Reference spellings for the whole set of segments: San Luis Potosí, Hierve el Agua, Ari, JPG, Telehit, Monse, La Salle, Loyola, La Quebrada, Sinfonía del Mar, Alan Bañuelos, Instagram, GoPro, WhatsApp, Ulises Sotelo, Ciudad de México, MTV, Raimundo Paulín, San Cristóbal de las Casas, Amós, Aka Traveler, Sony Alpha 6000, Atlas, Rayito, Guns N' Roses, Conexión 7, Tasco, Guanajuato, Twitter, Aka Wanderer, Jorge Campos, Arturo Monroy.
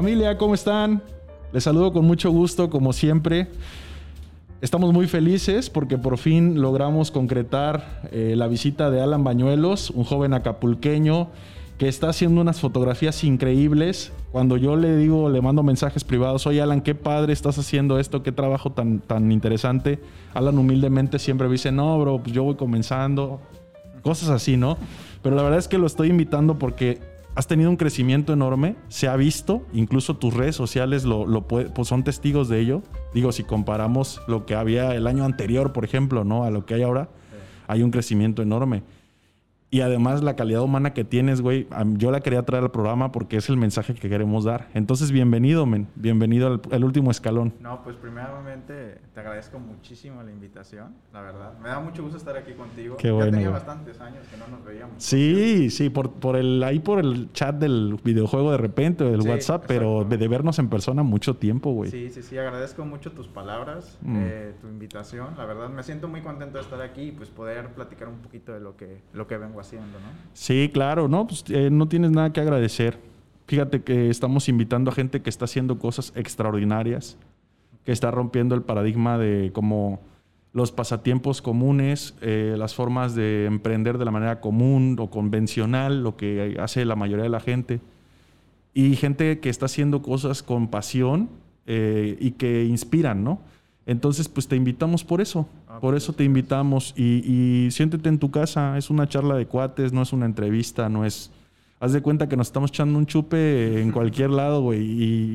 Familia, ¿cómo están? Les saludo con mucho gusto, como siempre. Estamos muy felices porque por fin logramos concretar la visita de Alan Bañuelos, un joven acapulqueño que está haciendo unas fotografías increíbles. Cuando yo le digo, le mando mensajes privados, oye Alan, qué padre estás haciendo esto, qué trabajo tan interesante. Alan humildemente siempre me dice, no bro, pues yo voy comenzando, cosas así, ¿no? Pero la verdad es que lo estoy invitando porque has tenido un crecimiento enorme, se ha visto, incluso tus redes sociales pues son testigos de ello. Digo, si comparamos lo que había el año anterior, por ejemplo, ¿no?, a lo que hay ahora, hay un crecimiento enorme. Y además la calidad humana que tienes, güey, yo la quería traer al programa porque es el mensaje que queremos dar. Entonces, bienvenido, men. Bienvenido al último escalón. No, pues primeramente te agradezco muchísimo la invitación, la verdad. Me da mucho gusto estar aquí contigo. Qué bueno, ya tenía bastantes años que no nos veíamos. Sí, sí, por el chat del videojuego de repente, del WhatsApp, pero de vernos en persona mucho tiempo, güey. Sí, sí, sí, agradezco mucho tus palabras, tu invitación. La verdad, me siento muy contento de estar aquí y pues poder platicar un poquito de lo que vengo haciendo, ¿no? Sí, claro, no, pues no tienes nada que agradecer. Fíjate que estamos invitando a gente que está haciendo cosas extraordinarias, que está rompiendo el paradigma de como los pasatiempos comunes, las formas de emprender de la manera común o convencional, lo que hace la mayoría de la gente. Y gente que está haciendo cosas con pasión y que inspiran, ¿no? Entonces, pues te invitamos por eso. Por eso te invitamos y siéntete en tu casa. Es una charla de cuates, no es una entrevista, no es... Haz de cuenta que nos estamos echando un chupe en cualquier lado, güey,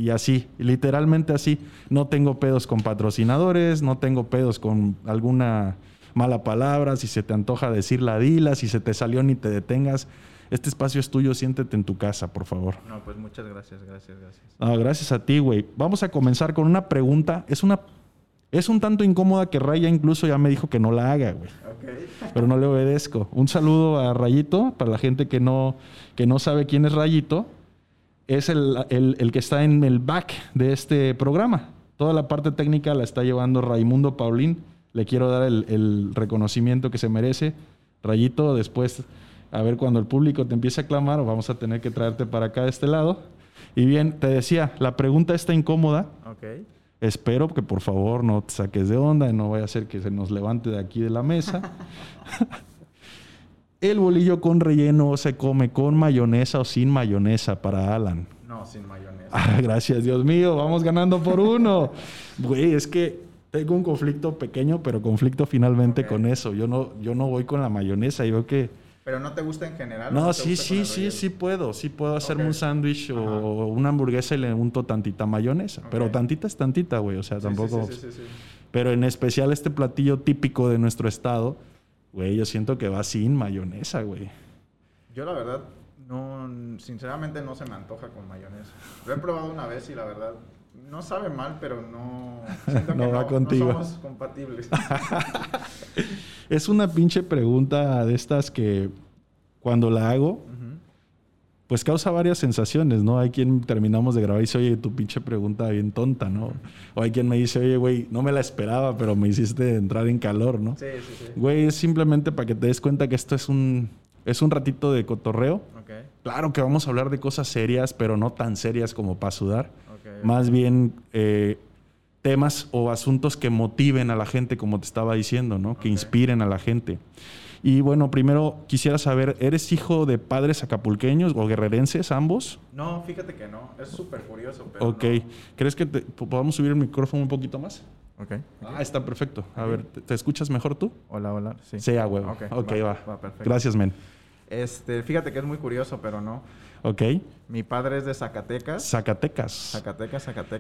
y así, literalmente así. No tengo pedos con patrocinadores, no tengo pedos con alguna mala palabra. Si se te antoja decirla, dila. Si se te salió, ni te detengas. Este espacio es tuyo, siéntete en tu casa, por favor. No, pues muchas gracias. No, gracias a ti, güey. Vamos a comenzar con una pregunta. Es un tanto incómoda que Raya incluso ya me dijo que no la haga, güey. Okay. Pero no le obedezco. Un saludo a Rayito, para la gente que no sabe quién es Rayito. Es el que está en el back de este programa. Toda la parte técnica la está llevando Raimundo Paulín. Le quiero dar el reconocimiento que se merece. Rayito, después, a ver, cuando el público te empiece a aclamar, vamos a tener que traerte para acá de este lado. Y bien, te decía, la pregunta está incómoda. Ok. Espero que por favor no te saques de onda y no vaya a ser que se nos levante de aquí de la mesa. ¿El bolillo con relleno se come con mayonesa o sin mayonesa para Alan? No, sin mayonesa. Ah, gracias, Dios mío. Vamos ganando por uno. Güey, es que tengo un conflicto pequeño, pero conflicto finalmente con eso. Yo no voy con la mayonesa. Yo que... ¿Pero no te gusta en general? No, sí puedo hacerme un sándwich o una hamburguesa y le unto tantita mayonesa. Okay. Pero tantita es tantita, güey, o sea, tampoco... Sí. Pero en especial este platillo típico de nuestro estado, güey, yo siento que va sin mayonesa, güey. Yo la verdad, no, sinceramente no se me antoja con mayonesa. Lo he probado una vez y la verdad... No sabe mal, pero no... no va contigo. No somos compatibles. Es una pinche pregunta de estas que cuando la hago, pues causa varias sensaciones, ¿no? Hay quien terminamos de grabar y dice, oye, tu pinche pregunta bien tonta, ¿no? O hay quien me dice, oye, güey, no me la esperaba, pero me hiciste entrar en calor, ¿no? Sí. Güey, es simplemente para que te des cuenta que esto es un ratito de cotorreo. Okay. Claro que vamos a hablar de cosas serias, pero no tan serias como para sudar. Más bien temas o asuntos que motiven a la gente, como te estaba diciendo, ¿no? Que inspiren a la gente. Y bueno, primero quisiera saber, ¿eres hijo de padres acapulqueños o guerrerenses, ambos? No, fíjate que no. Es súper curioso, pero no. ¿Crees que podamos subir el micrófono un poquito más? Okay. Ah, está perfecto. A ver, ¿te escuchas mejor tú? Hola. Sí. Sea huevo. Ok, va. Perfecto. Gracias, men. Fíjate que es muy curioso, pero no. Ok. Mi padre es de Zacatecas. Zacatecas.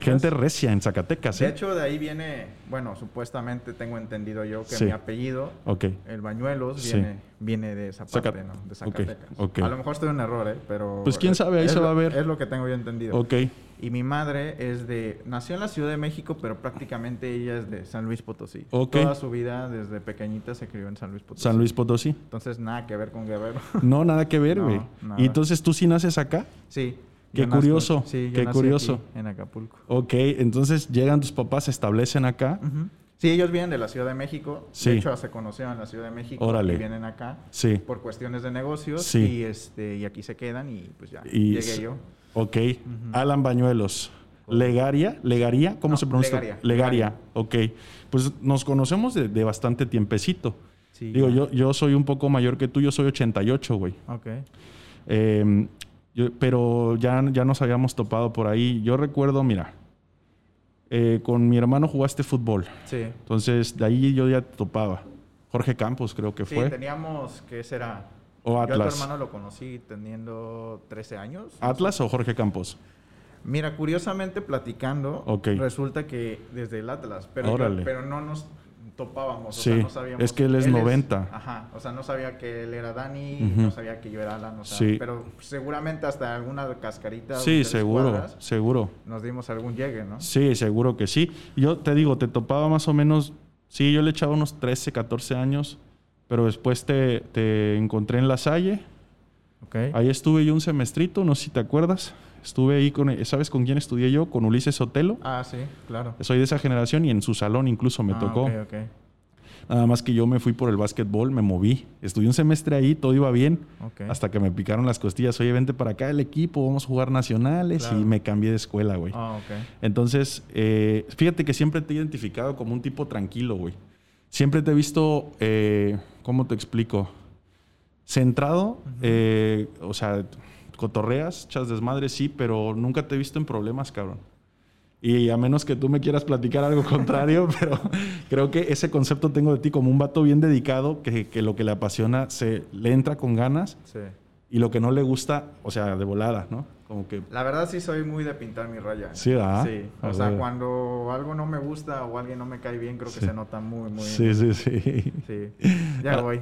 Gente recia en Zacatecas, ¿eh? De hecho, de ahí viene, bueno, supuestamente tengo entendido yo que mi apellido, el Bañuelos, viene de esa parte, ¿no? De Zacatecas. Okay. A lo mejor estoy en un error, ¿eh? Pero... Pues quién sabe, ahí se va a ver. Es lo que tengo yo entendido. Ok. Y mi madre nació en la Ciudad de México, pero prácticamente ella es de San Luis Potosí. Okay. Toda su vida, desde pequeñita, se crió en San Luis Potosí. Entonces, nada que ver con Guerrero. No, nada que ver, güey. No, y entonces, ¿tú sí naces acá? Sí. Qué curioso. Qué curioso. En Acapulco. Ok, entonces llegan tus papás, se establecen acá. Sí, ellos vienen de la Ciudad de México. Sí. De hecho, se conocieron en la Ciudad de México. Órale. Y vienen acá por cuestiones de negocios. Y aquí se quedan y pues ya llegué yo. Ok. Alan Bañuelos. Legaria, ¿Legaria? ¿Cómo se pronuncia? Legaria. Ok. Pues nos conocemos de bastante tiempecito. Sí, digo, yo soy un poco mayor que tú, yo soy 88, güey. Ok. Pero ya nos habíamos topado por ahí. Yo recuerdo, mira, con mi hermano jugaste fútbol. Sí. Entonces, de ahí yo ya te topaba. Jorge Campos creo que fue. Sí, teníamos, ¿qué será? O Atlas. Yo a tu hermano lo conocí teniendo 13 años. ¿Atlas o Jorge Campos? Mira, curiosamente platicando, resulta que desde el Atlas, pero no nos topábamos, o sea, no sabíamos. Es que él es 90. Ajá, o sea, no sabía que él era Dani, no sabía que yo era Alan, o sea, pero seguramente hasta alguna cascarita. Sí, seguro, seguro. Nos dimos algún llegue, ¿no? Sí, seguro que sí. Yo te digo, te topaba más o menos, sí, yo le echaba unos 13, 14 años, pero después te encontré en La Salle. Okay. Ahí estuve yo un semestrito, no sé si te acuerdas. Estuve ahí con... ¿Sabes con quién estudié yo? Con Ulises Sotelo. Ah, sí, claro. Soy de esa generación y en su salón incluso me tocó. Okay. Nada más que yo me fui por el básquetbol, me moví. Estudié un semestre ahí, todo iba bien. Okay. Hasta que me picaron las costillas. Oye, vente para acá el equipo, vamos a jugar nacionales. Claro. Y me cambié de escuela, güey. Entonces, fíjate que siempre te he identificado como un tipo tranquilo, güey. Siempre te he visto... ¿cómo te explico? Centrado, o sea... Cotorreas, chas desmadres, sí, pero nunca te he visto en problemas, cabrón. Y a menos que tú me quieras platicar algo contrario, pero creo que ese concepto tengo de ti como un vato bien dedicado, que lo que le apasiona le entra con ganas, y lo que no le gusta, o sea, de volada, ¿no? Como que... La verdad sí soy muy de pintar mi raya. Sí, ¿verdad? Sí, o sea, cuando algo no me gusta o alguien no me cae bien, creo que se nota muy, muy... Sí. Ya voy.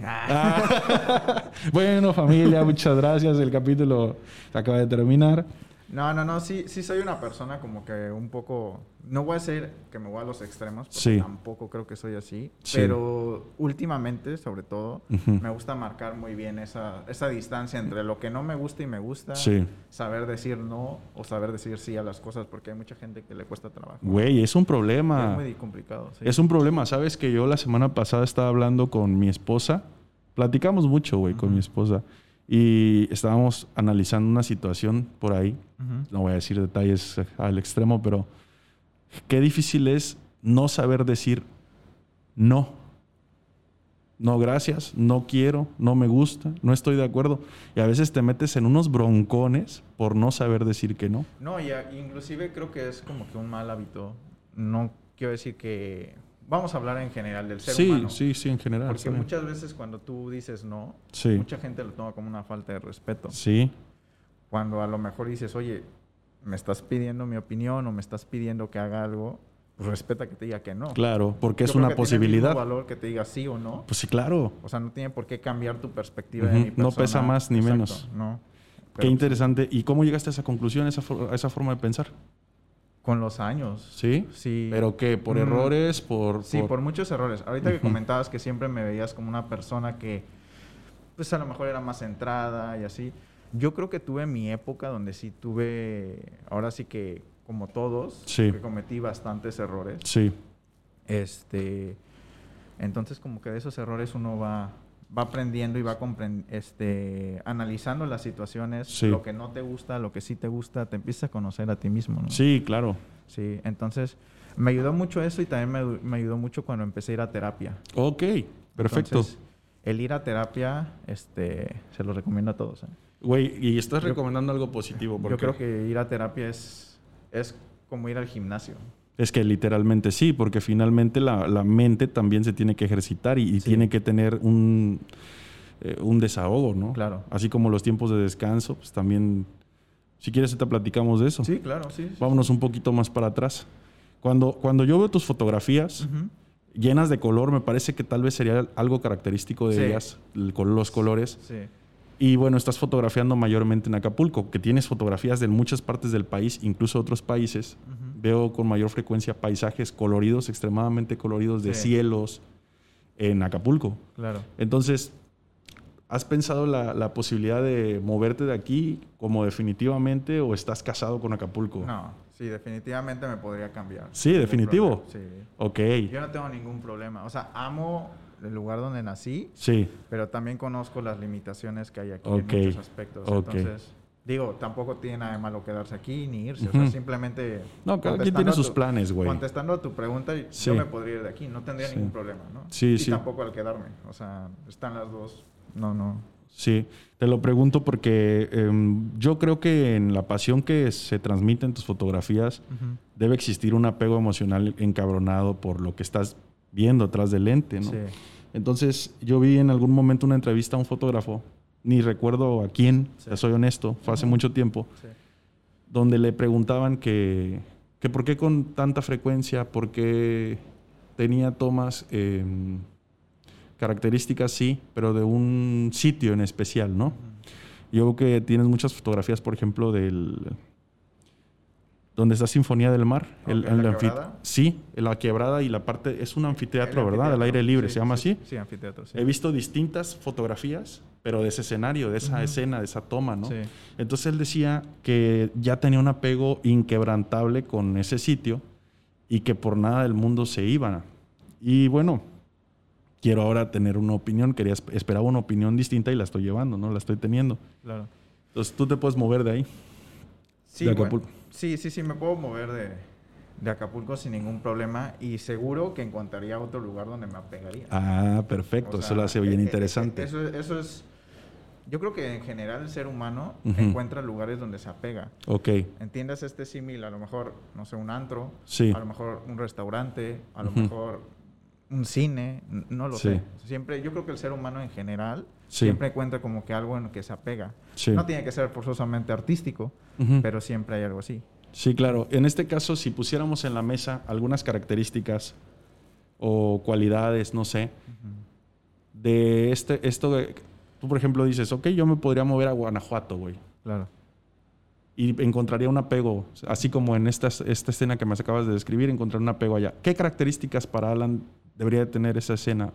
Bueno, familia, muchas gracias. El capítulo se acaba de terminar. No. Sí soy una persona como que un poco... No voy a decir que me voy a los extremos, porque tampoco creo que soy así. Sí. Pero últimamente, sobre todo, me gusta marcar muy bien esa distancia entre lo que no me gusta y me gusta. Sí. Saber decir no o saber decir sí a las cosas, porque hay mucha gente que le cuesta trabajo. Güey, es un problema. Es muy complicado. Sí. Es un problema. Sabes que yo la semana pasada estaba hablando con mi esposa. Platicamos mucho, güey, con mi esposa. Y estábamos analizando una situación por ahí. No voy a decir detalles al extremo, pero... Qué difícil es no saber decir no. No, gracias, no quiero, no me gusta, no estoy de acuerdo. Y a veces te metes en unos broncones por no saber decir que no. No, y inclusive creo que es como que un mal hábito. No quiero decir que... Vamos a hablar en general del ser humano. Sí, en general. Porque muchas veces cuando tú dices no, mucha gente lo toma como una falta de respeto. Sí. Cuando a lo mejor dices, oye... me estás pidiendo mi opinión o me estás pidiendo que haga algo, pues respeta que te diga que no. Claro, porque es una posibilidad. Tiene valor que te diga sí o no. Pues sí, claro. O sea, no tiene por qué cambiar tu perspectiva de mi persona. No pesa más ni menos. No. Pero qué interesante. ¿Y cómo llegaste a esa conclusión, a esa forma de pensar? Con los años. ¿Sí? Sí. ¿Pero qué? ¿Por errores? Por muchos errores. Ahorita que comentabas que siempre me veías como una persona que, pues a lo mejor era más centrada y así... Yo creo que tuve mi época donde sí tuve, ahora sí que como todos, que cometí bastantes errores. Sí. Entonces como que de esos errores uno va aprendiendo y va analizando las situaciones, lo que no te gusta, lo que sí te gusta, te empiezas a conocer a ti mismo, ¿no? Sí, claro. Sí, entonces me ayudó mucho eso y también me ayudó mucho cuando empecé a ir a terapia. Ok, perfecto. Entonces, el ir a terapia, se lo recomiendo a todos, ¿eh? Güey, y estás recomendando algo positivo. Yo creo que ir a terapia es como ir al gimnasio. Es que literalmente sí, porque finalmente la mente también se tiene que ejercitar y tiene que tener un desahogo, ¿no? Claro. Así como los tiempos de descanso, pues también... Si quieres te platicamos de eso. Sí, claro, sí. Vámonos un poquito más para atrás. Cuando yo veo tus fotografías... llenas de color, me parece que tal vez sería algo característico de ellas, los colores. Sí. Y bueno, estás fotografiando mayormente en Acapulco, que tienes fotografías de muchas partes del país, incluso otros países. Veo con mayor frecuencia paisajes coloridos, extremadamente coloridos, de cielos en Acapulco. Claro. Entonces, ¿has pensado la posibilidad de moverte de aquí como definitivamente o estás casado con Acapulco? No, sí, definitivamente me podría cambiar. ¿Sí, definitivo? Sí. Ok. Yo no tengo ningún problema. O sea, amo... el lugar donde nací, pero también conozco las limitaciones que hay aquí en muchos aspectos. Entonces, Digo, tampoco tiene nada de malo quedarse aquí ni irse. O sea, simplemente... No, cada quien tiene sus planes, güey. Contestando a tu pregunta, sí, yo me podría ir de aquí. No tendría ningún problema, ¿no? Sí, sí. Y tampoco al quedarme. O sea, están las dos. No, no. Sí. Te lo pregunto porque yo creo que en la pasión que se transmite en tus fotografías debe existir un apego emocional encabronado por lo que estás viendo atrás del lente, ¿no? Sí. Entonces, yo vi en algún momento una entrevista a un fotógrafo, ni recuerdo a quién, te soy honesto, fue hace mucho tiempo, donde le preguntaban que por qué con tanta frecuencia, por qué tenía tomas características, sí, pero de un sitio en especial, ¿no? Yo creo que tienes muchas fotografías, por ejemplo, del... donde está Sinfonía del Mar, ¿La Quebrada? Sí, La Quebrada, y la parte es un anfiteatro, ¿verdad? Al aire libre, ¿se llama así? Sí, anfiteatro, sí. He visto distintas fotografías, pero de ese escenario, de esa escena, de esa toma, ¿no? Sí. Entonces él decía que ya tenía un apego inquebrantable con ese sitio y que por nada del mundo se iba. Y bueno, quiero ahora tener una opinión, esperaba una opinión distinta y la estoy llevando, ¿no? La estoy teniendo. Claro. Entonces tú te puedes mover de ahí. Sí, de Acapulco. Bueno, sí, me puedo mover de Acapulco sin ningún problema y seguro que encontraría otro lugar donde me apegaría. Ah, perfecto, o sea, eso lo hace bien interesante. Eso es, yo creo que en general el ser humano encuentra lugares donde se apega. Ok. ¿Entiendes este símil? A lo mejor, no sé, un antro, a lo mejor un restaurante, a lo mejor un cine, no lo sé. Siempre, yo creo que el ser humano en general siempre encuentra como que algo en que se apega. Sí. No tiene que ser forzosamente artístico, pero siempre hay algo así. Sí, claro. En este caso, si pusiéramos en la mesa algunas características o cualidades, no sé, de tú, por ejemplo, dices, ok, yo me podría mover a Guanajuato, güey. Claro. Y encontraría un apego, así como en esta escena que me acabas de describir, encontrar un apego allá. ¿Qué características para Alan debería tener esa escena?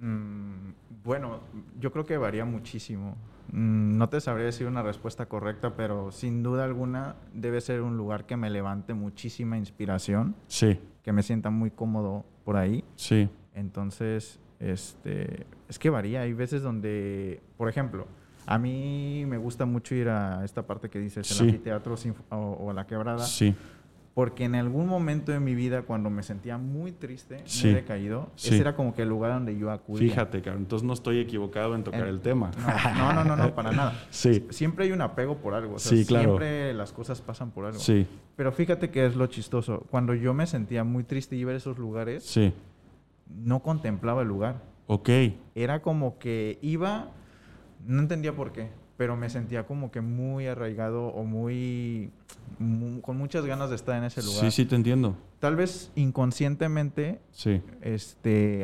Bueno, yo creo que varía muchísimo. No te sabría decir una respuesta correcta, pero sin duda alguna debe ser un lugar que me levante muchísima inspiración. Sí. Que me sienta muy cómodo por ahí. Sí. Entonces, es que varía. Hay veces donde, por ejemplo, a mí me gusta mucho ir a esta parte que dices, el anfiteatro o a La Quebrada. Sí. Porque en algún momento de mi vida, cuando me sentía muy triste, muy decaído, ese era como que el lugar donde yo acudía. Fíjate, cabrón, entonces no estoy equivocado en tocar el tema. No, para nada. Sí. Siempre hay un apego por algo. O sea, siempre las cosas pasan por algo. Sí. Pero fíjate que es lo chistoso. Cuando yo me sentía muy triste y iba a esos lugares, no contemplaba el lugar. Ok. Era como que iba, no entendía por qué, pero me sentía como que muy arraigado o muy con muchas ganas de estar en ese lugar. Sí, te entiendo. Tal vez inconscientemente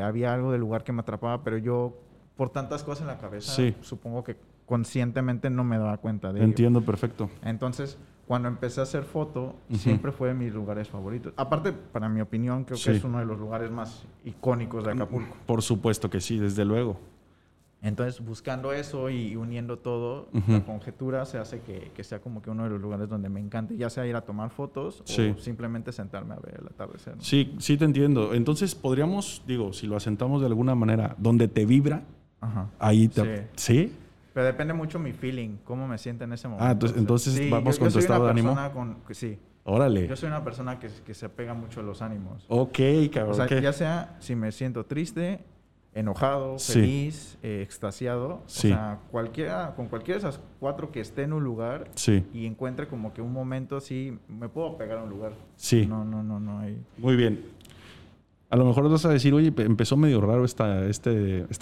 había algo del lugar que me atrapaba, pero yo por tantas cosas en la cabeza supongo que conscientemente no me daba cuenta de ello. Entiendo perfecto. Entonces, cuando empecé a hacer foto, siempre fue de mis lugares favoritos. Aparte, para mi opinión, creo que es uno de los lugares más icónicos de Acapulco. Por supuesto que sí, desde luego. Entonces, buscando eso y uniendo todo, la conjetura se hace que sea como que uno de los lugares donde me encanta, ya sea ir a tomar fotos o simplemente sentarme a ver el atardecer, ¿no? Sí, te entiendo. Entonces, podríamos, si lo asentamos de alguna manera, donde te vibra, ahí te... ¿Sí? Pero depende mucho mi feeling, cómo me siento en ese momento. Ah, entonces vamos con tu estado de ánimo. Sí. Órale. Yo soy una persona que se apega mucho a los ánimos. Ok, cabrón. O sea, ya sea si me siento triste, enojado, feliz, extasiado, o sea, con cualquiera de esas cuatro que esté en un lugar y encuentre como que un momento así, me puedo pegar a un lugar. Sí. No hay. Muy bien. A lo mejor vas a decir, oye, empezó medio raro esta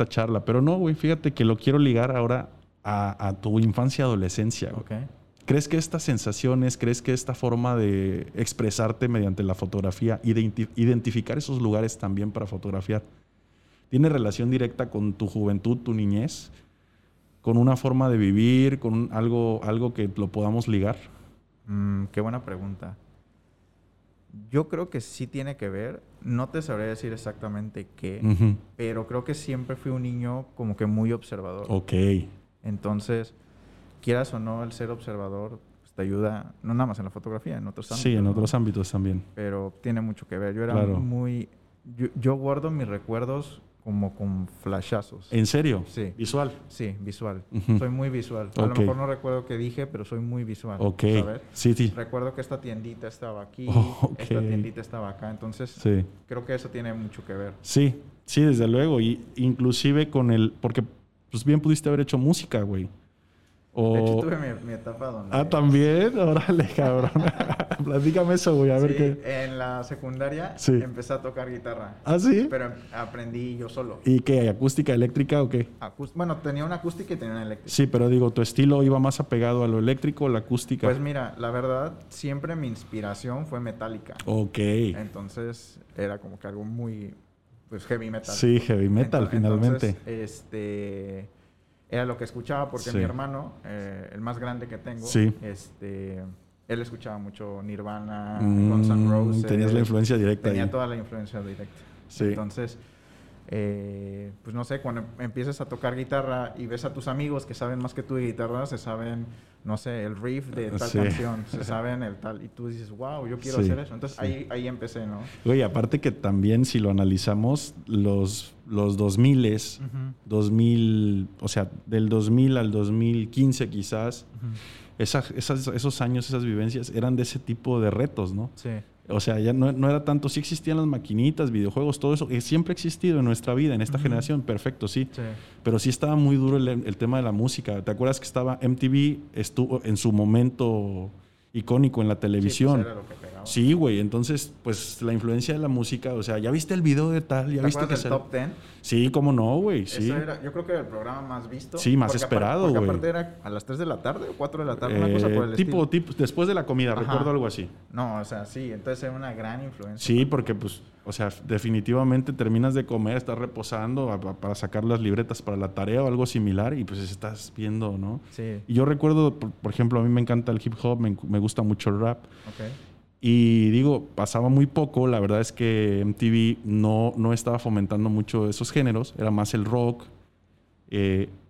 charla, pero no, güey, fíjate que lo quiero ligar ahora a tu infancia, adolescencia. Okay. ¿Crees que estas sensaciones, crees que esta forma de expresarte mediante la fotografía y de identificar esos lugares también para fotografiar tiene relación directa con tu juventud, tu niñez, con una forma de vivir, con algo que lo podamos ligar? Qué buena pregunta. Yo creo que sí tiene que ver. No te sabré decir exactamente qué, pero creo que siempre fui un niño como que muy observador. Ok. Entonces, quieras o no, el ser observador te ayuda, no nada más en la fotografía, en otros ámbitos. Sí, en otros ámbitos también. Pero tiene mucho que ver. Yo era muy... Yo guardo mis recuerdos como con flashazos. ¿En serio? Sí. ¿Visual? Sí, visual. Uh-huh. Soy muy visual. Okay. A lo mejor no recuerdo qué dije, pero soy muy visual. Ok. ¿Sabes? Sí, sí. Recuerdo que esta tiendita estaba aquí, esta tiendita estaba acá. Entonces, sí, creo que eso tiene mucho que ver. Sí, sí, desde luego. Y inclusive con el... Porque pues bien pudiste haber hecho música, güey. O... De hecho, tuve mi etapa donde... Ah, ¿también? Órale, cabrón. Platícame eso, güey, a ver qué... En la secundaria empecé a tocar guitarra. ¿Ah, sí? Pero aprendí yo solo. ¿Y qué? ¿Acústica, eléctrica o qué? Bueno, tenía una acústica y tenía una eléctrica. Sí, pero digo, ¿tu estilo iba más apegado a lo eléctrico o la acústica? Pues mira, la verdad, siempre mi inspiración fue Metallica. Ok. Entonces, era como que algo muy... Pues heavy metal. Sí, heavy metal, finalmente. Entonces, era lo que escuchaba porque mi hermano, el más grande que tengo, él escuchaba mucho Nirvana, Guns N' Roses. Tenías la influencia directa. Tenía ahí toda la influencia directa. Sí. Entonces, pues no sé, cuando empiezas a tocar guitarra y ves a tus amigos que saben más que tú de guitarra, se saben, no sé, el riff de tal canción, se saben el tal, y tú dices, wow, yo quiero hacer eso. Entonces ahí empecé, ¿no? Oye, aparte que también si lo analizamos, los 2000s, uh-huh, 2000, o sea, del 2000 al 2015 quizás, uh-huh, esos años, esas vivencias eran de ese tipo de retos, ¿no? Sí. O sea, ya no era tanto, sí existían las maquinitas, videojuegos, todo eso, que siempre ha existido en nuestra vida, en esta, uh-huh, generación, perfecto, sí. Pero sí estaba muy duro el tema de la música. ¿Te acuerdas que estaba MTV, estuvo en su momento icónico en la televisión? Sí, pues era lo que pegaba. Sí, güey, entonces, pues la influencia de la música, o sea, ¿ya viste el video de tal? ¿Ya viste que Top Ten? Sí, cómo no, güey, sí. Era, yo creo que era el programa más visto. Sí, más esperado, güey. Aparte era a las 3 de la tarde o 4 de la tarde, una cosa por el estilo. Tipo, después de la comida, ajá, recuerdo algo así. No, o sea, sí, entonces era una gran influencia. Sí, porque pues, o sea, definitivamente terminas de comer, estás reposando para sacar las libretas para la tarea o algo similar y pues estás viendo, ¿no? Sí. Y yo recuerdo, por ejemplo, a mí me encanta el hip hop, me gusta mucho el rap. Okay. Y digo, pasaba muy poco. La verdad es que MTV no estaba fomentando mucho esos géneros. Era más el rock.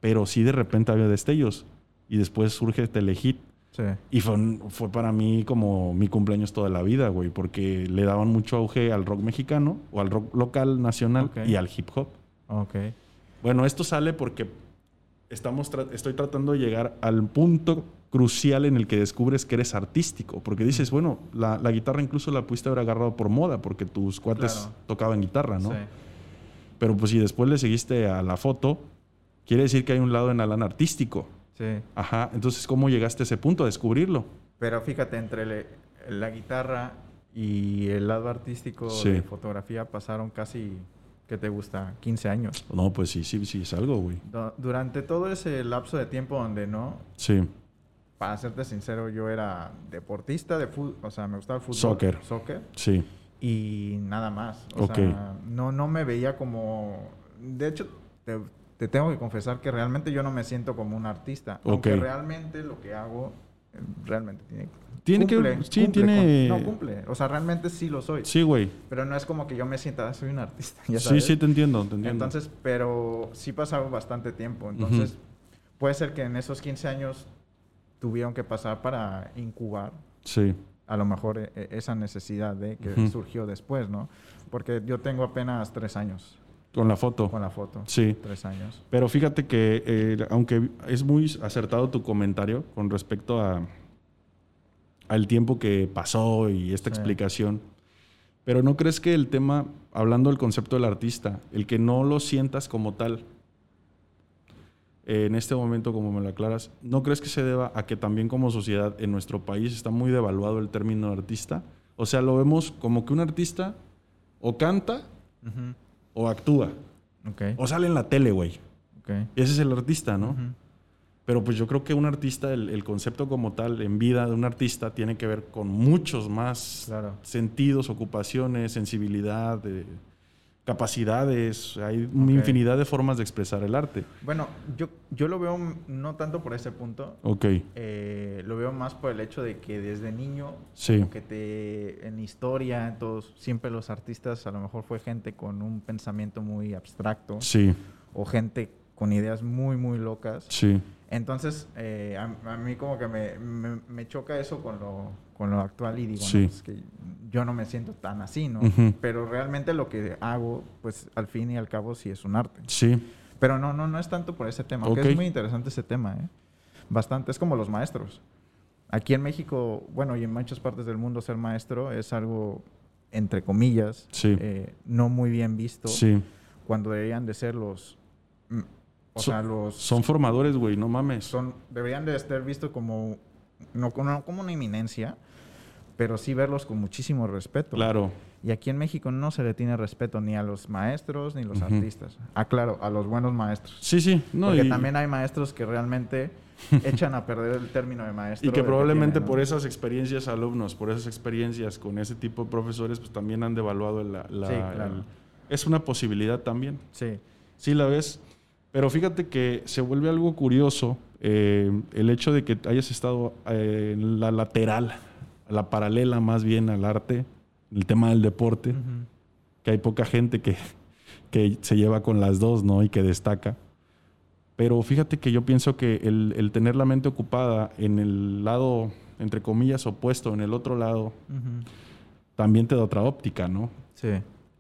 Pero sí de repente había destellos. Y después surge Telehit. Sí. Y fue para mí como mi cumpleaños toda la vida, güey. Porque le daban mucho auge al rock mexicano. O al rock local, nacional. Okay. Y al hip hop. Okay. Bueno, esto sale porque estoy tratando de llegar al punto crucial en el que descubres que eres artístico, porque dices, bueno, la guitarra incluso la pudiste haber agarrado por moda porque tus cuates, claro, tocaban guitarra, ¿no? Sí. Pero pues si después le seguiste a la foto, quiere decir que hay un lado en Alan artístico. Sí. Ajá, entonces, ¿cómo llegaste a ese punto, a descubrirlo? Pero fíjate, entre la guitarra y el lado artístico de fotografía pasaron casi... ¿Qué te gusta? 15 años. No, pues sí, es algo, güey. Durante todo ese lapso de tiempo donde no... Sí. Para serte sincero, yo era deportista de fútbol. O sea, me gustaba el fútbol. Soccer. Sí. Y nada más. O sea, no me veía como... De hecho, te tengo que confesar que realmente yo no me siento como un artista. Okay. Aunque realmente lo que hago... Realmente cumple. O sea, realmente sí lo soy. Sí, güey. Pero no es como que yo me sienta, soy un artista, ya sabes. Sí, te entiendo. Entonces, pero sí pasaba bastante tiempo. Entonces, uh-huh, puede ser que en esos 15 años tuvieron que pasar para incubar. Sí. A lo mejor esa necesidad de que, uh-huh, surgió después, ¿no? Porque yo tengo apenas 3 años. Con la foto. Con la foto. Sí. 3 años. Pero fíjate que, aunque es muy acertado tu comentario con respecto al tiempo que pasó y esta explicación, pero ¿no crees que el tema, hablando del concepto del artista, el que no lo sientas como tal, en este momento, como me lo aclaras, ¿no crees que se deba a que también como sociedad en nuestro país está muy devaluado el término artista? O sea, lo vemos como que un artista o canta, uh-huh, o actúa. Okay. O sale en la tele, güey. Okay. Ese es el artista, ¿no? Uh-huh. Pero pues yo creo que un artista, el concepto como tal, en vida de un artista, tiene que ver con muchos más, claro, sentidos, ocupaciones, sensibilidad, capacidades. Hay una infinidad de formas de expresar el arte. Bueno, yo lo veo no tanto por ese punto. Ok. Lo veo más por el hecho de que desde niño, como que en historia, entonces, siempre los artistas a lo mejor fue gente con un pensamiento muy abstracto. Sí. O gente con ideas muy, muy locas. Sí. Entonces, a mí como que me choca eso con lo actual y digo, sí, no, es que yo no me siento tan así, ¿no? Uh-huh. Pero realmente lo que hago, pues al fin y al cabo sí es un arte. Sí. Pero no es tanto por ese tema, okay, que es muy interesante ese tema, ¿eh? Bastante, es como los maestros. Aquí en México, bueno, y en muchas partes del mundo, ser maestro es algo, entre comillas, sí, no muy bien visto, sí, cuando deberían de ser los... Son formadores, güey, no mames. Deberían de estar vistos como... No como una inminencia, pero sí verlos con muchísimo respeto. Claro. Y aquí en México no se le tiene respeto ni a los maestros ni a los, uh-huh, artistas. Ah, claro, a los buenos maestros. Sí, sí. No, porque también hay maestros que realmente echan a perder el término de maestro. Y que probablemente que tienen, ¿no?, por esas experiencias alumnos, por esas experiencias con ese tipo de profesores, pues también han devaluado la sí, claro, es una posibilidad también. Sí. Sí la ves. Pero fíjate que se vuelve algo curioso el hecho de que hayas estado en la lateral, la paralela más bien al arte, el tema del deporte, uh-huh, que hay poca gente que se lleva con las dos, ¿no?, y que destaca. Pero fíjate que yo pienso que el tener la mente ocupada en el lado, entre comillas, opuesto, en el otro lado, uh-huh, también te da otra óptica, ¿no? Sí.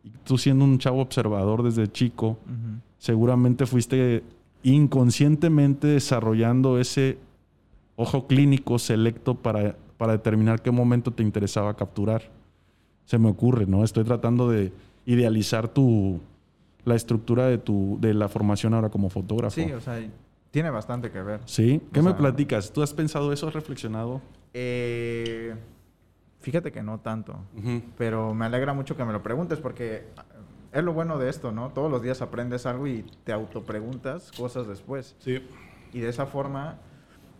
Y tú siendo un chavo observador desde chico, uh-huh, seguramente fuiste inconscientemente desarrollando ese ojo clínico selecto para determinar qué momento te interesaba capturar. Se me ocurre, ¿no? Estoy tratando de idealizar la estructura de la formación ahora como fotógrafo. Sí, o sea, tiene bastante que ver. ¿Sí? ¿Qué me platicas? ¿Tú has pensado eso? ¿Has reflexionado? Fíjate que no tanto, uh-huh, pero me alegra mucho que me lo preguntes porque es lo bueno de esto, ¿no? Todos los días aprendes algo y te autopreguntas cosas después. Sí. Y de esa forma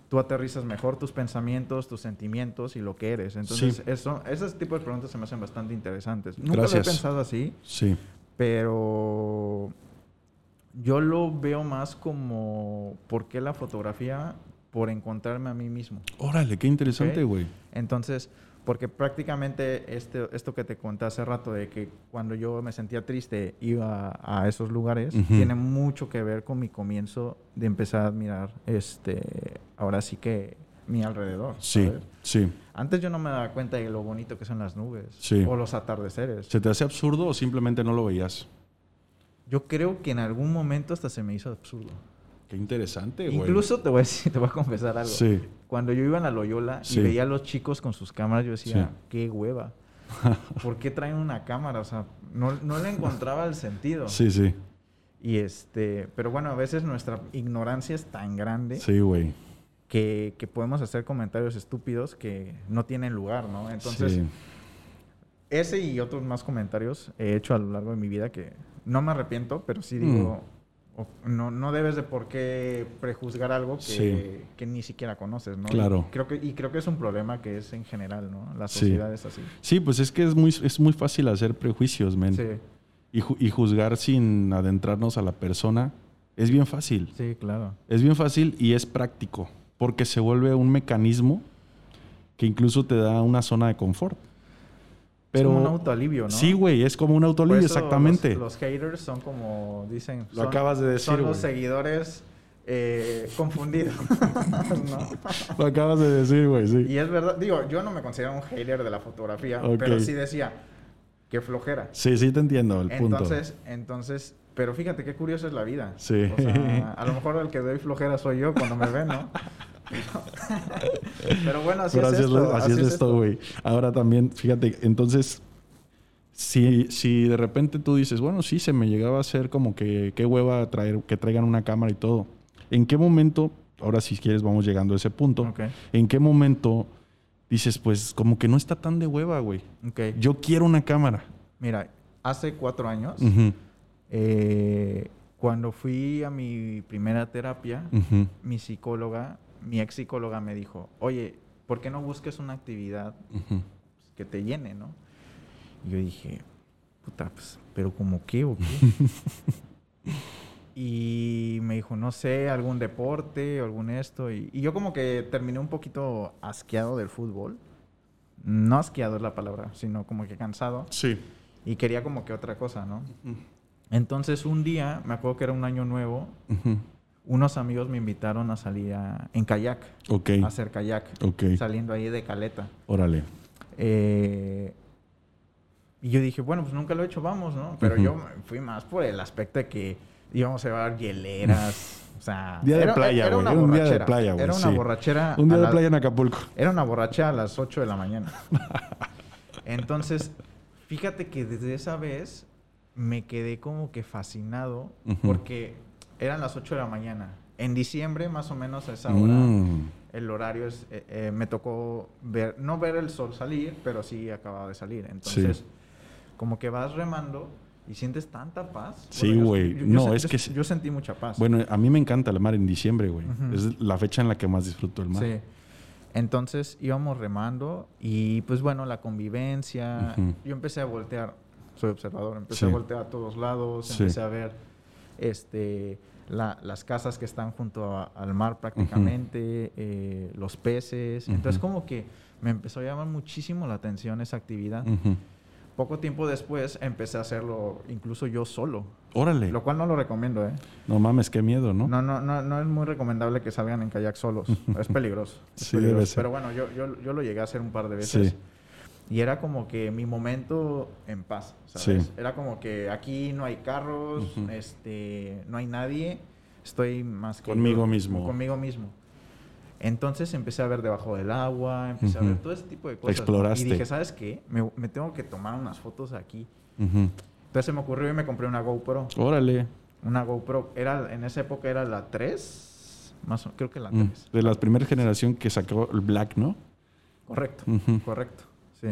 tú aterrizas mejor tus pensamientos, tus sentimientos y lo que eres. Entonces, sí, esos tipos de preguntas se me hacen bastante interesantes. Nunca lo he pensado así. Sí. Pero yo lo veo más como ¿por qué la fotografía? Por encontrarme a mí mismo. Órale, qué interesante, güey. ¿Okay? Entonces, porque prácticamente esto que te conté hace rato de que cuando yo me sentía triste iba a esos lugares, uh-huh, tiene mucho que ver con mi comienzo de empezar a admirar ahora sí que mi alrededor. Sí, ¿sabes? Sí. Antes yo no me daba cuenta de lo bonito que son las nubes, sí, o los atardeceres. ¿Se te hace absurdo o simplemente no lo veías? Yo creo que en algún momento hasta se me hizo absurdo. Qué interesante, güey. Incluso te voy a confesar algo. Sí. Cuando yo iba a la Loyola, sí, y veía a los chicos con sus cámaras, yo decía, sí, qué hueva. ¿Por qué traen una cámara? O sea, no le encontraba el sentido. Sí, sí. Y pero bueno, a veces nuestra ignorancia es tan grande. Sí, güey. Que podemos hacer comentarios estúpidos que no tienen lugar, ¿no? Entonces, sí, ese y otros más comentarios he hecho a lo largo de mi vida que no me arrepiento, pero sí digo... No debes de por qué prejuzgar algo que, sí, que ni siquiera conoces, ¿no? Claro. Creo que es un problema que es en general, ¿no? La sociedad, sí, es así. Sí, pues es que es muy fácil hacer prejuicios, men. Sí. Y juzgar sin adentrarnos a la persona es bien fácil. Sí, claro. Es bien fácil y es práctico porque se vuelve un mecanismo que incluso te da una zona de confort. Pero, es como un autoalivio, ¿no? Sí, güey, es como un autoalivio, exactamente. Los haters son como, dicen... Lo acabas de decir, güey. Son los seguidores confundidos, ¿no? Lo acabas de decir, güey, sí. Y es verdad, digo, yo no me considero un hater de la fotografía, okay, pero sí decía, qué flojera. Sí, sí te entiendo el punto. Entonces, pero fíjate qué curiosa es la vida. Sí. O sea, a lo mejor el que doy flojera soy yo cuando me ven, ¿no? Pero bueno, así es esto, güey. Ahora también, fíjate, entonces, si de repente tú dices, bueno, sí, se me llegaba a hacer como que qué hueva que traigan una cámara y todo. ¿En qué momento, ahora si quieres vamos llegando a ese punto, okay, en qué momento dices, pues como que no está tan de hueva, güey? Okay. Yo quiero una cámara. Mira, hace 4 años, uh-huh, cuando fui a mi primera terapia, uh-huh, mi ex psicóloga me dijo, oye, ¿por qué no busques una actividad, uh-huh, que te llene, no? Y yo dije, puta, pues, ¿pero como qué o qué? Y me dijo, no sé, algún deporte, algún esto. Y yo como que terminé un poquito asqueado del fútbol. No asqueado es la palabra, sino como que cansado. Sí. Y quería como que otra cosa, ¿no? Uh-huh. Entonces un día, me acuerdo que era un año nuevo, uh-huh, unos amigos me invitaron a salir en kayak, okay, a hacer kayak, okay, saliendo ahí de Caleta. Órale. Y yo dije, bueno, pues nunca lo he hecho, vamos, ¿no? Pero uh-huh, yo fui más por el aspecto de que íbamos a llevar hieleras, o sea... Día de playa, güey. Era un día de playa, güey. Era una borrachera... Un día de playa en Acapulco. Era una borrachera a las 8 de la mañana. Entonces, fíjate que desde esa vez me quedé como que fascinado, uh-huh, porque eran las 8 de la mañana. En diciembre, más o menos a esa hora, el horario es... me tocó ver... No ver el sol salir, pero sí acababa de salir. Entonces, sí, como que vas remando... ¿Y sientes tanta paz? Sí, güey. Bueno, no, es que... Yo sentí mucha paz. Bueno, a mí me encanta el mar en diciembre, güey. Uh-huh. Es la fecha en la que más disfruto el mar. Sí. Entonces íbamos remando y, pues, bueno, la convivencia. Uh-huh. Yo empecé a voltear. Soy observador. Empecé, sí, a voltear a todos lados. Sí. Empecé a ver las casas que están junto al mar prácticamente, uh-huh, los peces. Uh-huh. Entonces, como que me empezó a llamar muchísimo la atención esa actividad. Uh-huh. Poco tiempo después empecé a hacerlo incluso yo solo. ¡Órale! Lo cual no lo recomiendo, ¿eh? No mames, qué miedo, ¿no? No es muy recomendable que salgan en kayak solos. Es peligroso. Es sí, peligroso. Debe ser. Pero bueno, yo lo llegué a hacer un par de veces. Sí. Y era como que mi momento en paz, ¿sabes? Sí. Era como que aquí no hay carros, uh-huh, no hay nadie. Estoy más que... Conmigo mismo. Entonces empecé a ver debajo del agua, empecé, uh-huh, a ver todo ese tipo de cosas. Exploraste. Y dije, ¿sabes qué? Me tengo que tomar unas fotos aquí. Uh-huh. Entonces se me ocurrió y me compré una GoPro. ¡Órale! Una GoPro. En esa época era la 3, más o menos, creo que la 3. De la primera generación que sacó el Black, ¿no? Correcto, uh-huh, correcto, sí.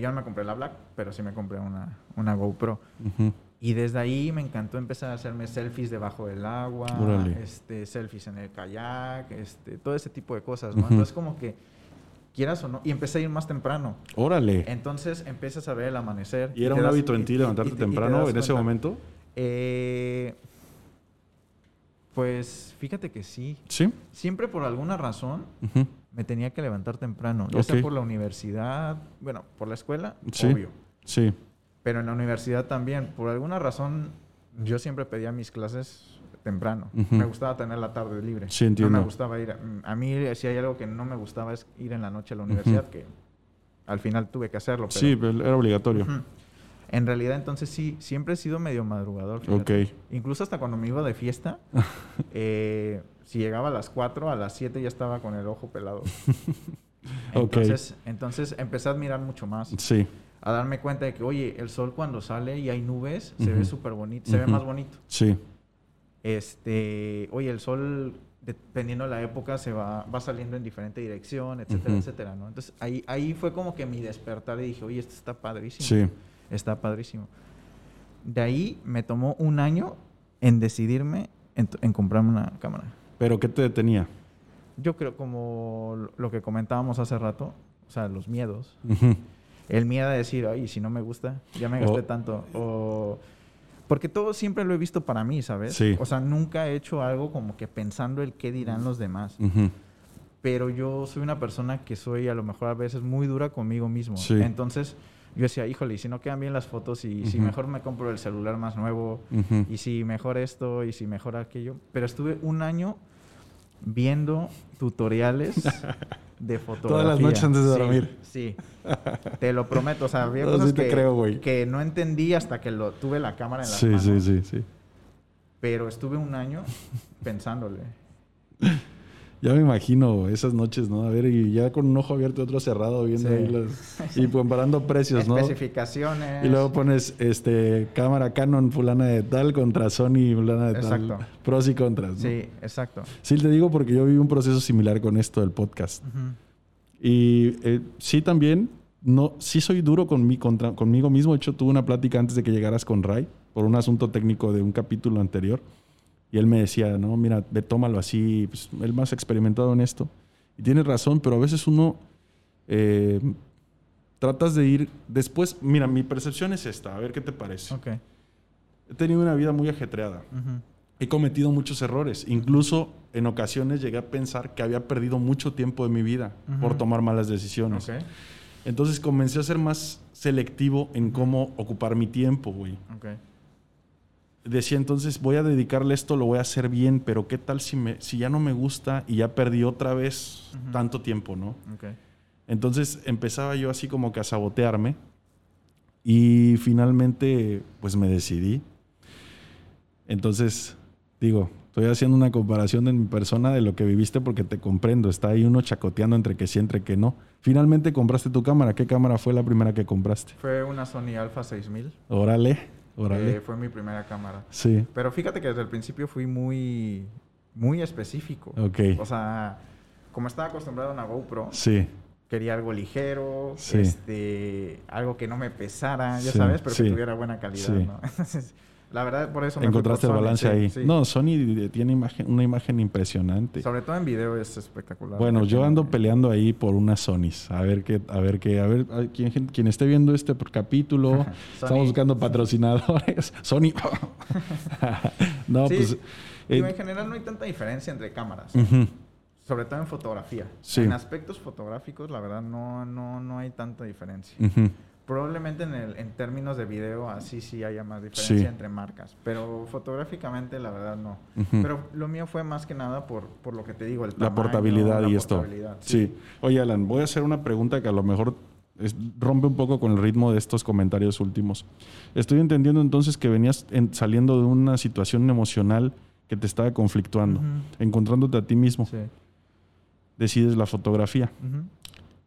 Yo no me compré la Black, pero sí me compré una GoPro. Uh-huh. Y desde ahí me encantó empezar a hacerme selfies debajo del agua, selfies en el kayak, todo ese tipo de cosas, ¿no? Uh-huh. Entonces, como que quieras o no, y empecé a ir más temprano. ¡Órale! Entonces, empiezas a ver el amanecer. ¿Y era un hábito en ti levantarte temprano en ese momento? Pues, fíjate que sí. ¿Sí? Siempre por alguna razón, uh-huh, me tenía que levantar temprano. Ya sea por la universidad, bueno, por la escuela, sí, obvio. Sí. Pero en la universidad también, por alguna razón, yo siempre pedía mis clases temprano. Uh-huh. Me gustaba tener la tarde libre. Sí, entiendo. No me gustaba ir. A mí, si hay algo que no me gustaba es ir en la noche a la universidad, uh-huh, que al final tuve que hacerlo. Pero, sí, pero era obligatorio. Uh-huh. En realidad, entonces, sí, siempre he sido medio madrugador. Fíjate. Ok. Incluso hasta cuando me iba de fiesta, si llegaba a las 4, a las 7 ya estaba con el ojo pelado. Entonces, okay, entonces empecé a admirar mucho más. Sí. A darme cuenta de que, oye, el sol cuando sale y hay nubes, uh-huh, se ve súper bonito, uh-huh, se ve más bonito. Sí. Oye, el sol, dependiendo de la época, se va saliendo en diferente dirección, etcétera, uh-huh, etcétera, ¿no? Entonces, ahí fue como que mi despertar y dije, oye, esto está padrísimo. Sí. Está padrísimo. De ahí me tomó un año en decidirme en comprarme una cámara. ¿Pero qué te detenía? Yo creo como lo que comentábamos hace rato, o sea, los miedos. Uh-huh. El miedo a decir, ay, si no me gusta, ya me gasté tanto. Porque todo siempre lo he visto para mí, ¿sabes? Sí. O sea, nunca he hecho algo como que pensando el qué dirán los demás. Uh-huh. Pero yo soy una persona que soy, a lo mejor a veces, muy dura conmigo mismo. Sí. Entonces, yo decía, híjole, si no quedan bien las fotos, y uh-huh, si mejor me compro el celular más nuevo, uh-huh, y si mejor esto, y si mejor aquello. Pero estuve un año viendo tutoriales de fotografía. Todas las noches antes de dormir. Sí, sí. Te lo prometo. O sea, había cosas sí que no entendí hasta que tuve la cámara en las manos. Sí, sí, sí. Pero estuve un año pensándole. Ya me imagino esas noches, ¿no? A ver, y ya con un ojo abierto y otro cerrado viendo ahí y comparando precios, ¿no? Especificaciones. Y luego pones cámara Canon fulana de tal contra Sony fulana de tal. Exacto. Pros y contras, ¿no? Sí, exacto. Sí, te digo porque yo viví un proceso similar con esto del podcast. Uh-huh. Y sí también, no, sí soy duro conmigo mismo. De hecho, tuve una plática antes de que llegaras con Ray por un asunto técnico de un capítulo anterior. Y él me decía, no, mira, ve, tómalo así, pues, él más experimentado en esto. Y tienes razón, pero a veces uno tratas de ir después. Mira, mi percepción es esta, a ver qué te parece. Okay. He tenido una vida muy ajetreada. Uh-huh. He cometido muchos errores. Incluso en ocasiones llegué a pensar que había perdido mucho tiempo de mi vida, uh-huh, por tomar malas decisiones. Okay. Entonces comencé a ser más selectivo en cómo ocupar mi tiempo, güey. Okay. decía entonces, voy a dedicarle esto, lo voy a hacer bien, pero ¿qué tal si ya no me gusta y ya perdí otra vez tanto tiempo, ¿no? Okay. Entonces empezaba yo así como que a sabotearme y finalmente pues me decidí. Entonces digo, estoy haciendo una comparación de mi persona de lo que viviste porque te comprendo, está ahí uno chacoteando entre que sí, entre que no. Finalmente compraste tu cámara, ¿qué cámara fue la primera que compraste? Fue una Sony Alpha 6000. Órale. Fue mi primera cámara. Sí. Pero fíjate que desde el principio fui muy, muy específico. Ok. O sea, como estaba acostumbrado a una GoPro, sí, quería algo ligero, sí, algo que no me pesara, ya sí, sabes, pero sí, que tuviera buena calidad, sí, ¿no? Entonces, la verdad, por eso me encontraste el balance ahí. Sí. No, Sony tiene una imagen impresionante. Sobre todo en video es espectacular. Bueno, yo ando peleando ahí por unas Sonys. A ver quien esté viendo este capítulo, estamos buscando patrocinadores. Sony. No, sí, pues digo, en general no hay tanta diferencia entre cámaras. Uh-huh. Sobre todo en fotografía. Sí. En aspectos fotográficos, la verdad no hay tanta diferencia. Uh-huh. Probablemente en términos de video así sí haya más diferencia, sí, entre marcas, pero fotográficamente la verdad no. Uh-huh. Pero lo mío fue más que nada por lo que te digo, el tamaño, la portabilidad y esto. Sí. Sí. Oye, Alan, voy a hacer una pregunta que a lo mejor rompe un poco con el ritmo de estos comentarios últimos. Estoy entendiendo entonces que venías saliendo de una situación emocional que te estaba conflictuando, uh-huh, encontrándote a ti mismo. Sí. Decides la fotografía. Uh-huh.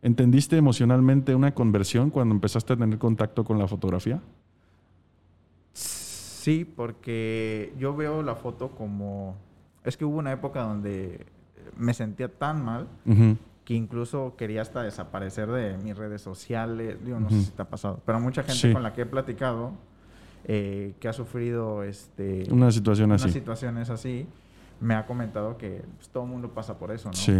¿Entendiste emocionalmente una conversión cuando empezaste a tener contacto con la fotografía? Sí, porque yo veo la foto como... Es que hubo una época donde me sentía tan mal, uh-huh, que incluso quería hasta desaparecer de mis redes sociales. Digo, no, uh-huh, sé si te ha pasado, pero mucha gente, sí, con la que he platicado que ha sufrido situaciones así, me ha comentado que pues, todo el mundo pasa por eso, ¿no? Sí.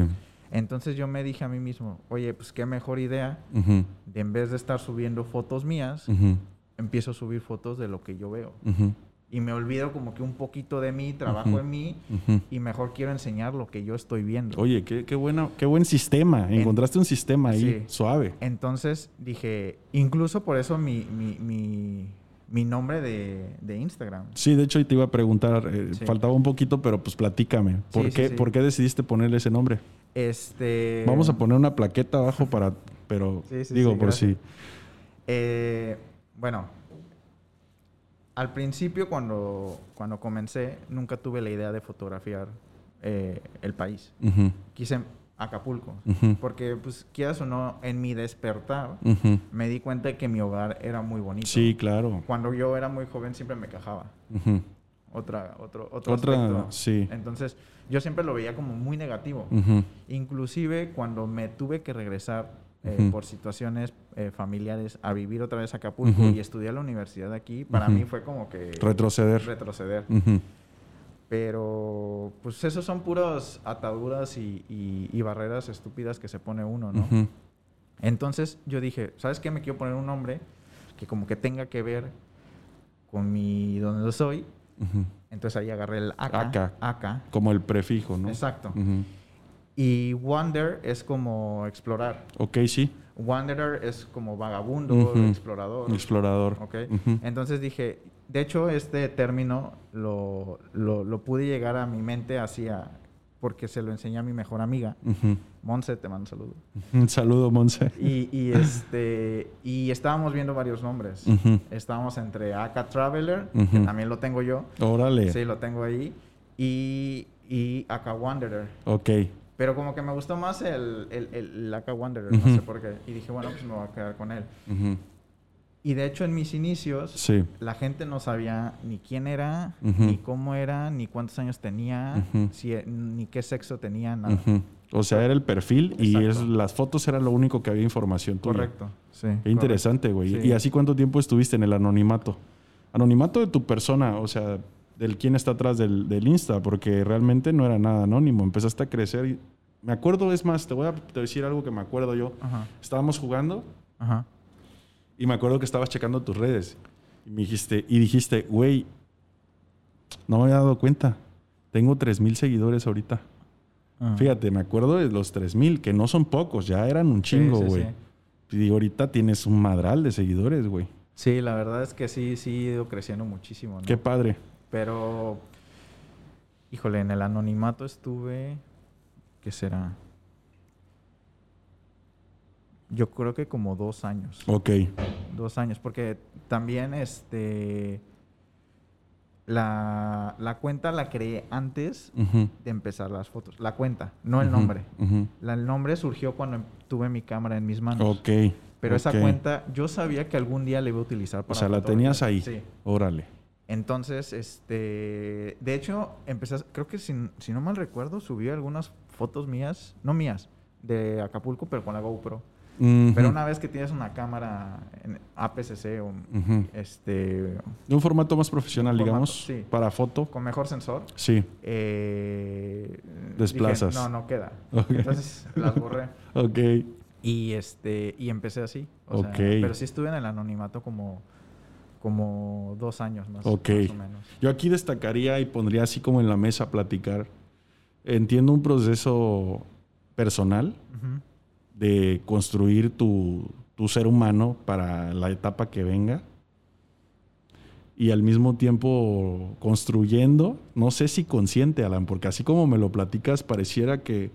Entonces yo me dije a mí mismo, oye, pues qué mejor idea, uh-huh, de en vez de estar subiendo fotos mías, uh-huh, empiezo a subir fotos de lo que yo veo. Uh-huh. Y me olvido como que un poquito de mí, trabajo, uh-huh, en mí, uh-huh, y mejor quiero enseñar lo que yo estoy viendo. Oye, qué buen sistema. Encontraste un sistema ahí, sí, suave. Entonces dije, incluso por eso mi nombre de Instagram. Sí, de hecho te iba a preguntar, sí, faltaba un poquito, pero pues platícame. ¿Por qué decidiste ponerle ese nombre? Vamos a poner una plaqueta abajo para... Pero sí, digo, sí, por si... Sí. Bueno, al principio cuando comencé, nunca tuve la idea de fotografiar el país. Uh-huh. Quise Acapulco. Uh-huh. Porque, pues, quieras o no, en mi despertar, uh-huh, me di cuenta de que mi hogar era muy bonito. Sí, claro. Cuando yo era muy joven siempre me quejaba. Uh-huh. Otro aspecto. Sí. Entonces, yo siempre lo veía como muy negativo. Uh-huh. Inclusive, cuando me tuve que regresar uh-huh, por situaciones familiares a vivir otra vez a Acapulco, uh-huh, y estudiar la universidad aquí, para uh-huh mí fue como que... Retroceder. Uh-huh. Pero, pues, esos son puras ataduras y barreras estúpidas que se pone uno, ¿no? Uh-huh. Entonces, yo dije, ¿sabes qué? Me quiero poner un nombre que como que tenga que ver con donde soy. Uh-huh. Entonces ahí agarré el Aka. Como el prefijo, ¿no? Exacto. Uh-huh. Y Wander es como explorar. Ok, sí. Wanderer es como vagabundo, uh-huh, explorador. Ok. Uh-huh. Entonces dije, de hecho este término lo pude llegar a mi mente porque se lo enseñé a mi mejor amiga, uh-huh, Monse, te mando un saludo. Un saludo, Monse. Y estábamos viendo varios nombres. Uh-huh. Estábamos entre Aka Traveler, uh-huh, que también lo tengo yo. Órale. Sí, lo tengo ahí. Y Aka Wanderer. Ok. Pero como que me gustó más el Aka Wanderer, uh-huh, no sé por qué. Y dije, bueno, pues me voy a quedar con él. Uh-huh. Y de hecho en mis inicios, sí, la gente no sabía ni quién era, uh-huh, ni cómo era, ni cuántos años tenía, uh-huh, ni qué sexo tenía, nada. Uh-huh. O sea, era el perfil. Exacto. Y las fotos era lo único que había información tuya. Correcto, sí. Qué interesante, güey. Sí. ¿Y así cuánto tiempo estuviste en el anonimato? Anonimato de tu persona, o sea, del quién está atrás del Insta, porque realmente no era nada anónimo. Empezaste a crecer y... Me acuerdo, es más, te voy a decir algo que me acuerdo yo. Ajá. Estábamos jugando. Ajá. Y me acuerdo que estabas checando tus redes. Y me dijiste, güey, no me había dado cuenta. Tengo 3,000 seguidores ahorita. Uh-huh. Fíjate, me acuerdo de los 3,000, que no son pocos, ya eran un chingo, güey. Sí, sí. Y ahorita tienes un madral de seguidores, güey. Sí, la verdad es que sí he ido creciendo muchísimo, ¿no? Qué padre. Pero, híjole, en el anonimato estuve, ¿qué será? Yo creo que como 2 años. Ok. 2 años, porque también la cuenta la creé antes de empezar las fotos. La cuenta, no el nombre. El nombre surgió cuando tuve mi cámara en mis manos. Ok. Pero esa cuenta yo sabía que algún día la iba a utilizar para... O sea, la tenías ahí. Sí. Órale. Entonces, de hecho, empecé, creo que si no mal recuerdo, subí algunas fotos mías, no mías, de Acapulco, pero con la GoPro. Pero una vez que tienes una cámara en APS-C o de un formato más profesional, digamos, sí, para foto. Con mejor sensor. Sí. Desplazas. Dije, no queda. Okay. Entonces las borré. Ok. Y empecé así. O sea, pero sí estuve en el anonimato como 2 años más, más o menos. Yo aquí destacaría y pondría así como en la mesa a platicar. Entiendo un proceso personal de construir tu ser humano para la etapa que venga y al mismo tiempo construyendo, no sé si consciente, Alan, porque así como me lo platicas pareciera que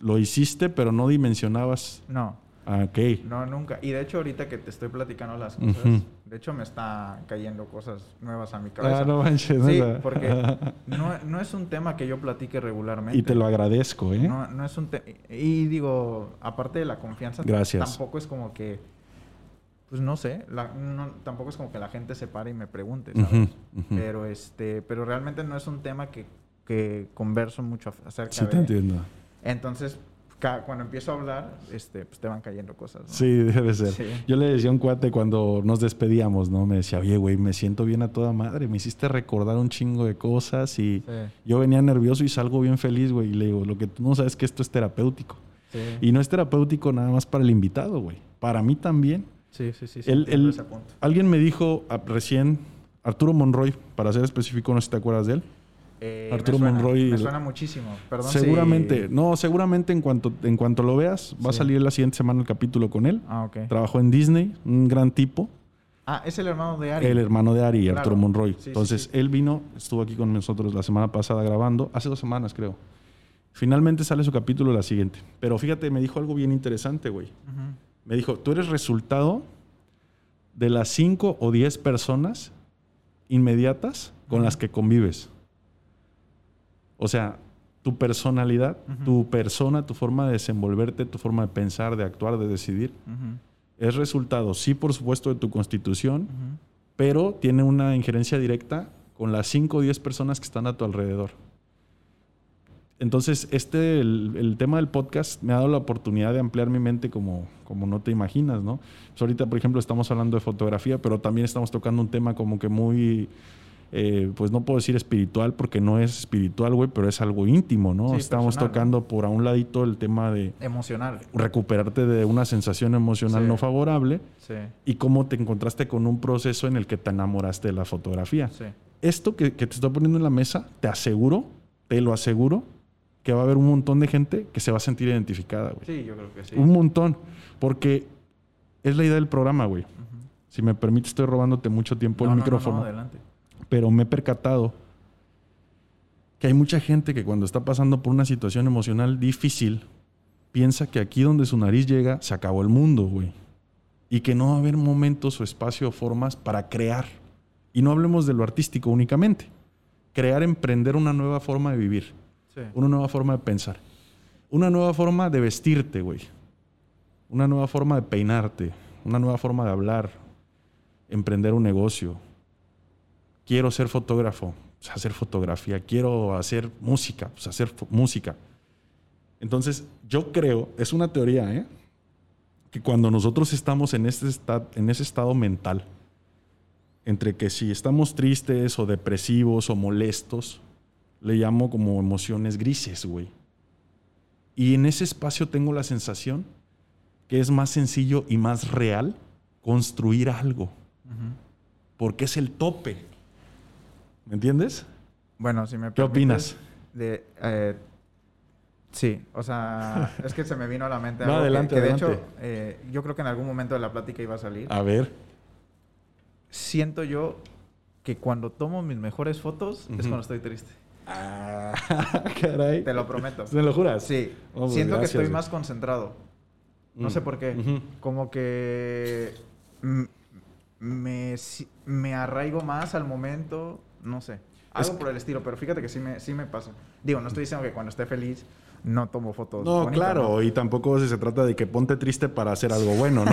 lo hiciste pero no dimensionabas. No. Okay. No, nunca. Y de hecho ahorita que te estoy platicando las cosas, de hecho me está cayendo cosas nuevas a mi cabeza. Ah, no manches. Sí, porque no es un tema que yo platique regularmente. Y te lo agradezco, ¿eh? No es un tema. Y digo, aparte de la confianza, tampoco es como que, pues no sé, tampoco es como que la gente se pare y me pregunte, ¿sabes? Pero pero realmente no es un tema que converso mucho acerca de. Sí, te entiendo. Entonces, cuando empiezo a hablar, pues te van cayendo cosas, ¿no? Sí, debe ser. Sí. Yo le decía a un cuate cuando nos despedíamos, ¿no? Me decía, oye, güey, me siento bien a toda madre. Me hiciste recordar un chingo de cosas y yo venía nervioso y salgo bien feliz, güey. Y le digo, lo que tú no sabes es que esto es terapéutico. Sí. Y no es terapéutico nada más para el invitado, güey. Para mí también. Sí. Alguien me dijo recién, Arturo Monroy, para ser específico, no sé si te acuerdas de él. Arturo Monroy. Me suena muchísimo. Perdón. Seguramente. Si... No, seguramente en cuanto lo veas, va a salir la siguiente semana el capítulo con él. Ah, ok. Trabajó en Disney, un gran tipo. Ah, es el hermano de Ari. El hermano de Ari, claro. Arturo Monroy. Sí, entonces, él vino, estuvo aquí con nosotros la semana pasada grabando, hace 2 semanas creo. Finalmente sale su capítulo la siguiente. Pero fíjate, me dijo algo bien interesante, güey. Me dijo, tú eres resultado de las 5 o 10 personas inmediatas con las que convives. O sea, tu personalidad, tu persona, tu forma de desenvolverte, tu forma de pensar, de actuar, de decidir, es resultado, sí, por supuesto, de tu constitución, pero tiene una injerencia directa con las 5 o 10 personas que están a tu alrededor. Entonces, el tema del podcast me ha dado la oportunidad de ampliar mi mente como no te imaginas, ¿no? Pues ahorita, por ejemplo, estamos hablando de fotografía, pero también estamos tocando un tema como que muy... pues no puedo decir espiritual porque no es espiritual, güey, pero es algo íntimo, ¿no? Sí, estamos personal, tocando por a un ladito el tema de... Emocional. Recuperarte de una sensación emocional no favorable y cómo te encontraste con un proceso en el que te enamoraste de la fotografía. Sí. Esto que te estoy poniendo en la mesa, te lo aseguro, que va a haber un montón de gente que se va a sentir identificada, güey. Sí, yo creo que sí. Un montón, porque es la idea del programa, güey. Si me permites, estoy robándote mucho tiempo el micrófono. No, adelante. Pero me he percatado que hay mucha gente que cuando está pasando por una situación emocional difícil piensa que aquí donde su nariz llega se acabó el mundo, güey. Y que no va a haber momentos o espacio o formas para crear. Y no hablemos de lo artístico únicamente. Crear, emprender una nueva forma de vivir. Sí. Una nueva forma de pensar. Una nueva forma de vestirte, güey. Una nueva forma de peinarte. Una nueva forma de hablar. Emprender un negocio. Quiero ser fotógrafo, pues hacer fotografía. Quiero hacer música, pues hacer música. Entonces, yo creo, es una teoría, que cuando nosotros estamos en ese estado mental, entre que si estamos tristes o depresivos o molestos, le llamo como emociones grises, güey. Y en ese espacio tengo la sensación que es más sencillo y más real construir algo. Porque es el tope. ¿Me entiendes? Bueno, si me permites... ¿Qué opinas? Sí, o sea, es que se me vino a la mente algo adelante. Hecho, yo creo que en algún momento de la plática iba a salir. A ver. Siento yo que cuando tomo mis mejores fotos es cuando estoy triste. Ah, caray. Te lo prometo. ¿Te lo juras? Sí. Oh, siento que estoy más concentrado. No sé por qué. Como que me arraigo más al momento. No sé. Algo por el estilo. Pero fíjate que sí me pasa. Digo, no estoy diciendo que cuando esté feliz no tomo fotos. No, bonitas, claro. ¿No? Y tampoco se trata de que ponte triste para hacer algo bueno, ¿no?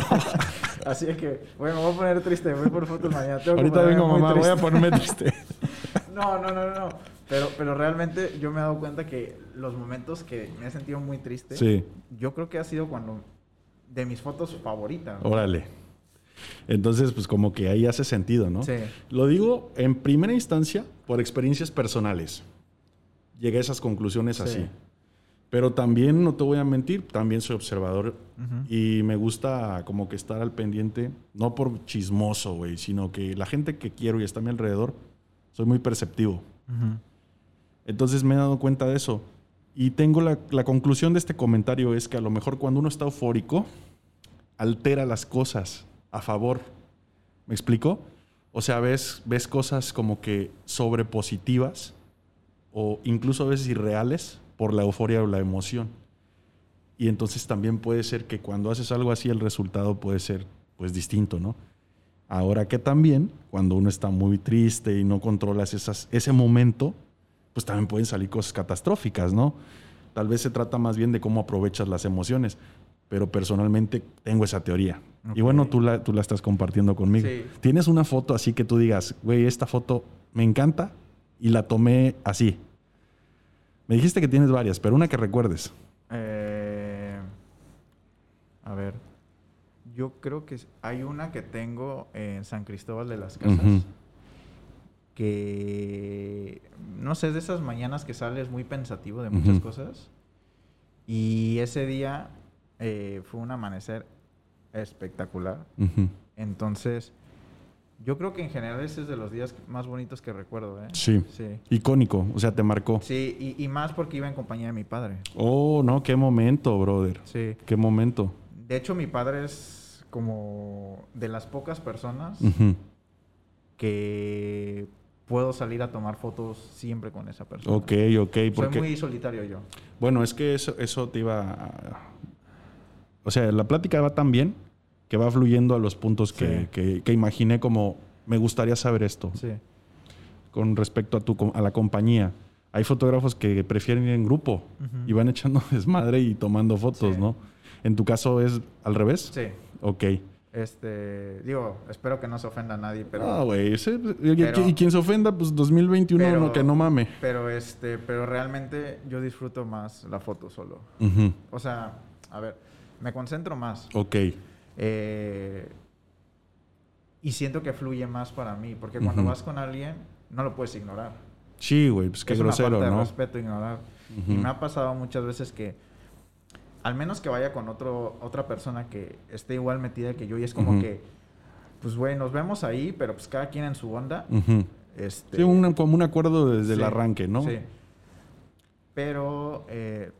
Así es que, bueno, me voy a poner triste. Voy por fotos mañana. Ahorita vengo, mamá. Triste. Voy a ponerme triste. No. Pero realmente yo me he dado cuenta que los momentos que me he sentido muy triste, sí, yo creo que ha sido cuando de mis fotos favoritas. Órale. Entonces, pues como que ahí hace sentido, ¿no? Sí. Lo digo en primera instancia por experiencias personales. Llegué a esas conclusiones así. Pero también, no te voy a mentir, también soy observador y me gusta como que estar al pendiente, no por chismoso, güey, sino que la gente que quiero y está a mi alrededor, soy muy perceptivo. Entonces me he dado cuenta de eso. Y tengo la conclusión de este comentario es que a lo mejor cuando uno está eufórico, altera las cosas a favor. ¿Me explico? O sea, ves cosas como que sobrepositivas o incluso a veces irreales por la euforia o la emoción. Y entonces también puede ser que cuando haces algo así el resultado puede ser pues distinto, ¿no? Ahora que también cuando uno está muy triste y no controlas ese momento, pues también pueden salir cosas catastróficas, ¿no? Tal vez se trata más bien de cómo aprovechas las emociones, pero personalmente tengo esa teoría. Okay. Y bueno, tú la estás compartiendo conmigo. Sí. ¿Tienes una foto así que tú digas, güey, esta foto me encanta y la tomé así? Me dijiste que tienes varias, pero una que recuerdes. A ver, yo creo que hay una que tengo en San Cristóbal de las Casas. Que no sé, es de esas mañanas que sales muy pensativo de muchas cosas, y ese día fue un amanecer espectacular. Entonces yo creo que en general ese es de los días más bonitos que recuerdo, ¿eh? Sí. Icónico, o sea, te marcó. Sí, y más porque iba en compañía de mi padre. Oh, no, qué momento, brother. Sí. Qué momento. De hecho, mi padre es como de las pocas personas que puedo salir a tomar fotos siempre con esa persona. Ok. Soy muy solitario yo. Bueno, es que eso te iba a... O sea, la plática va tan bien que va fluyendo a los puntos que imaginé, como me gustaría saber esto. Sí. Con respecto a la compañía. Hay fotógrafos que prefieren ir en grupo y van echando desmadre y tomando fotos, ¿no? ¿En tu caso es al revés? Sí. Ok. Digo, espero que no se ofenda a nadie, pero... Ah, güey, y quien se ofenda, pues 2021, pero, no, que no mame. Pero realmente yo disfruto más la foto solo. O sea, a ver, me concentro más. Ok. Y siento que fluye más para mí, porque cuando vas con alguien, no lo puedes ignorar. Sí, güey, pues qué grosero, ¿no? Es una falta de respeto ignorar. Y me ha pasado muchas veces que... Al menos que vaya con otra persona que esté igual metida que yo. Y es como que, pues, güey, nos vemos ahí, pero pues cada quien en su onda. Sí, como un acuerdo desde el arranque, ¿no? Sí. Pero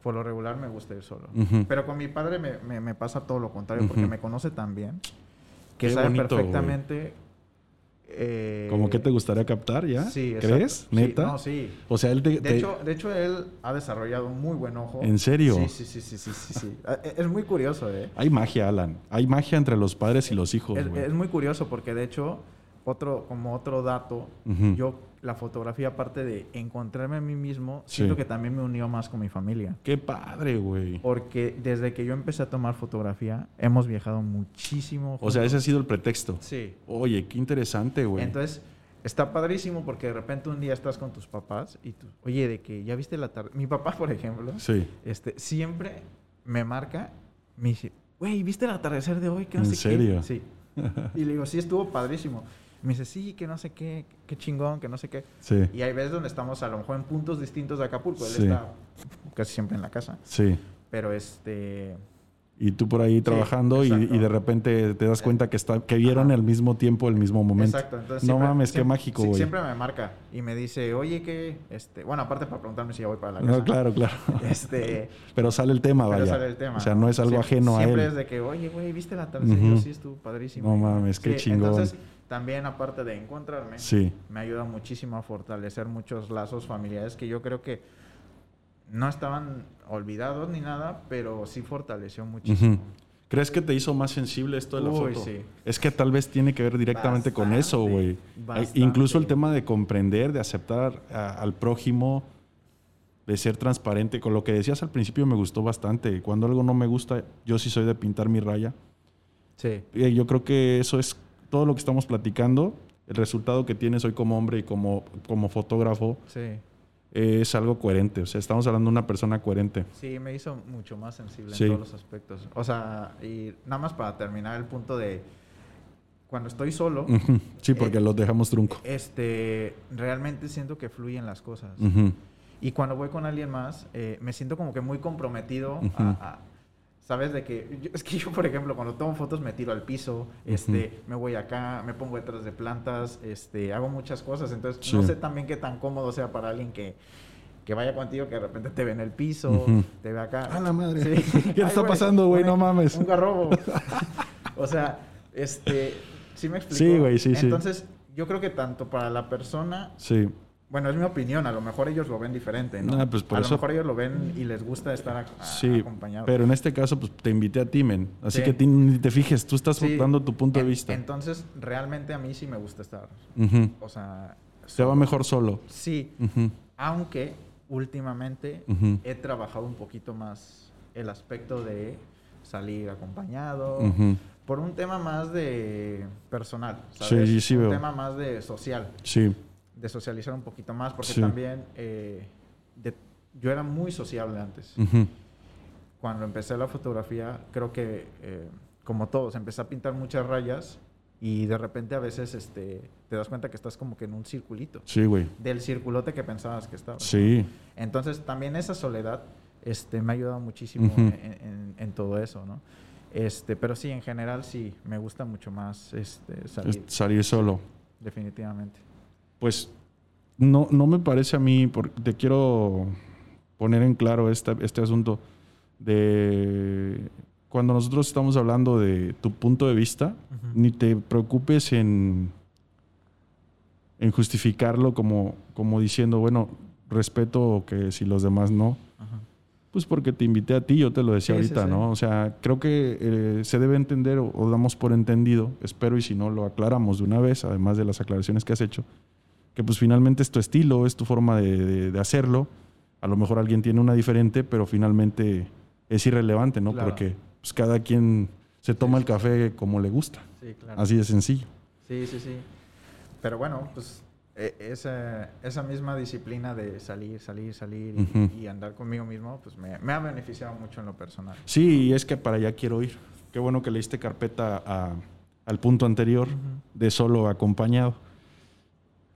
por lo regular me gusta ir solo. Pero con mi padre me pasa todo lo contrario, porque me conoce tan bien que sabe perfectamente... ¿Cómo que te gustaría captar ya? Sí, ¿crees? ¿Neta? Sí, no, sí. O sea, él De hecho, él ha desarrollado un muy buen ojo. ¿En serio? Sí. Es muy curioso, ¿eh? Hay magia, Alan. Hay magia entre los padres y los hijos, güey. Es muy curioso porque, de hecho, como otro dato, yo la fotografía, aparte de encontrarme a mí mismo, siento que también me unió más con mi familia. ¡Qué padre, güey! Porque desde que yo empecé a tomar fotografía, hemos viajado muchísimo juntos. O sea, ese ha sido el pretexto. Sí. Oye, qué interesante, güey. Entonces, está padrísimo porque de repente un día estás con tus papás y tú... Oye, de que ya viste la tarde... Mi papá, por ejemplo, siempre me marca, me dice... Güey, ¿viste el atardecer de hoy? ¿En serio? Sí. Y le digo, sí, estuvo padrísimo. Me dice, sí, que no sé qué, qué chingón, que no sé qué. Sí. Y hay veces donde estamos a lo mejor en puntos distintos de Acapulco. Él está casi siempre en la casa. Sí. Pero Y tú por ahí trabajando y de repente te das cuenta que vieron al mismo tiempo, el mismo momento. Exacto. Entonces, no mames, qué mágico, güey. Siempre me marca y me dice, oye, que... Bueno, aparte para preguntarme si ya voy para la casa. No, claro. Pero sale el tema, vaya. O sea, no es algo ajeno a él. Siempre es de que, oye, güey, ¿viste la tarde? Yo sí, estuvo padrísimo. No mames, qué chingón. Entonces... también, aparte de encontrarme, sí, me ayuda muchísimo a fortalecer muchos lazos familiares que yo creo que no estaban olvidados ni nada, pero sí fortaleció muchísimo. Uh-huh. ¿Crees que te hizo más sensible esto de la foto? Sí. Es que tal vez tiene que ver directamente con eso, güey. Incluso el tema de comprender, de aceptar al prójimo, de ser transparente. Con lo que decías al principio me gustó bastante. Cuando algo no me gusta, yo sí soy de pintar mi raya. Sí. Y yo creo que eso es todo lo que estamos platicando. El resultado que tienes hoy como hombre y como fotógrafo. Sí. Es algo coherente, o sea, estamos hablando de una persona coherente. Sí, me hizo mucho más sensible, sí, en todos los aspectos. O sea, y nada más para terminar el punto de cuando estoy solo... Uh-huh. Sí, porque los dejamos trunco. Realmente siento que fluyen las cosas. Uh-huh. Y cuando voy con alguien más, me siento como que muy comprometido, uh-huh, a ¿sabes? De que yo, por ejemplo, cuando tomo fotos me tiro al piso, uh-huh, me voy acá, me pongo detrás de plantas, hago muchas cosas. Entonces, sí, no sé también qué tan cómodo sea para alguien que vaya contigo, que de repente te ve en el piso, uh-huh, te ve acá. ¡A la madre! Sí. ¿Qué te está pasando, güey? No mames. Un garrobo. O sea, ¿sí me explico? Sí, güey, sí. Entonces, sí, yo creo que tanto para la persona... Sí. Bueno, es mi opinión. A lo mejor ellos lo ven diferente, ¿no? Pues por eso... lo mejor ellos lo ven y les gusta estar sí, acompañados. Pero en este caso, pues, te invité a ti, men. Así sí, que ni te fijes. Tú estás dando tu punto de vista. Entonces, realmente a mí sí me gusta estar. Uh-huh. O sea... Solo. Te va mejor solo. Sí. Uh-huh. Aunque, últimamente, uh-huh, he trabajado un poquito más el aspecto de salir acompañado... Uh-huh. Por un tema más de personal, ¿sabes? Sí, sí, tema más de social. Sí. De socializar un poquito más, porque sí, también yo era muy sociable antes. Uh-huh. Cuando empecé la fotografía, creo que, como todos, empecé a pintar muchas rayas y de repente a veces te das cuenta que estás como que en un circulito. Sí, güey. Del circulote que pensabas que estabas. Sí. Entonces, también esa soledad me ha ayudado muchísimo, uh-huh, en todo eso, ¿no? Pero sí, en general, sí, me gusta mucho más salir solo. Definitivamente. Pues no me parece a mí, porque te quiero poner en claro este asunto de cuando nosotros estamos hablando de tu punto de vista, uh-huh, ni te preocupes en justificarlo como diciendo, bueno, respeto que si los demás no, uh-huh, pues porque te invité a ti, yo te lo decía ahorita, sí, ¿no? Sí. O sea, creo que se debe entender o damos por entendido, espero, y si no lo aclaramos de una vez, además de las aclaraciones que has hecho, que pues finalmente es tu estilo, es tu forma de hacerlo. A lo mejor alguien tiene una diferente, pero finalmente es irrelevante, ¿no? Claro. Porque pues, cada quien se toma el café como le gusta. Sí, claro. Así de sencillo. Sí, sí, sí. Pero bueno, pues esa misma disciplina de salir uh-huh, y andar conmigo mismo, pues me ha beneficiado mucho en lo personal. Sí, y es que para allá quiero ir. Qué bueno que le diste carpeta al punto anterior, uh-huh, de solo acompañado.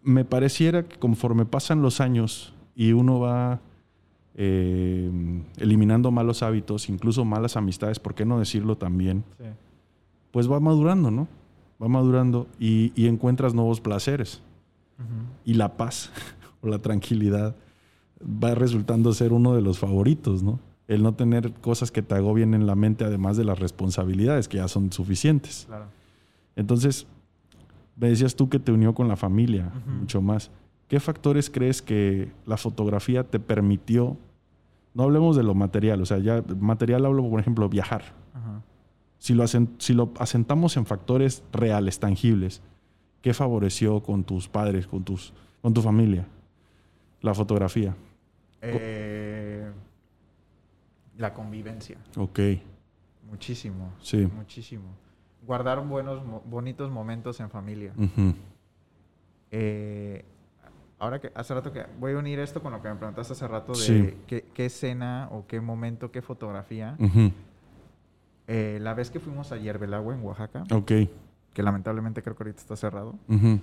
Me pareciera que conforme pasan los años y uno va eliminando malos hábitos, incluso malas amistades, ¿por qué no decirlo también? Sí. Pues va madurando, ¿no? Va madurando y encuentras nuevos placeres. Uh-huh. Y la paz o la tranquilidad va resultando ser uno de los favoritos, ¿no? El no tener cosas que te agobien en la mente, además de las responsabilidades, que ya son suficientes. Claro. Entonces... Me decías tú que te unió con la familia, uh-huh, mucho más. ¿Qué factores crees que la fotografía te permitió? No hablemos de lo material, o sea, ya material hablo, por ejemplo, viajar. Uh-huh. Si lo asentamos en factores reales, tangibles, ¿qué favoreció con tus padres, con tu familia? La fotografía. La convivencia. Ok. Muchísimo. Sí. Muchísimo. Guardar buenos, bonitos momentos en familia. Uh-huh. Ahora que hace rato que... Voy a unir esto con lo que me preguntaste hace rato de sí, qué escena o qué momento, qué fotografía. Uh-huh. La vez que fuimos a Hierve el Agua en Oaxaca. Ok. Que lamentablemente creo que ahorita está cerrado. Uh-huh.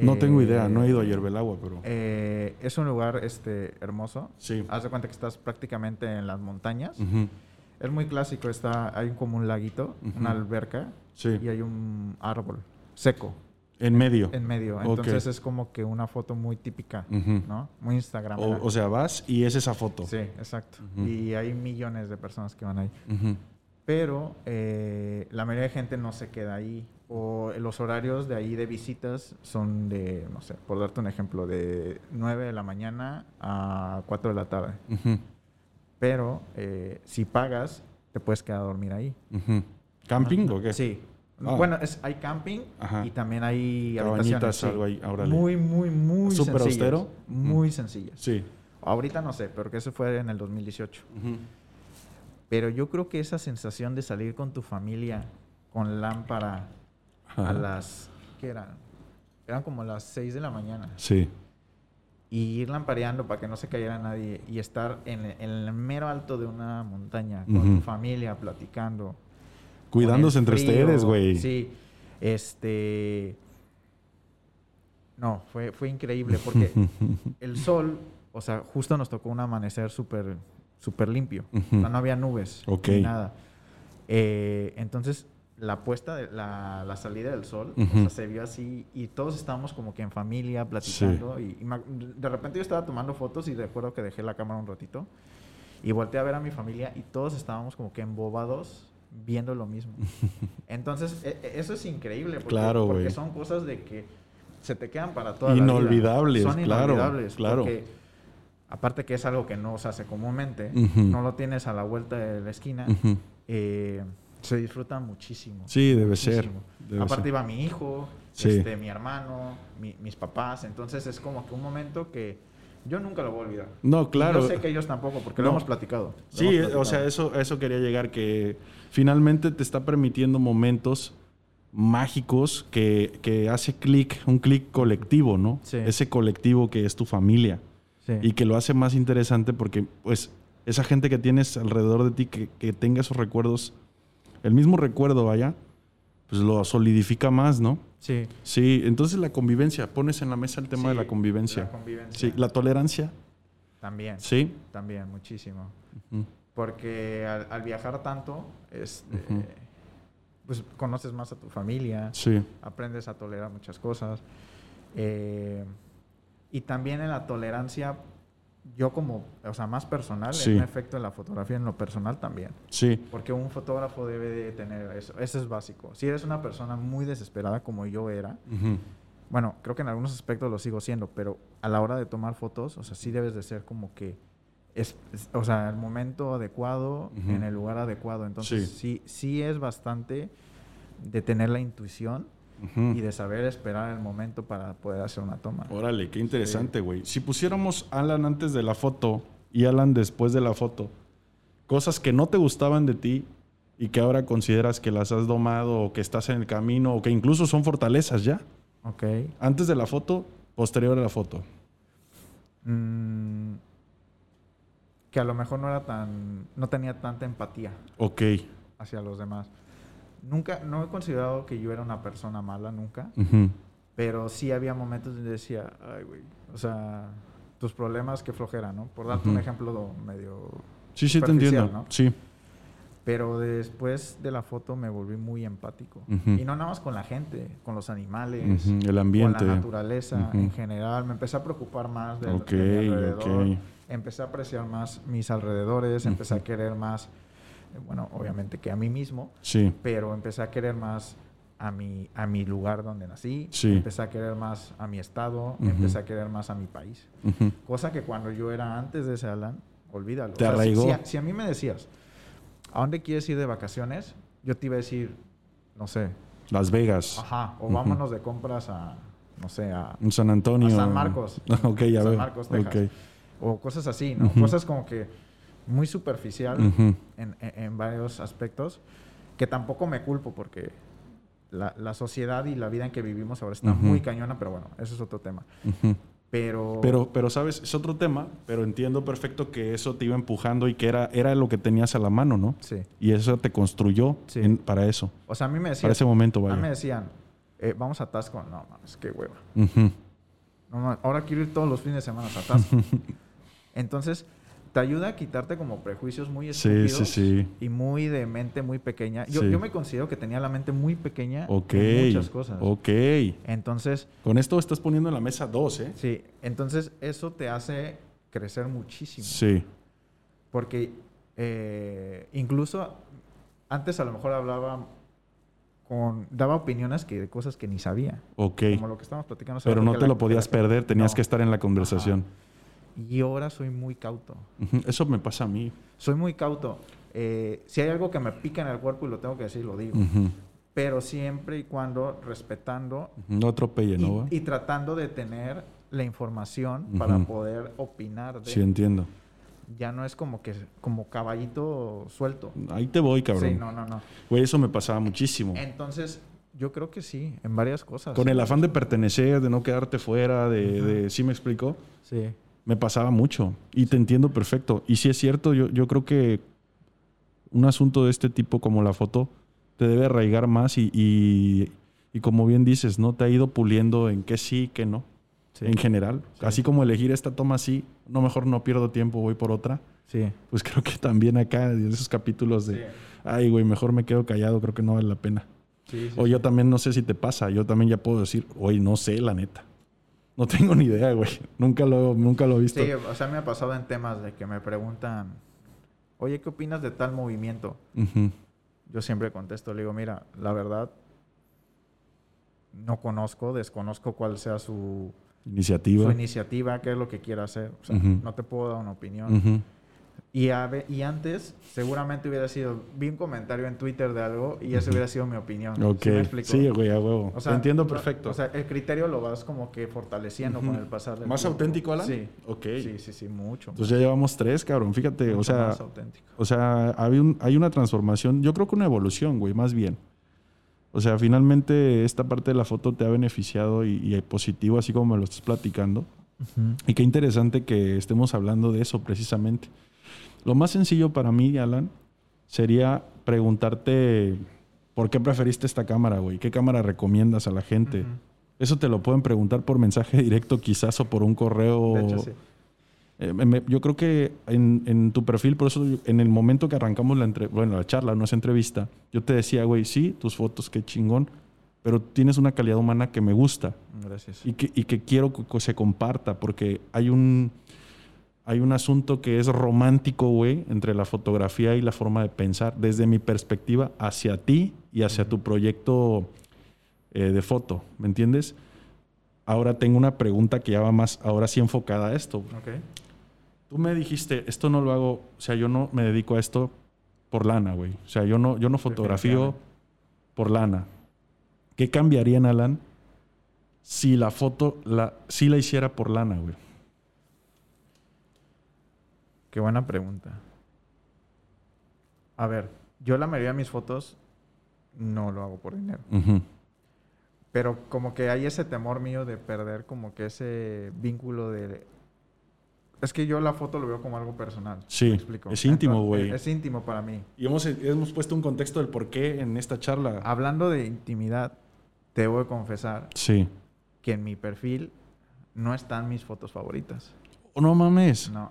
No tengo idea, no he ido a Hierve el Agua, pero... es un lugar hermoso. Sí. Haz de cuenta que estás prácticamente en las montañas. Uh-huh. Es muy clásico, hay como un laguito, uh-huh, una alberca, sí, y hay un árbol seco. ¿En medio? En medio. Entonces, okay, es como que una foto muy típica, uh-huh, ¿no? Muy Instagram. O sea, vas y es esa foto. Sí, exacto. Uh-huh. Y hay millones de personas que van ahí. Uh-huh. Pero la mayoría de gente no se queda ahí. o los horarios de ahí de visitas son de, no sé, por darte un ejemplo, de 9 de la mañana a 4 de la tarde. Uh-huh. Pero si pagas, te puedes quedar a dormir ahí. Uh-huh. ¿Camping o qué? Sí. Ah. Bueno, hay camping. Ajá. Y también hay habitaciones. Sí. Algo ahí, muy super sencillas. ¿Súper austero? Muy sencillas. Sí. Ahorita no sé, pero que eso fue en el 2018. Uh-huh. Pero yo creo que esa sensación de salir con tu familia con lámpara a las... ¿Qué eran? Eran como las 6 de la mañana. Sí. Y ir lampareando para que no se cayera nadie y estar en el mero alto de una montaña con uh-huh. tu familia platicando. Cuidándose entre ustedes, güey. Sí. No, fue increíble porque el sol, o sea, justo nos tocó un amanecer súper super limpio. Uh-huh. O sea, no había nubes. Ok. Ni nada. Entonces, la puesta, la salida del sol, uh-huh. o sea, se vio así y todos estábamos como que en familia platicando. Sí. Y de repente yo estaba tomando fotos y recuerdo que dejé la cámara un ratito y volteé a ver a mi familia y todos estábamos como que embobados viendo lo mismo. Entonces, eso es increíble. Claro, porque son cosas de que se te quedan para toda la vida. Inolvidables, claro. Son inolvidables. Claro. Porque, aparte que es algo que no se hace comúnmente, uh-huh. no lo tienes a la vuelta de la esquina, uh-huh. Se disfruta muchísimo. Sí, debe muchísimo. Ser. Debe aparte ser. Iba mi hijo, sí. Mi hermano, mis papás. Entonces, es como que un momento que... Yo nunca lo voy a olvidar. No, claro. Y yo sé que ellos tampoco, porque no. Lo hemos platicado. O sea, eso quería llegar, que finalmente te está permitiendo momentos mágicos que hace clic, un clic colectivo, ¿no? Sí. Ese colectivo que es tu familia. Sí. Y que lo hace más interesante porque, pues, esa gente que tienes alrededor de ti, que tenga esos recuerdos, el mismo recuerdo, vaya, pues lo solidifica más, ¿no? Sí. Sí, entonces la convivencia, pones en la mesa el tema de la convivencia. La convivencia. Sí, la tolerancia. También. Sí. También, muchísimo. Uh-huh. Porque al viajar tanto, uh-huh. Pues conoces más a tu familia. Sí. Aprendes a tolerar muchas cosas. Y también en la tolerancia, yo como, o sea, más personal, sí. en efecto en la fotografía, en lo personal también. Sí. Porque un fotógrafo debe de tener eso. Eso es básico. Si eres una persona muy desesperada como yo era, uh-huh. bueno, creo que en algunos aspectos lo sigo siendo, pero a la hora de tomar fotos, o sea, sí debes de ser como que, o sea, el momento adecuado, uh-huh. en el lugar adecuado. Entonces, sí es bastante de tener la intuición. Uh-huh. Y de saber esperar el momento para poder hacer una toma. Órale, qué interesante, güey. Sí. Si pusiéramos Alan antes de la foto y Alan después de la foto, cosas que no te gustaban de ti y que ahora consideras que las has domado o que estás en el camino o que incluso son fortalezas ya. Ok. Antes de la foto, posterior a la foto. Que a lo mejor no tenía tanta empatía. Ok. Hacia los demás. Nunca, no he considerado que yo era una persona mala, nunca. Uh-huh. Pero sí había momentos donde decía, ay, güey, o sea, tus problemas, qué flojera, ¿no? Por darte uh-huh. un ejemplo medio sí, te entiendo, ¿no? Sí. Pero después de la foto me volví muy empático. Uh-huh. Y no nada más con la gente, con los animales, uh-huh. el ambiente, con la naturaleza uh-huh. en general. Me empecé a preocupar más de mi alrededor. Okay. Empecé a apreciar más mis alrededores, uh-huh. empecé a querer más... Bueno, obviamente que a mí mismo, sí. pero empecé a querer más a mi lugar donde nací, sí. empecé a querer más a mi estado, uh-huh. empecé a querer más a mi país. Uh-huh. Cosa que cuando yo era antes de ese Alan, olvídalo. ¿Te arraigó? Si a mí me decías, ¿a dónde quieres ir de vacaciones? Yo te iba a decir, no sé. Las Vegas. Ajá, o uh-huh. vámonos de compras a, no sé, a... San Antonio. A San Marcos. Ok, ya veo. San Marcos, Texas. Okay. O cosas así, ¿no? Uh-huh. Cosas como que... muy superficial uh-huh. en varios aspectos, que tampoco me culpo porque la sociedad y la vida en que vivimos ahora está uh-huh. muy cañona, pero bueno, eso es otro tema. Uh-huh. Pero sabes, es otro tema, pero entiendo perfecto que eso te iba empujando y que era lo que tenías a la mano, ¿no? Sí. Y eso te construyó sí. Para eso. O sea, a mí me decían... Para ese momento, vaya. A mí me decían, vamos a Tasco. No, mames, qué hueva. Uh-huh. No, ahora quiero ir todos los fines de semana a Tasco. Entonces... te ayuda a quitarte como prejuicios muy estúpidos y muy de mente muy pequeña. Yo me considero que tenía la mente muy pequeña en muchas cosas. Ok. Entonces... con esto estás poniendo en la mesa 2, ¿eh? Sí. Entonces, eso te hace crecer muchísimo. Sí. Porque incluso antes a lo mejor hablaba daba opiniones de cosas que ni sabía. Ok. Como lo que estábamos platicando. Pero no te lo podías perder, tenías que estar en la conversación. Ajá. Y ahora soy muy cauto. Eso me pasa a mí. Soy muy cauto. Si hay algo que me pica en el cuerpo y lo tengo que decir, lo digo. Pero siempre y cuando respetando. No atropelle, ¿no? Y tratando de tener la información para poder opinar. Sí, entiendo. Ya no es como caballito suelto. Ahí te voy, cabrón. Sí, no. Güey, eso me pasaba muchísimo. Entonces, yo creo que sí, en varias cosas. Con el afán de pertenecer, de no quedarte fuera, de ¿sí me explico? Sí. Me pasaba mucho. Y te entiendo perfecto. Y sí es cierto, yo creo que un asunto de este tipo como la foto te debe arraigar más y como bien dices, ¿no? Te ha ido puliendo en qué sí, qué no. Sí. En general, sí. Así como elegir esta toma así, no, mejor no pierdo tiempo, voy por otra. Sí. Pues creo que también acá, en esos capítulos de, sí, ay, güey, mejor me quedo callado, creo que no vale la pena. Sí, sí, o yo también no sé si te pasa, yo también ya puedo decir, oye, no sé, la neta. No tengo ni idea, güey. Nunca lo he visto. Sí, o sea, me ha pasado en temas de que me preguntan, oye, ¿qué opinas de tal movimiento? Yo siempre contesto, le digo, mira, la verdad, no conozco, desconozco cuál sea su... Su iniciativa, qué es lo que quiera hacer. O sea, no te puedo dar una opinión. Y antes, seguramente hubiera sido... Vi un comentario en Twitter de algo y esa hubiera sido mi opinión. Ok. ¿Sí me explico? Sí, güey, a huevo. O sea, te entiendo perfecto. O sea, el criterio lo vas como que fortaleciendo con el pasar del tiempo. ¿Auténtico, Alan? Sí. Ok. Sí, mucho. Entonces ya llevamos 3, cabrón. Fíjate, mucho, o sea... Más auténtico. O sea, hay una transformación. Yo creo que una evolución, güey, más bien. O sea, finalmente esta parte de la foto te ha beneficiado y positivo, así como me lo estás platicando. Y qué interesante que estemos hablando de eso precisamente. Lo más sencillo para mí, Alan, sería preguntarte por qué preferiste esta cámara, güey. ¿Qué cámara recomiendas a la gente? Eso te lo pueden preguntar por mensaje directo quizás o por un correo. De hecho, sí. Yo creo que en tu perfil, por eso en el momento que arrancamos la charla, no es entrevista, yo te decía, güey, sí, tus fotos, qué chingón, pero tienes una calidad humana que me gusta. Gracias. Y que quiero que se comparta, porque hay un asunto que es romántico, güey, entre la fotografía y la forma de pensar, desde mi perspectiva, hacia ti y hacia tu proyecto de foto, ¿me entiendes? Ahora tengo una pregunta que ya va más, ahora sí enfocada a esto. Okay. Tú me dijiste, esto no lo hago, o sea, yo no me dedico a esto por lana, güey. O sea, yo no fotografío por lana. ¿Qué cambiaría en Alan si la foto si la hiciera por lana, güey? Qué buena pregunta. A ver, yo la mayoría de mis fotos no lo hago por dinero. Pero como que hay ese temor mío de perder como que ese vínculo de... Es que yo la foto lo veo como algo personal. Sí, es íntimo, güey. Es íntimo para mí. Y hemos puesto un contexto del por qué en esta charla. Hablando de intimidad, te voy a confesar que en mi perfil no están mis fotos favoritas. Oh, no mames. No.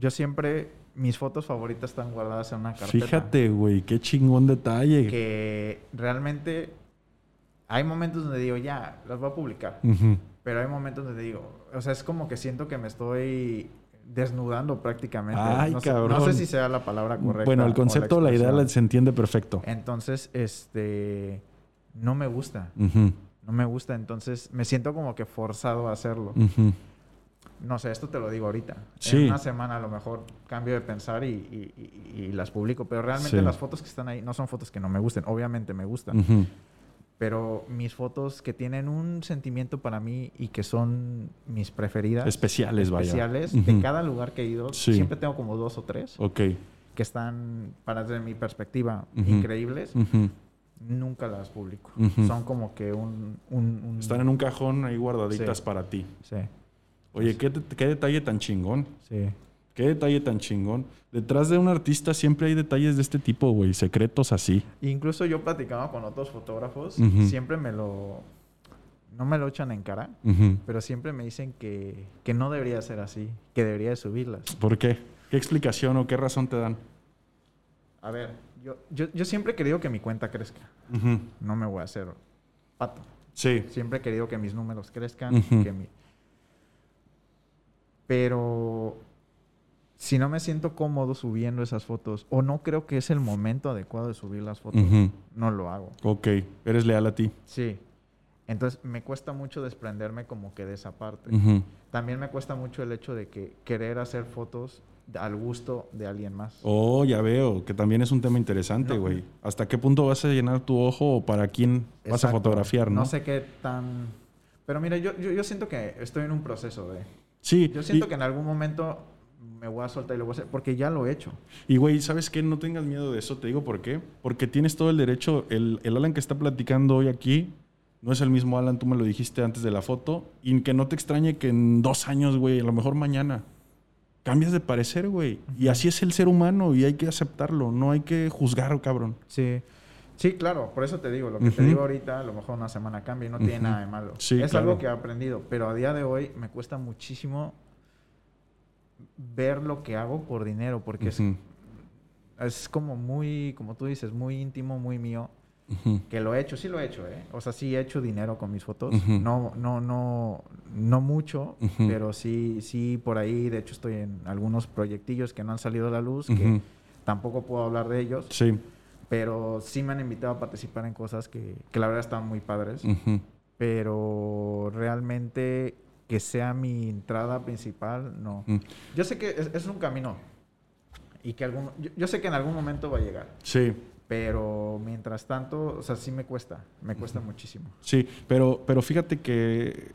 Yo siempre... Mis fotos favoritas están guardadas en una carpeta. Fíjate, güey, qué chingón detalle. Que realmente... Hay momentos donde digo, ya, las voy a publicar. Pero hay momentos donde digo, o sea, es como que siento que me estoy desnudando prácticamente. Ay, cabrón. No sé si sea la palabra correcta. Bueno, el concepto, la idea se entiende perfecto. Entonces, no me gusta. No me gusta. Entonces, me siento como que forzado a hacerlo. No sé, esto te lo digo ahorita. Sí. En una semana a lo mejor cambio de pensar y las publico. Pero realmente las fotos que están ahí no son fotos que no me gusten. Obviamente me gustan. Pero mis fotos que tienen un sentimiento para mí y que son mis preferidas. Especiales, de cada lugar que he ido. Siempre tengo como 2 o 3. Que están, desde mi perspectiva, increíbles. Nunca las publico. Son como que un... Están en un cajón ahí guardaditas para ti. Sí. Oye, qué detalle tan chingón. Sí. Qué detalle tan chingón. Detrás de un artista siempre hay detalles de este tipo, güey. Secretos así. Incluso yo platicaba con otros fotógrafos. Siempre me lo... No me lo echan en cara. Pero siempre me dicen que no debería ser así. Que debería de subirlas. ¿Por qué? ¿Qué explicación o qué razón te dan? A ver, yo siempre he querido que mi cuenta crezca. No me voy a hacer pato. Sí. Siempre he querido que mis números crezcan. Pero... si no me siento cómodo subiendo esas fotos o no creo que es el momento adecuado de subir las fotos, uh-huh, no lo hago. Ok, eres leal a ti. Sí. Entonces, me cuesta mucho desprenderme como que de esa parte. Uh-huh. También me cuesta mucho el hecho de que querer hacer fotos al gusto de alguien más. Oh, ya veo, que también es un tema interesante, güey. No. ¿Hasta qué punto vas a llenar tu ojo o para quién, exacto, vas a fotografiar, no? No sé qué tan... Pero mira, yo siento que estoy en un proceso de... Sí. Yo siento que en algún momento me voy a soltar y lo voy a hacer, porque ya lo he hecho. Y, güey, ¿sabes qué? No tengas miedo de eso, te digo por qué. Porque tienes todo el derecho. El Alan que está platicando hoy aquí... No es el mismo Alan, tú me lo dijiste antes de la foto. Y que no te extrañe que en 2 años, güey, a lo mejor mañana, cambias de parecer, güey. Y así es el ser humano y hay que aceptarlo. No hay que juzgar, cabrón. Sí, sí, claro. Por eso te digo, lo que, uh-huh, te digo ahorita, a lo mejor una semana cambia y no, uh-huh, tiene nada de malo. Sí, es, claro, algo que he aprendido. Pero a día de hoy me cuesta muchísimo ver lo que hago por dinero. Porque, uh-huh, es como muy, como tú dices, muy íntimo, muy mío. Uh-huh. Que lo he hecho, sí lo he hecho, ¿eh? O sea, sí he hecho dinero con mis fotos. Uh-huh. No mucho, uh-huh, pero sí por ahí. De hecho, estoy en algunos proyectillos que no han salido a la luz, uh-huh, que tampoco puedo hablar de ellos. Sí. Pero sí me han invitado a participar en cosas que la verdad están muy padres. Uh-huh. Pero realmente que sea mi entrada principal, no. Uh-huh. Yo sé que es un camino y que yo sé que en algún momento va a llegar. Sí. Pero mientras tanto, o sea, sí me cuesta uh-huh, muchísimo. Sí, pero fíjate que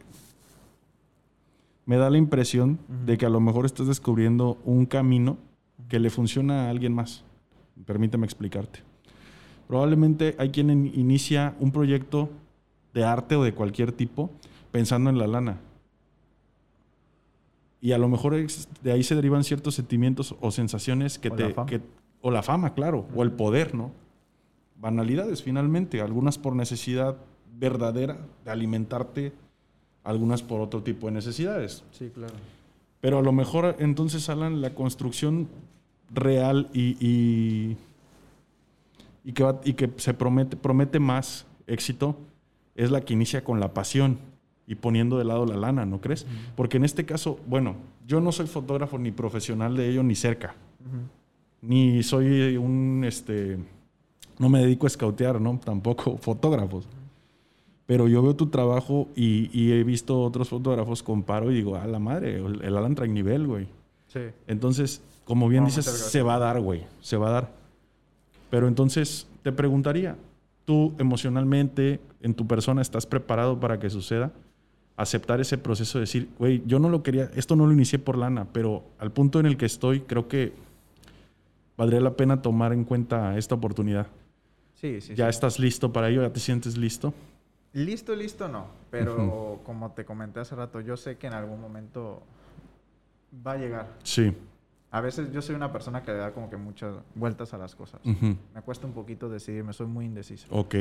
me da la impresión, uh-huh, de que a lo mejor estás descubriendo un camino, uh-huh, que le funciona a alguien más. Permíteme explicarte. Probablemente hay quien inicia un proyecto de arte o de cualquier tipo pensando en la lana. Y a lo mejor de ahí se derivan ciertos sentimientos o sensaciones que o la fama, claro, uh-huh, o el poder, ¿no? Banalidades, finalmente. Algunas por necesidad verdadera de alimentarte, algunas por otro tipo de necesidades. Sí, claro. Pero a lo mejor, entonces, Alan, la construcción real y que se promete más éxito es la que inicia con la pasión y poniendo de lado la lana, ¿no crees? Uh-huh. Porque en este caso, bueno, yo no soy fotógrafo ni profesional de ello, ni cerca. Uh-huh. Ni soy no me dedico a escautear, ¿no? Tampoco fotógrafos. Pero yo veo tu trabajo y he visto otros fotógrafos, comparo y digo, ¡ah, la madre! El Alan trae nivel, güey. Sí. Entonces, como bien dices, se va a dar, güey. Se va a dar. Pero entonces, te preguntaría, ¿tú emocionalmente, en tu persona, estás preparado para que suceda? Aceptar ese proceso de decir, güey, yo no lo quería, esto no lo inicié por lana, pero al punto en el que estoy, creo que valdría la pena tomar en cuenta esta oportunidad. Sí, sí. ¿Ya estás listo para ello? ¿Ya te sientes listo? Listo no. Pero, uh-huh, como te comenté hace rato, yo sé que en algún momento va a llegar. Sí. A veces yo soy una persona que le da como que muchas vueltas a las cosas. Uh-huh. Me cuesta un poquito decidirme, soy muy indeciso. Ok.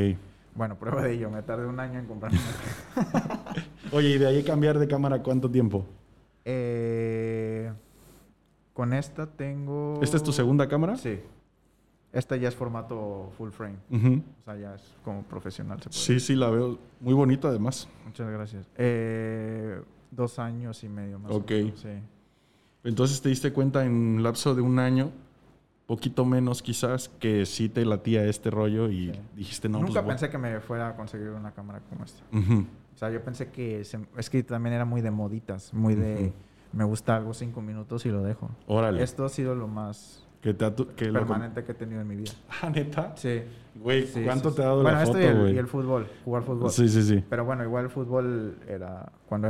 Bueno, prueba de ello. Me tardé 1 año en comprar una cámara. Oye, ¿y de ahí cambiar de cámara cuánto tiempo? Con esta tengo... ¿Esta es tu segunda cámara? Sí. Esta ya es formato full frame. Uh-huh. O sea, ya es como profesional. Se puede sí, decir. Sí, la veo muy bonita además. Muchas gracias. 2 años y medio más o menos. Sí. Entonces te diste cuenta en un lapso de 1 año, poquito menos quizás, que sí te latía este rollo y sí. Dijiste no. Nunca pensé que me fuera a conseguir una cámara como esta. Uh-huh. O sea, yo pensé que... Es que también era muy de moditas, muy de... Uh-huh. Me gusta algo 5 minutos y lo dejo. Órale. Esto ha sido lo más permanente que he tenido en mi vida. ¿Ah, neta? Sí. Güey, sí, ¿cuánto te ha dado la foto, güey? Y el fútbol, jugar fútbol. Sí. Pero bueno, igual el fútbol era cuando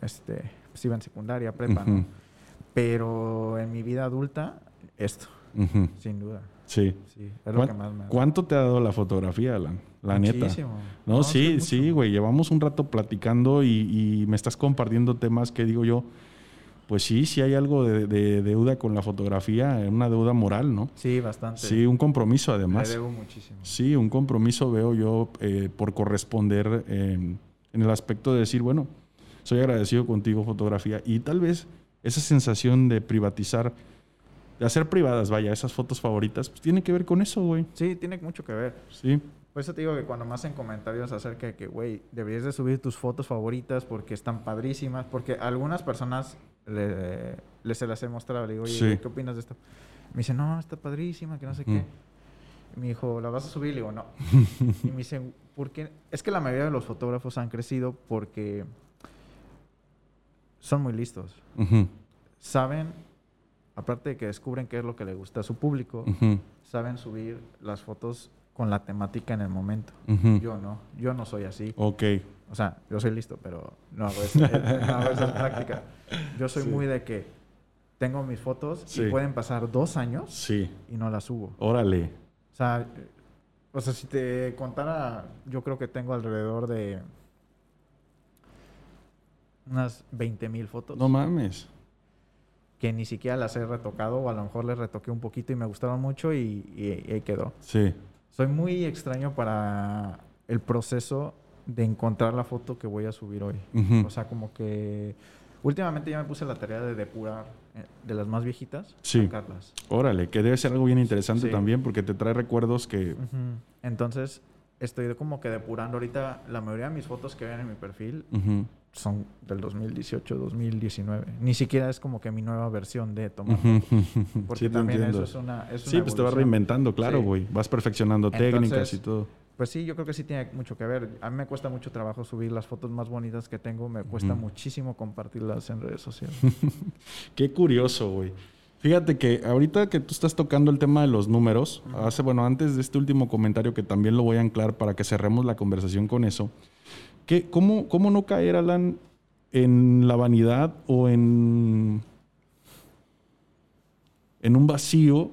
pues iba en secundaria, prepa, uh-huh, ¿no? Pero en mi vida adulta, esto, uh-huh, sin duda. Sí. Es lo que más me da. ¿Cuánto te ha dado la fotografía, Alan? La neta. Muchísimo. No, sí, güey. Llevamos un rato platicando y me estás compartiendo temas que digo yo, pues sí hay algo de deuda con la fotografía, una deuda moral, ¿no? Sí, bastante. Sí, un compromiso además. Me debo muchísimo. Sí, un compromiso veo yo por corresponder en el aspecto de decir, bueno, soy agradecido contigo, fotografía, y tal vez esa sensación de privatizar, de hacer privadas, vaya, esas fotos favoritas, pues tiene que ver con eso, güey. Sí, tiene mucho que ver. Sí. Por eso te digo que cuando me hacen comentarios acerca de que, güey, deberías de subir tus fotos favoritas porque están padrísimas, porque algunas personas... se las he mostrado. Le digo, oye, sí, ¿qué opinas de esto? Me dice, no, está padrísima, que no sé qué. Me dijo, ¿la vas a subir? Le digo, no. Y me dice, ¿por qué? Es que la mayoría de los fotógrafos han crecido porque son muy listos. Uh-huh. Saben, aparte de que descubren qué es lo que le gusta a su público, uh-huh, saben subir las fotos con la temática en el momento. Uh-huh. Yo no soy así. Ok. O sea, yo soy listo, pero no hago esa, no hago esa práctica. Yo soy muy de que tengo mis fotos y pueden pasar 2 años y no las subo. Órale. O sea, si te contara, yo creo que tengo alrededor de unas 20,000 fotos. No mames. Que ni siquiera las he retocado, o a lo mejor les retoqué un poquito y me gustaron mucho y ahí quedó. Sí. Soy muy extraño para el proceso de encontrar la foto que voy a subir hoy. Uh-huh. O sea, como que últimamente ya me puse la tarea de depurar de las más viejitas, sacarlas. Órale, que debe ser algo bien interesante también, porque te trae recuerdos que... Uh-huh. Entonces, estoy como que depurando ahorita. La mayoría de mis fotos que ven en mi perfil son del 2018, 2019. Ni siquiera es como que mi nueva versión de tomar fotos. Porque también entiendo. Eso es una evolución. Pues te vas reinventando, claro, güey. Vas perfeccionando técnicas y todo. Pues sí, yo creo que sí tiene mucho que ver. A mí me cuesta mucho trabajo subir las fotos más bonitas que tengo. Me cuesta muchísimo compartirlas en redes sociales. Qué curioso, güey. Fíjate que ahorita que tú estás tocando el tema de los números, antes de este último comentario, que también lo voy a anclar para que cerremos la conversación con eso, que ¿cómo no caer, Alan, en la vanidad o en un vacío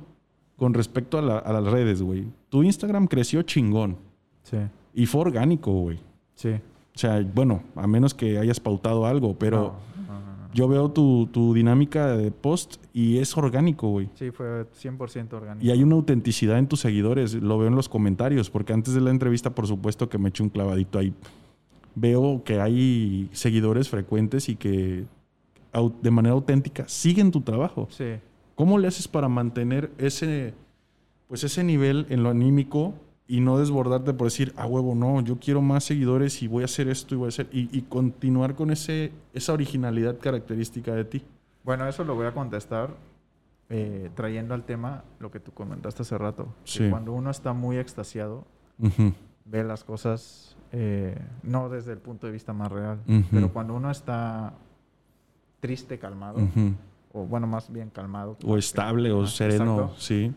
con respecto a las redes, güey? Tu Instagram creció chingón. Sí. Y fue orgánico, güey. Sí. O sea, bueno, a menos que hayas pautado algo, pero no. Yo veo tu dinámica de post y es orgánico, güey. Sí, fue 100% orgánico. Y hay una autenticidad en tus seguidores, lo veo en los comentarios, porque antes de la entrevista, por supuesto, que me eché un clavadito ahí. Veo que hay seguidores frecuentes y que de manera auténtica siguen tu trabajo. Sí. ¿Cómo le haces para mantener ese nivel en lo anímico y no desbordarte por decir, a huevo, no, yo quiero más seguidores y voy a hacer esto y voy a hacer... Y continuar con esa originalidad característica de ti? Bueno, eso lo voy a contestar trayendo al tema lo que tú comentaste hace rato. Sí. Que cuando uno está muy extasiado, ve las cosas no desde el punto de vista más real, pero cuando uno está triste, calmado, o bueno, más bien calmado. O estable, o sereno, exacto, sí.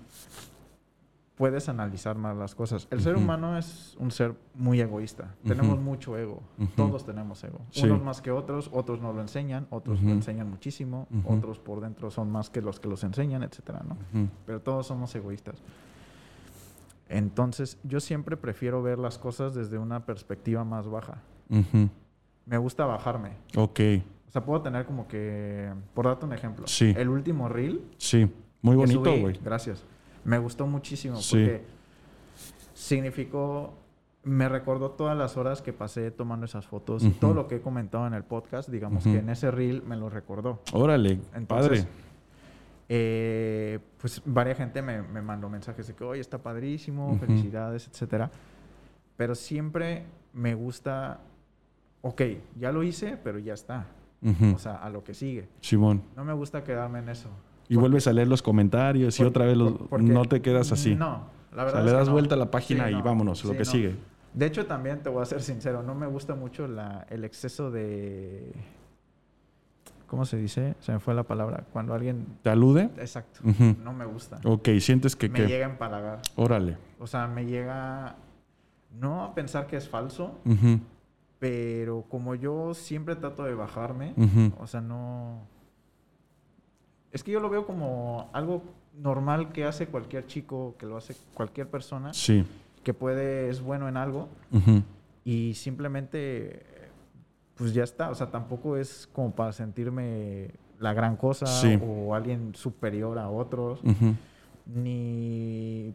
Puedes analizar más las cosas. El ser humano es un ser muy egoísta. Tenemos mucho ego. Todos tenemos ego. Sí. Unos más que otros no lo enseñan, otros lo enseñan muchísimo, otros por dentro son más que los enseñan, etcétera, ¿no? Pero todos somos egoístas. Entonces, yo siempre prefiero ver las cosas desde una perspectiva más baja. Me gusta bajarme. Ok. O sea, puedo tener como que... Por darte un ejemplo. Sí. El último reel. Sí. Muy bonito, güey. Gracias. Me gustó muchísimo porque significó... Me recordó todas las horas que pasé tomando esas fotos. Y todo lo que he comentado en el podcast, digamos que en ese reel me lo recordó. Órale, entonces, padre. Pues varia gente me mandó mensajes de que, oye, está padrísimo, felicidades, etcétera. Pero siempre me gusta... Ok, ya lo hice, pero ya está. O sea, a lo que sigue. Simón. No me gusta quedarme en eso. Y vuelves a leer los comentarios y otra vez no te quedas así. No, la verdad. O sea, le das vuelta a la página y vámonos, lo que sigue. De hecho, también te voy a ser sincero, no me gusta mucho el exceso de... ¿Cómo se dice? Se me fue la palabra. Cuando alguien... ¿Te alude? Exacto. No me gusta. Ok, sientes que... Me llega a empalagar. Órale. O sea, me llega... No a pensar que es falso, pero como yo siempre trato de bajarme, o sea, no... Es que yo lo veo como algo normal que hace cualquier chico, que lo hace cualquier persona, que es bueno en algo, y simplemente, pues ya está. O sea, tampoco es como para sentirme la gran cosa o alguien superior a otros, ni...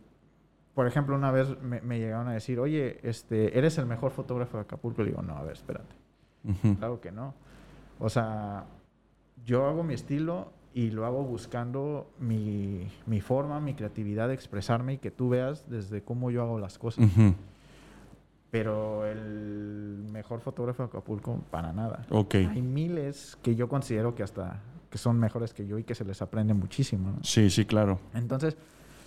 Por ejemplo, una vez me llegaron a decir, oye, ¿eres el mejor fotógrafo de Acapulco? Le digo, no, a ver, espérate. Claro que no. O sea, yo hago mi estilo y lo hago buscando mi forma, mi creatividad de expresarme y que tú veas desde cómo yo hago las cosas. Pero el mejor fotógrafo de Acapulco, para nada. Okay. Hay miles que yo considero que hasta... que son mejores que yo y que se les aprende muchísimo, ¿no? Sí, sí, claro. Entonces,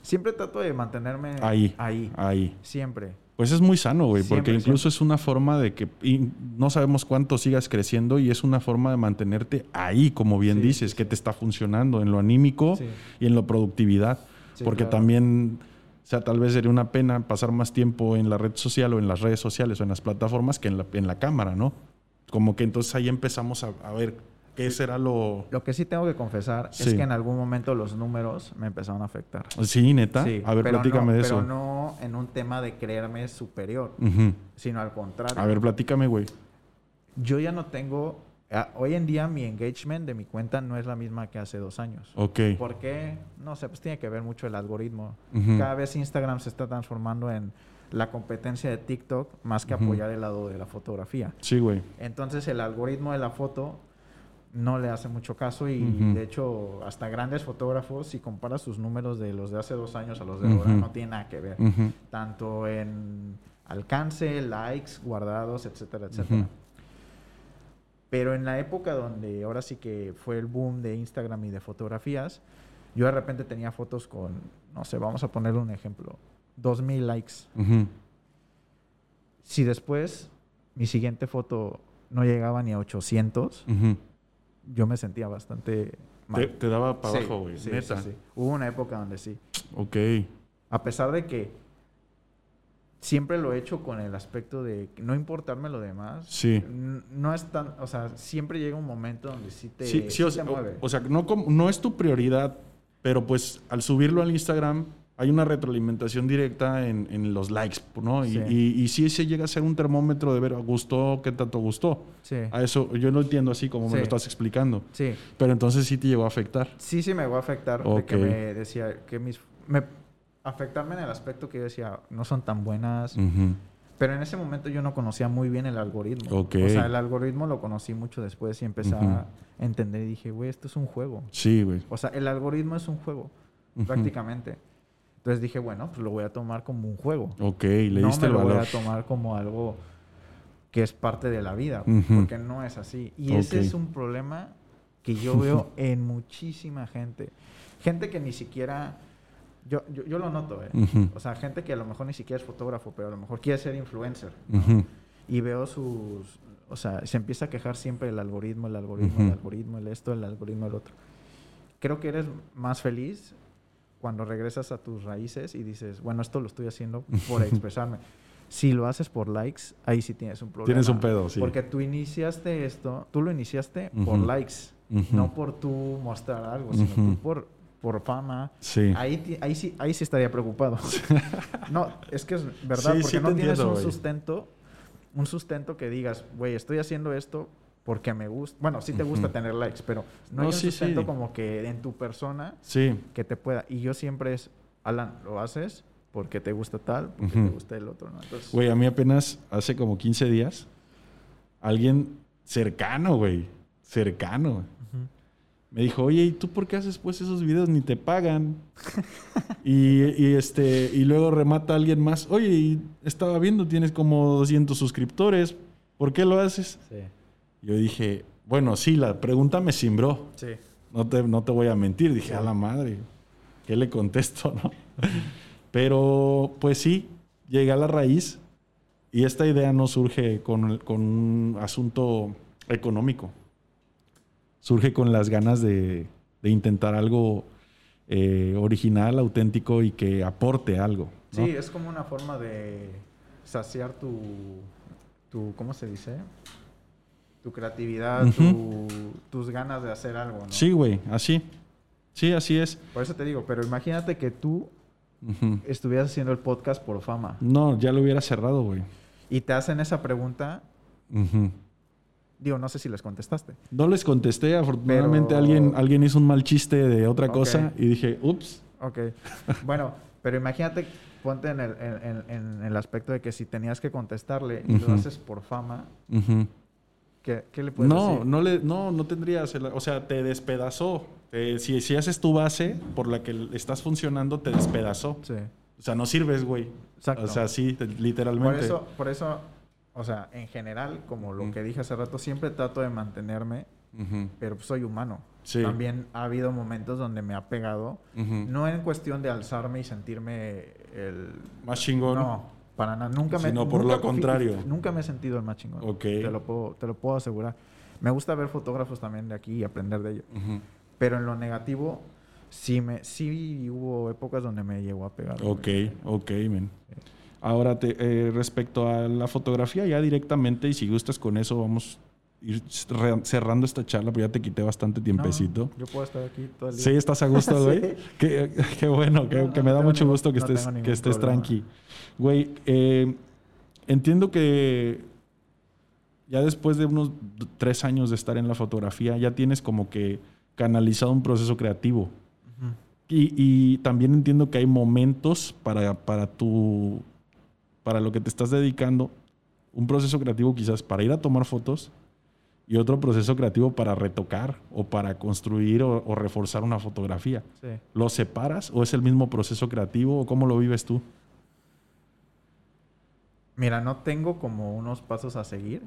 siempre trato de mantenerme ahí. Siempre. Pues es muy sano, güey, porque incluso es una forma de que no sabemos cuánto sigas creciendo y es una forma de mantenerte ahí, como bien dices, que te está funcionando en lo anímico y en la productividad. Sí, porque también, o sea, tal vez sería una pena pasar más tiempo en la red social o en las redes sociales o en las plataformas que en la cámara, ¿no? Como que entonces ahí empezamos a ver qué será lo... Lo que sí tengo que confesar es que en algún momento los números me empezaron a afectar. Sí, neta. Sí, a ver, platícame de eso. Pero no en un tema de creerme superior, sino al contrario. A ver, platícame, güey. Yo ya no tengo... Hoy en día mi engagement de mi cuenta no es la misma que hace 2 años. Ok. ¿Por qué? No sé, pues tiene que ver mucho el algoritmo. Cada vez Instagram se está transformando en la competencia de TikTok más que apoyar el lado de la fotografía. Sí, güey. Entonces el algoritmo de la foto no le hace mucho caso y de hecho hasta grandes fotógrafos, si comparas sus números de los de hace 2 años a los de ahora, no tiene nada que ver. Tanto en alcance, likes, guardados, etcétera, etcétera. Pero en la época donde ahora sí que fue el boom de Instagram y de fotografías, yo de repente tenía fotos con, no sé, vamos a ponerle un ejemplo, 2000 likes. Si después mi siguiente foto no llegaba ni a 800, yo me sentía bastante mal. Te daba para abajo, güey. Sí, neta. Sí. Hubo una época donde sí. Ok. A pesar de que siempre lo he hecho con el aspecto de no importarme lo demás. Sí. No es tan... O sea, siempre llega un momento donde sí te mueve. O sea, no es tu prioridad, pero pues al subirlo al Instagram hay una retroalimentación directa en los likes, ¿no? Sí. Y sí se llega a ser un termómetro de ver, ¿gustó? ¿Qué tanto gustó? Sí. A eso yo lo entiendo así como me lo estás explicando. Sí. Pero entonces sí te llegó a afectar. Sí me llegó a afectar. Okay. De que me decía que afectarme en el aspecto que yo decía, no son tan buenas. Pero en ese momento yo no conocía muy bien el algoritmo. Okay. O sea, el algoritmo lo conocí mucho después y empecé a entender. Y dije, güey, esto es un juego. Sí, güey. O sea, el algoritmo es un juego, prácticamente. Entonces dije, bueno, pues lo voy a tomar como un juego. Ok, le diste el valor. No me lo voy a tomar como algo que es parte de la vida, porque no es así. Y ese es un problema que yo veo en muchísima gente. Gente que ni siquiera... Yo lo noto, ¿eh? O sea, gente que a lo mejor ni siquiera es fotógrafo, pero a lo mejor quiere ser influencer, ¿no? Y veo sus... O sea, se empieza a quejar siempre del algoritmo, el algoritmo, el esto, el algoritmo, el otro. Creo que eres más feliz cuando regresas a tus raíces y dices, bueno, esto lo estoy haciendo por expresarme. Si lo haces por likes, ahí sí tienes un problema. Tienes un pedo, sí. Porque tú iniciaste esto, tú lo iniciaste por likes, no por tú mostrar algo, sino tú por fama. Sí. Ahí sí estaría preocupado. No, es que es verdad, sí, porque sí no tienes un sustento, que digas, güey, estoy haciendo esto porque me gusta. Bueno, sí te gusta tener likes, pero no hay un sustento como que en tu persona que te pueda. Y yo siempre es, Alan, lo haces porque te gusta tal, porque te gusta el otro, ¿no? Entonces, güey, a mí apenas hace como 15 días, alguien cercano, güey, me dijo, oye, ¿y tú por qué haces pues esos videos? Ni te pagan. Y luego remata a alguien más, oye, y estaba viendo, tienes como 200 suscriptores, ¿por qué lo haces? Sí. Yo dije, bueno, sí, la pregunta me cimbró. Sí. No te voy a mentir. Dije, a la madre, ¿qué le contesto, no? Pero, pues sí, llegué a la raíz y esta idea no surge con un asunto económico. Surge con las ganas de intentar algo original, auténtico y que aporte algo, ¿no? Sí, es como una forma de saciar tu ¿cómo se dice? Tu creatividad, tus ganas de hacer algo, ¿no? Sí, güey, así. Sí, así es. Por eso te digo, pero imagínate que tú estuvieras haciendo el podcast por fama. No, ya lo hubiera cerrado, güey. Y te hacen esa pregunta. Digo, no sé si les contestaste. No les contesté, afortunadamente, pero... alguien hizo un mal chiste de otra cosa y dije, ups. Ok. Bueno, pero imagínate, ponte en el aspecto de que si tenías que contestarle y lo haces por fama... ¿Qué le puedes decir? No tendrías... O sea, te despedazó. Si haces tu base por la que estás funcionando, te despedazó. Sí. O sea, no sirves, güey. Exacto. O sea, sí, literalmente. Por eso, o sea, en general, como lo que dije hace rato, siempre trato de mantenerme, pero soy humano. Sí. También ha habido momentos donde me ha pegado. No en cuestión de alzarme y sentirme el... más chingón. No, para nada. Nunca me... sino por lo contrario. Nunca me he sentido el más chingón. Okay. Te lo puedo asegurar. Me gusta ver fotógrafos también de aquí y aprender de ellos. Pero en lo negativo, sí hubo épocas donde me llegó a pegar. Ok, men. Ahora, respecto a la fotografía, ya directamente, y si gustas con eso, vamos... ir cerrando esta charla, pero ya te quité bastante tiempecito. No, yo puedo estar aquí todo el día. Sí, estás a gusto, güey. Sí. Qué bueno, no, que me da mucho gusto que estés tranqui. Güey, entiendo que ya después de unos 3 años de estar en la fotografía, ya tienes como que canalizado un proceso creativo. Y también entiendo que hay momentos para lo que te estás dedicando, un proceso creativo quizás para ir a tomar fotos, y otro proceso creativo para retocar o para construir o reforzar una fotografía. Sí. ¿Lo separas o es el mismo proceso creativo o cómo lo vives tú? Mira, no tengo como unos pasos a seguir.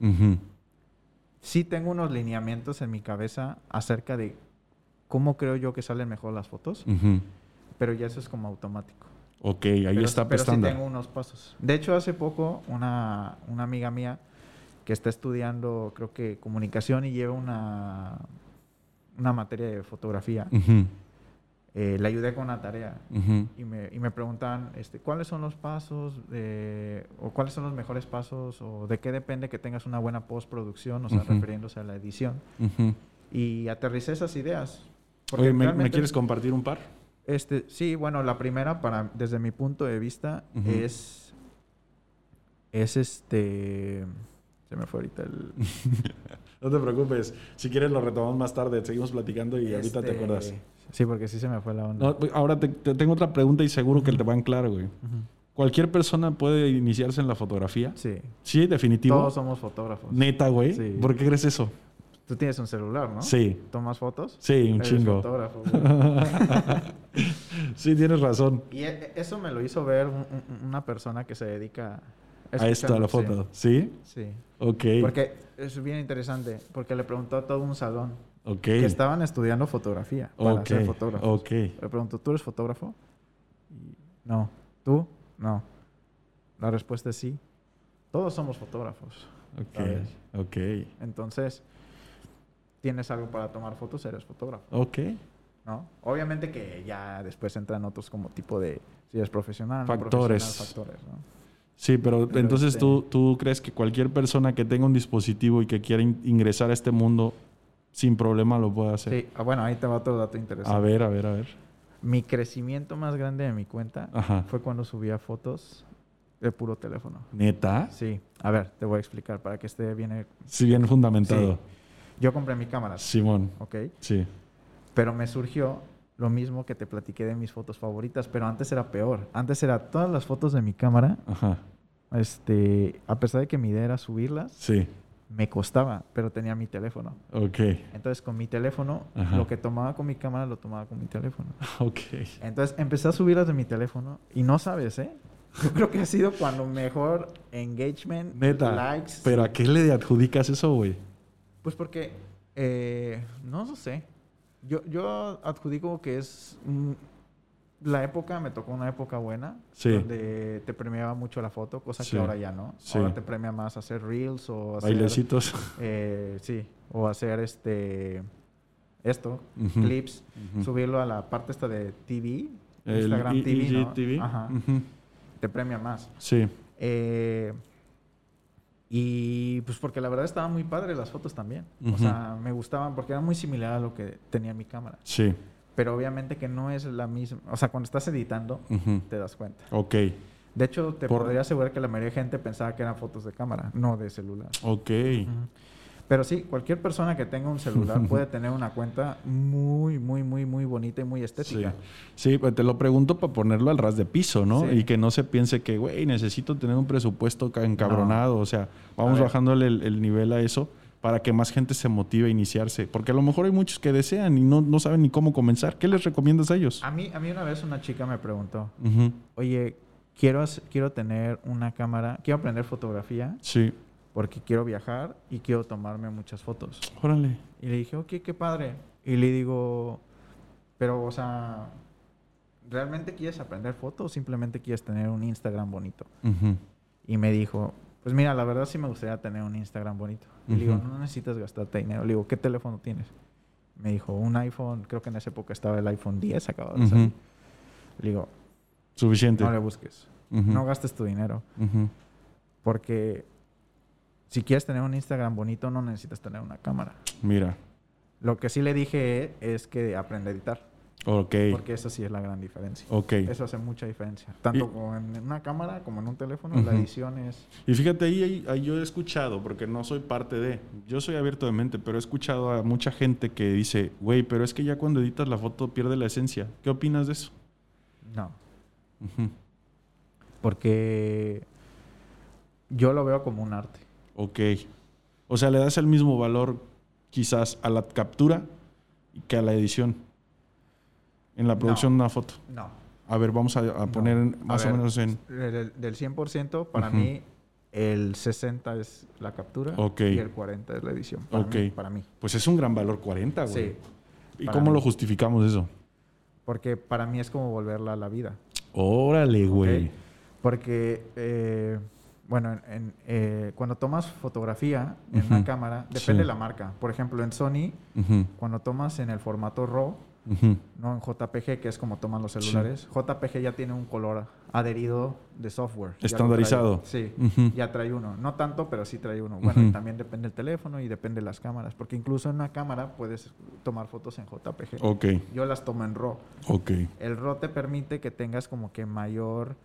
Sí tengo unos lineamientos en mi cabeza acerca de cómo creo yo que salen mejor las fotos, pero ya eso es como automático. Ok, ahí está prestando. Pero sí tengo unos pasos. De hecho, hace poco una amiga mía que está estudiando, creo que comunicación, y lleva una materia de fotografía. Le ayudé con una tarea y me preguntaban cuáles son los pasos o cuáles son los mejores pasos o de qué depende que tengas una buena postproducción, o sea, refiriéndose a la edición. Y aterricé esas ideas. Oye, ¿me quieres compartir un par? Sí, bueno, la primera, desde mi punto de vista, es se me fue ahorita el... No te preocupes. Si quieres lo retomamos más tarde. Seguimos platicando y ahorita te acuerdas. Sí, porque sí se me fue la onda. No, ahora te tengo otra pregunta y seguro que te va en claro, güey. ¿Cualquier persona puede iniciarse en la fotografía? Sí. Sí, definitivo. Todos somos fotógrafos. ¿Neta, güey? Sí. ¿Por qué crees eso? Tú tienes un celular, ¿no? Sí. ¿Tomas fotos? Sí, un chingo. Eres fotógrafo, güey. Sí, tienes razón. Y eso me lo hizo ver una persona que se dedica... a esto, a la foto. ¿Sí? Sí. Ok. Porque es bien interesante, porque le preguntó a todo un salón que estaban estudiando fotografía para ser fotógrafos. Le preguntó, ¿tú eres fotógrafo? No. ¿Tú? No. La respuesta es sí. Todos somos fotógrafos. Ok. Entonces, tienes algo para tomar fotos, eres fotógrafo. ¿No? Obviamente que ya después entran otros como tipo de, si eres profesional, factores, ¿no? Sí, pero entonces ¿tú crees que cualquier persona que tenga un dispositivo y que quiera ingresar a este mundo sin problema lo puede hacer? Sí, bueno, ahí te va otro dato interesante. A ver. Mi crecimiento más grande de mi cuenta fue cuando subía fotos de puro teléfono. ¿Neta? Sí. A ver, te voy a explicar para que esté bien... Sí, bien fundamentado. Sí. Yo compré mi cámara. Simón. ¿Ok? Sí. Pero me surgió... lo mismo que te platiqué de mis fotos favoritas, pero antes era peor. Antes era todas las fotos de mi cámara. A pesar de que mi idea era subirlas, me costaba, pero tenía mi teléfono. Entonces, con mi teléfono, lo que tomaba con mi cámara lo tomaba con mi teléfono. Entonces, empecé a subirlas de mi teléfono y no sabes, yo creo que ha sido cuando mejor engagement, neta, likes. ¿Pero a qué le adjudicas eso, güey? Pues porque, no sé. Yo adjudico que es la época, me tocó una época buena donde te premiaba mucho la foto, cosa que ahora ya no. Ahora te premia más hacer reels o hacer bailecitos, o hacer clips, subirlo a la parte esta de TV, Instagram TV, ¿no? TV. Ajá. Te premia más. Sí. Y pues porque la verdad estaban muy padres las fotos también. O sea, me gustaban porque era muy similar a lo que tenía mi cámara. Sí. Pero obviamente que no es la misma. O sea, cuando estás editando, te das cuenta. Ok. De hecho, podría asegurar que la mayoría de gente pensaba que eran fotos de cámara, no de celular. Ok. Pero sí, cualquier persona que tenga un celular puede tener una cuenta muy, muy, muy, muy bonita y muy estética. Sí, pues te lo pregunto para ponerlo al ras de piso, ¿no? Sí. Y que no se piense que, güey, necesito tener un presupuesto encabronado. No. O sea, vamos bajándole el nivel a eso para que más gente se motive a iniciarse. Porque a lo mejor hay muchos que desean y no saben ni cómo comenzar. ¿Qué les recomiendas a ellos? A mí una vez una chica me preguntó, oye, quiero tener una cámara, quiero aprender fotografía. Sí. Porque quiero viajar y quiero tomarme muchas fotos. ¡Órale! Y le dije, ok, qué padre. Y le digo, pero, o sea, ¿realmente quieres aprender foto o simplemente quieres tener un Instagram bonito? Uh-huh. Y me dijo, pues mira, la verdad sí me gustaría tener un Instagram bonito. Uh-huh. Y le digo, no necesitas gastarte dinero. Le digo, ¿qué teléfono tienes? Me dijo, un iPhone, creo que en esa época estaba el iPhone 10, acababa de salir. Uh-huh. Le digo, suficiente. No le busques. Uh-huh. No gastes tu dinero. Uh-huh. Porque si quieres tener un Instagram bonito, no necesitas tener una cámara. Mira. Lo que sí le dije es que aprende a editar. Ok. Porque eso sí es la gran diferencia. Ok. Eso hace mucha diferencia. Tanto en una cámara como en un teléfono, la edición es... Y fíjate, ahí yo he escuchado, porque no soy parte de... Yo soy abierto de mente, pero he escuchado a mucha gente que dice, güey, pero es que ya cuando editas la foto pierde la esencia. ¿Qué opinas de eso? No. Uh-huh. Porque yo lo veo como un arte. Ok. O sea, le das el mismo valor... quizás a la captura que a la edición. En la producción de una foto. No. A ver, vamos a poner más o menos en... Del 100%, para mí, el 60% es la captura y el 40% es la edición. Para mí. Pues es un gran valor 40, güey. Sí. ¿Y cómo lo justificamos eso? Porque para mí es como volverla a la vida. Órale, güey. Okay. Porque... bueno, cuando tomas fotografía en una cámara, depende de la marca. Por ejemplo, en Sony, cuando tomas en el formato RAW, no en JPG, que es como toman los celulares, JPG ya tiene un color adherido de software. Estandarizado. Sí, ya trae uno. No tanto, pero sí trae uno. Bueno, y también depende del teléfono y depende de las cámaras. Porque incluso en una cámara puedes tomar fotos en JPG. Ok. Yo las tomo en RAW. Ok. El RAW te permite que tengas como que mayor...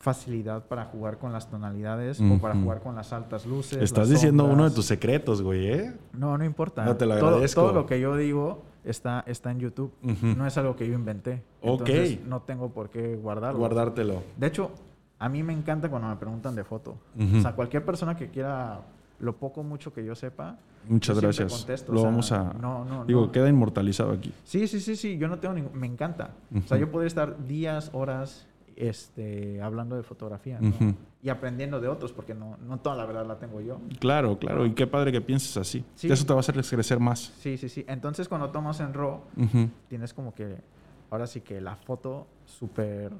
facilidad para jugar con las tonalidades o para jugar con las altas luces. Estás diciendo uno de tus secretos, güey, ¿eh? No, no importa. No, te lo agradezco. Todo lo que yo digo está en YouTube. No es algo que yo inventé. Ok. Entonces, no tengo por qué guardarlo. Guardártelo. De hecho, a mí me encanta cuando me preguntan de foto. O sea, cualquier persona que quiera lo poco o mucho que yo sepa... Muchas gracias. Contesto, lo vamos a... No, queda inmortalizado aquí. Sí. Yo no tengo ningún... Me encanta. O sea, yo podría estar días, horas... hablando de fotografía, ¿no? Y aprendiendo de otros, porque no toda la verdad la tengo yo. Claro. Y qué padre que pienses así. Sí. Eso te va a hacer crecer más. Sí. Entonces, cuando tomas en RAW, tienes como que, ahora sí que la foto súper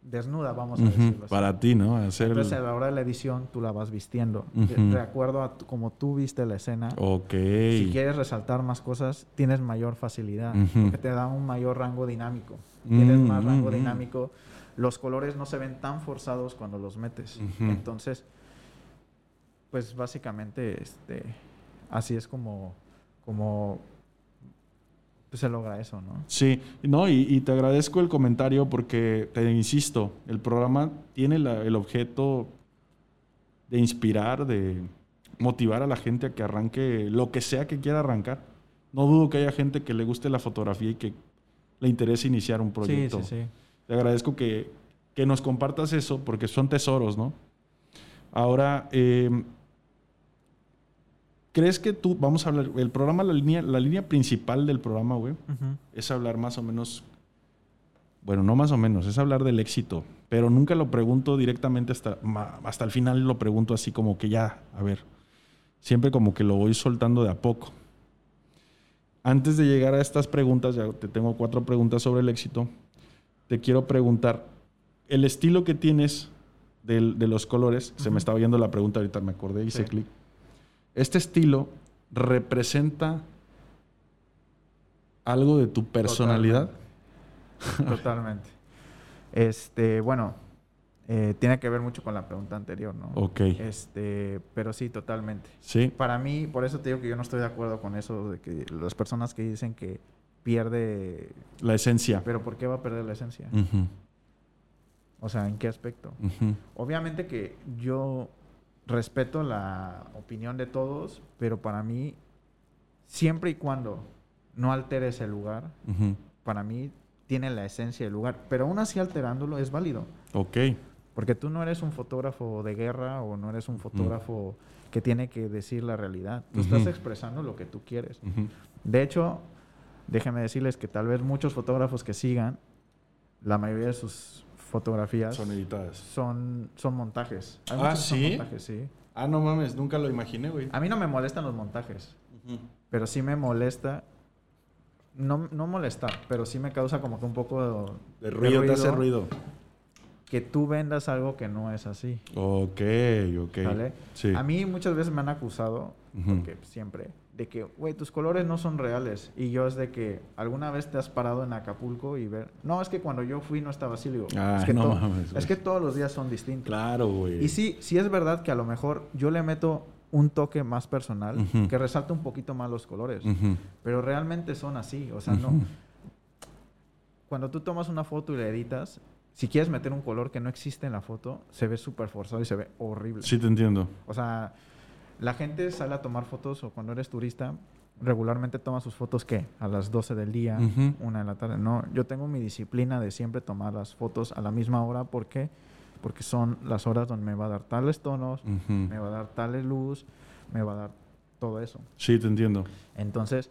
desnuda, vamos a decirlo así. Para ti, ¿no? Entonces, a la hora de la edición, tú la vas vistiendo. De acuerdo a como tú viste la escena. Ok. Si quieres resaltar más cosas, tienes mayor facilidad. Porque te da un mayor rango dinámico. Tienes más rango dinámico. Los colores no se ven tan forzados cuando los metes. Entonces, pues básicamente así es como pues se logra eso, ¿no? Sí, no, y te agradezco el comentario porque, te insisto, el programa tiene el objeto de inspirar, de motivar a la gente a que arranque lo que sea que quiera arrancar. No dudo que haya gente que le guste la fotografía y que le interese iniciar un proyecto. Sí. Te agradezco que nos compartas eso porque son tesoros, ¿no? Ahora, ¿crees que tú... Vamos a hablar... El programa, la línea principal del programa, güey, es hablar más o menos... Bueno, no más o menos, es hablar del éxito. Pero nunca lo pregunto directamente hasta el final, lo pregunto así como que ya, a ver. Siempre como que lo voy soltando de a poco. Antes de llegar a estas preguntas, ya te tengo 4 preguntas sobre el éxito. Te quiero preguntar, el estilo que tienes de los colores, se me estaba yendo la pregunta ahorita, me acordé, hice clic. ¿Este estilo representa algo de tu personalidad? Totalmente. Bueno, tiene que ver mucho con la pregunta anterior, ¿no? Ok. Pero sí, totalmente. Sí. Para mí, por eso te digo que yo no estoy de acuerdo con eso, de que las personas que dicen que pierde la esencia. ¿Pero por qué va a perder la esencia? O sea, ¿en qué aspecto? Obviamente que yo respeto la opinión de todos, pero para mí, siempre y cuando no alteres el lugar, para mí tiene la esencia del lugar. Pero aún así alterándolo es válido. Ok. Porque tú no eres un fotógrafo de guerra o no eres un fotógrafo que tiene que decir la realidad. Tú estás expresando lo que tú quieres. De hecho... Déjenme decirles que tal vez muchos fotógrafos que sigan, la mayoría de sus fotografías... Son editadas. Son montajes. Ah, ¿sí? Son montajes, sí. Ah, no mames, nunca lo imaginé, güey. A mí no me molestan los montajes. Pero sí me molesta no molesta, pero sí me causa como que un poco de ruido, te hace ruido. Que tú vendas algo que no es así. Ok, ok. ¿Vale? Sí. A mí muchas veces me han acusado, porque siempre, de que, güey, tus colores no son reales. Y yo es de que, ¿alguna vez te has parado en Acapulco y ver? No, es que cuando yo fui no estaba así, digo. Ah, es que no mames, es que todos los días son distintos. Claro, güey. Y sí, sí es verdad que a lo mejor yo le meto un toque más personal, que resalta un poquito más los colores. Pero realmente son así, o sea, no. Cuando tú tomas una foto y la editas, si quieres meter un color que no existe en la foto, se ve súper forzado y se ve horrible. Sí, te entiendo. O sea, la gente sale a tomar fotos, o cuando eres turista, regularmente toma sus fotos, ¿qué? A las 12 del día, 1 de la tarde. No, yo tengo mi disciplina de siempre tomar las fotos a la misma hora. ¿Por qué? Porque son las horas donde me va a dar tales tonos, me va a dar tales luz, me va a dar todo eso. Sí, te entiendo. Entonces,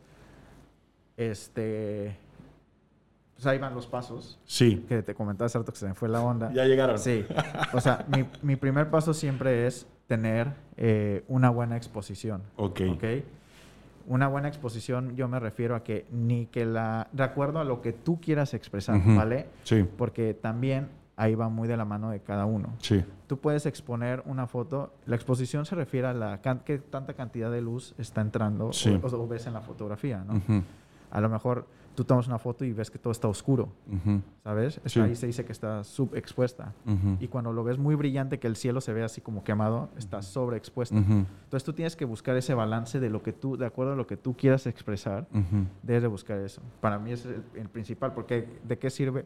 pues ahí van los pasos. Sí. Que te comentaba hace rato que se me fue la onda. Ya llegaron. Sí. O sea, mi primer paso siempre es tener una buena exposición. Ok. Ok. Una buena exposición, yo me refiero a que ni que la... De acuerdo a lo que tú quieras expresar, ¿vale? Sí. Porque también ahí va muy de la mano de cada uno. Sí. Tú puedes exponer una foto. La exposición se refiere a la que tanta cantidad de luz está entrando, sí, o ves en la fotografía, ¿no? A lo mejor tú tomas una foto y ves que todo está oscuro, ¿sabes? Sí. Ahí se dice que está subexpuesta. Y cuando lo ves muy brillante, que el cielo se ve así como quemado, está sobreexpuesto. Entonces tú tienes que buscar ese balance de lo que tú, de acuerdo a lo que tú quieras expresar, debes de buscar eso. Para mí es el principal, porque ¿de qué sirve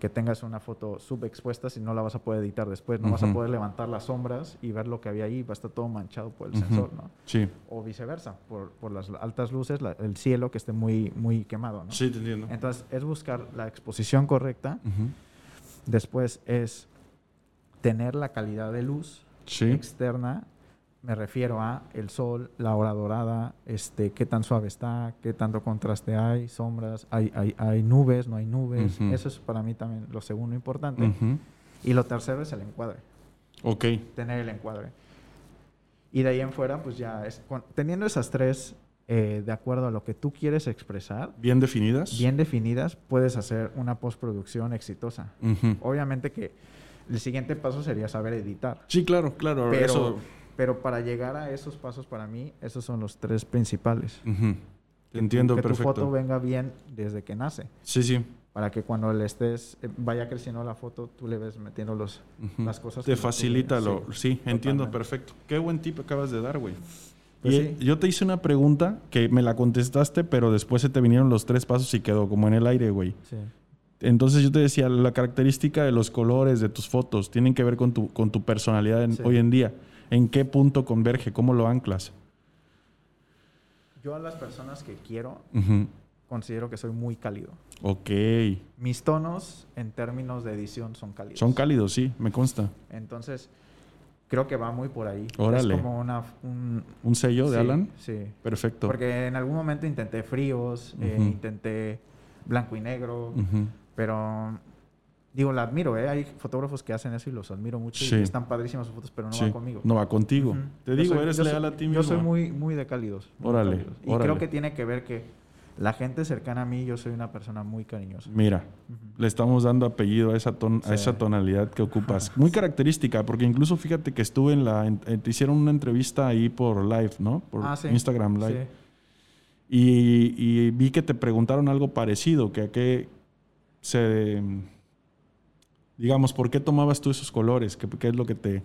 que tengas una foto subexpuesta si no la vas a poder editar después? No vas a poder levantar las sombras y ver lo que había ahí. Va a estar todo manchado por el sensor, ¿no? Sí. O viceversa, por las altas luces, el cielo que esté muy, muy quemado, ¿no? Sí, te entiendo. Entonces, es buscar la exposición correcta. Después es tener la calidad de luz externa. Me refiero a el sol, la hora dorada, qué tan suave está, qué tanto contraste hay, sombras, hay nubes, no hay nubes. Eso es para mí también lo segundo importante. Y lo tercero es el encuadre. Ok. Tener el encuadre. Y de ahí en fuera, pues ya es... Teniendo esas tres, de acuerdo a lo que tú quieres expresar... ¿Bien definidas? Bien definidas, puedes hacer una postproducción exitosa. Obviamente que el siguiente paso sería saber editar. Sí, claro, claro. Pero... eso... Pero para llegar a esos pasos, para mí, esos son los tres principales. Entiendo, que perfecto. Que tu foto venga bien desde que nace. Sí, sí. Para que cuando le estés, vaya creciendo la foto, tú le ves metiendo las cosas. Te facilita lo... Sí, sí, entiendo, perfecto. Qué buen tip acabas de dar, güey. Pues sí. Yo te hice una pregunta que me la contestaste, pero después se te vinieron los tres pasos y quedó como en el aire, güey. Sí. Entonces yo te decía, la característica de los colores de tus fotos tienen que ver con tu personalidad hoy en día. ¿En qué punto converge? ¿Cómo lo anclas? Yo a las personas que quiero considero que soy muy cálido. Ok. Mis tonos en términos de edición son cálidos. Son cálidos, sí, me consta. Entonces, creo que va muy por ahí. Órale. Es como ¿un sello de Alan? Sí. Perfecto. Porque en algún momento intenté fríos, intenté blanco y negro, pero... Digo, la admiro, ¿eh? Hay fotógrafos que hacen eso y los admiro mucho. Sí. Y están padrísimas sus fotos, pero no va conmigo. No va contigo. Te digo, eres leal a ti mismo. Yo soy muy, muy de cálidos. Órale, cálidos. Y creo que tiene que ver que la gente cercana a mí, yo soy una persona muy cariñosa. Mira, le estamos dando apellido a esa tonalidad que ocupas. Muy característica, porque incluso fíjate que estuve te hicieron una entrevista ahí por Live, ¿no? Por Instagram Live. Sí. Y vi que te preguntaron algo parecido, que a qué se... Digamos, ¿por qué tomabas tú esos colores? ¿Qué es lo que te...?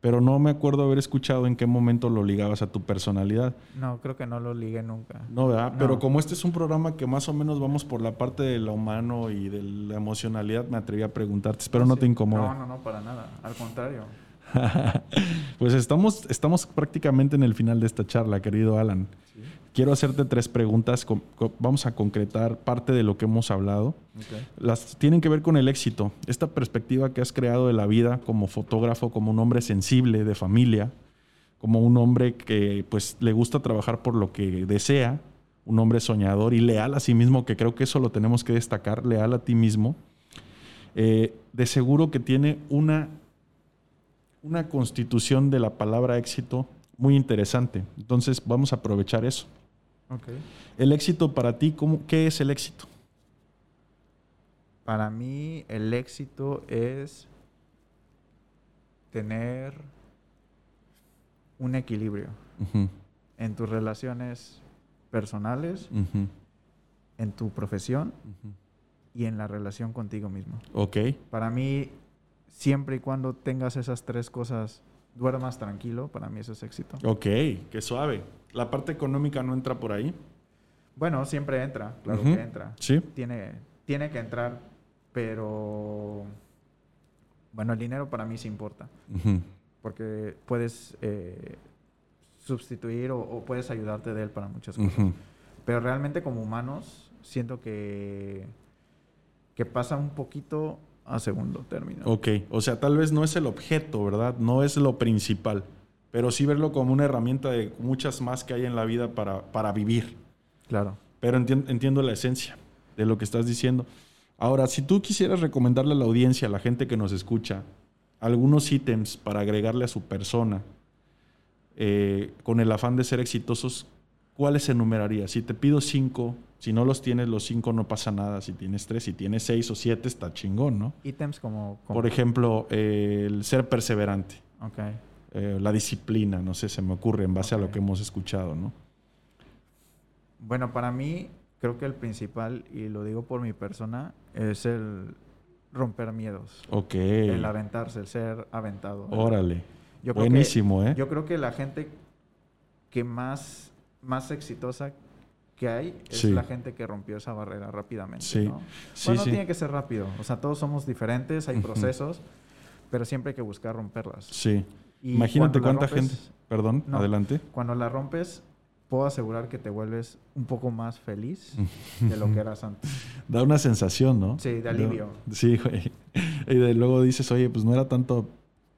Pero no me acuerdo haber escuchado en qué momento lo ligabas a tu personalidad. No, creo que no lo ligué nunca. No, ¿verdad? No. Pero como este es un programa que más o menos vamos por la parte de lo humano y de la emocionalidad, me atreví a preguntarte. Espero no te incomode. No, para nada. Al contrario. Pues estamos prácticamente en el final de esta charla, querido Alan. Sí. Quiero hacerte tres preguntas. Vamos a concretar parte de lo que hemos hablado. Okay. Las tienen que ver con el éxito. Esta perspectiva que has creado de la vida como fotógrafo, como un hombre sensible de familia, como un hombre que pues le gusta trabajar por lo que desea, un hombre soñador y leal a sí mismo, que creo que eso lo tenemos que destacar, leal a ti mismo. De seguro que tiene una constitución de la palabra éxito muy interesante. Entonces vamos a aprovechar eso. Okay. El éxito para ti, ¿qué es el éxito? Para mí el éxito es tener un equilibrio en tus relaciones personales, en tu profesión y en la relación contigo mismo. Okay. Para mí, siempre y cuando tengas esas tres cosas, duermas tranquilo, para mí eso es éxito. Ok, qué suave. ¿La parte económica no entra por ahí? Bueno, siempre entra, claro que entra. Sí. Tiene que entrar, pero... Bueno, el dinero para mí sí importa. Porque puedes sustituir o puedes ayudarte de él para muchas cosas. Pero realmente como humanos siento que pasa un poquito a segundo término. Ok, o sea, tal vez no es el objeto, ¿verdad? No es lo principal, pero sí verlo como una herramienta de muchas más que hay en la vida para vivir. Claro. Pero entiendo la esencia de lo que estás diciendo. Ahora, si tú quisieras recomendarle a la audiencia, a la gente que nos escucha, algunos ítems para agregarle a su persona con el afán de ser exitosos, ¿cuáles enumerarías? Si te pido 5, si no los tienes los 5 no pasa nada. Si tienes 3, si tienes 6 o 7 está chingón, ¿no? Ítems como... Por ejemplo, el ser perseverante. Okay. La disciplina, no sé, se me ocurre en base a lo que hemos escuchado, ¿no? Bueno, para mí creo que el principal, y lo digo por mi persona, es el romper miedos. Ok. El aventarse, el ser aventado. Órale. Buenísimo, ¿eh? Yo creo que la gente que más exitosa que hay es la gente que rompió esa barrera rápidamente, ¿no? No tiene que ser rápido. O sea, todos somos diferentes, hay procesos, pero siempre hay que buscar romperlas. Sí. Y imagínate cuánta gente... Perdón, adelante. Cuando la rompes, puedo asegurar que te vuelves un poco más feliz de lo que eras antes. Da una sensación, ¿no? Sí, de alivio. Sí, güey. Y luego dices, oye, pues no era tanto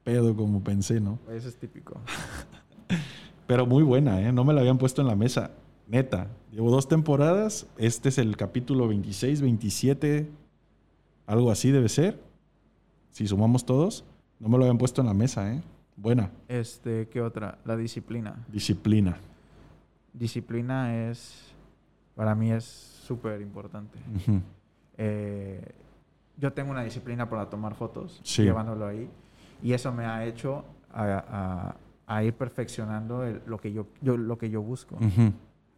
pedo como pensé, ¿no? Eso es típico. Pero muy buena, ¿eh? No me la habían puesto en la mesa. Neta. Llevo 2 temporadas. Este es el capítulo 26, 27. Algo así debe ser. Si sumamos todos. No me lo habían puesto en la mesa, ¿eh? Buena. ¿Qué otra? La disciplina. Disciplina es... Para mí es súper importante. Yo tengo una disciplina para tomar fotos. Sí. Llevándolo ahí. Y eso me ha hecho a ir perfeccionando lo que yo busco.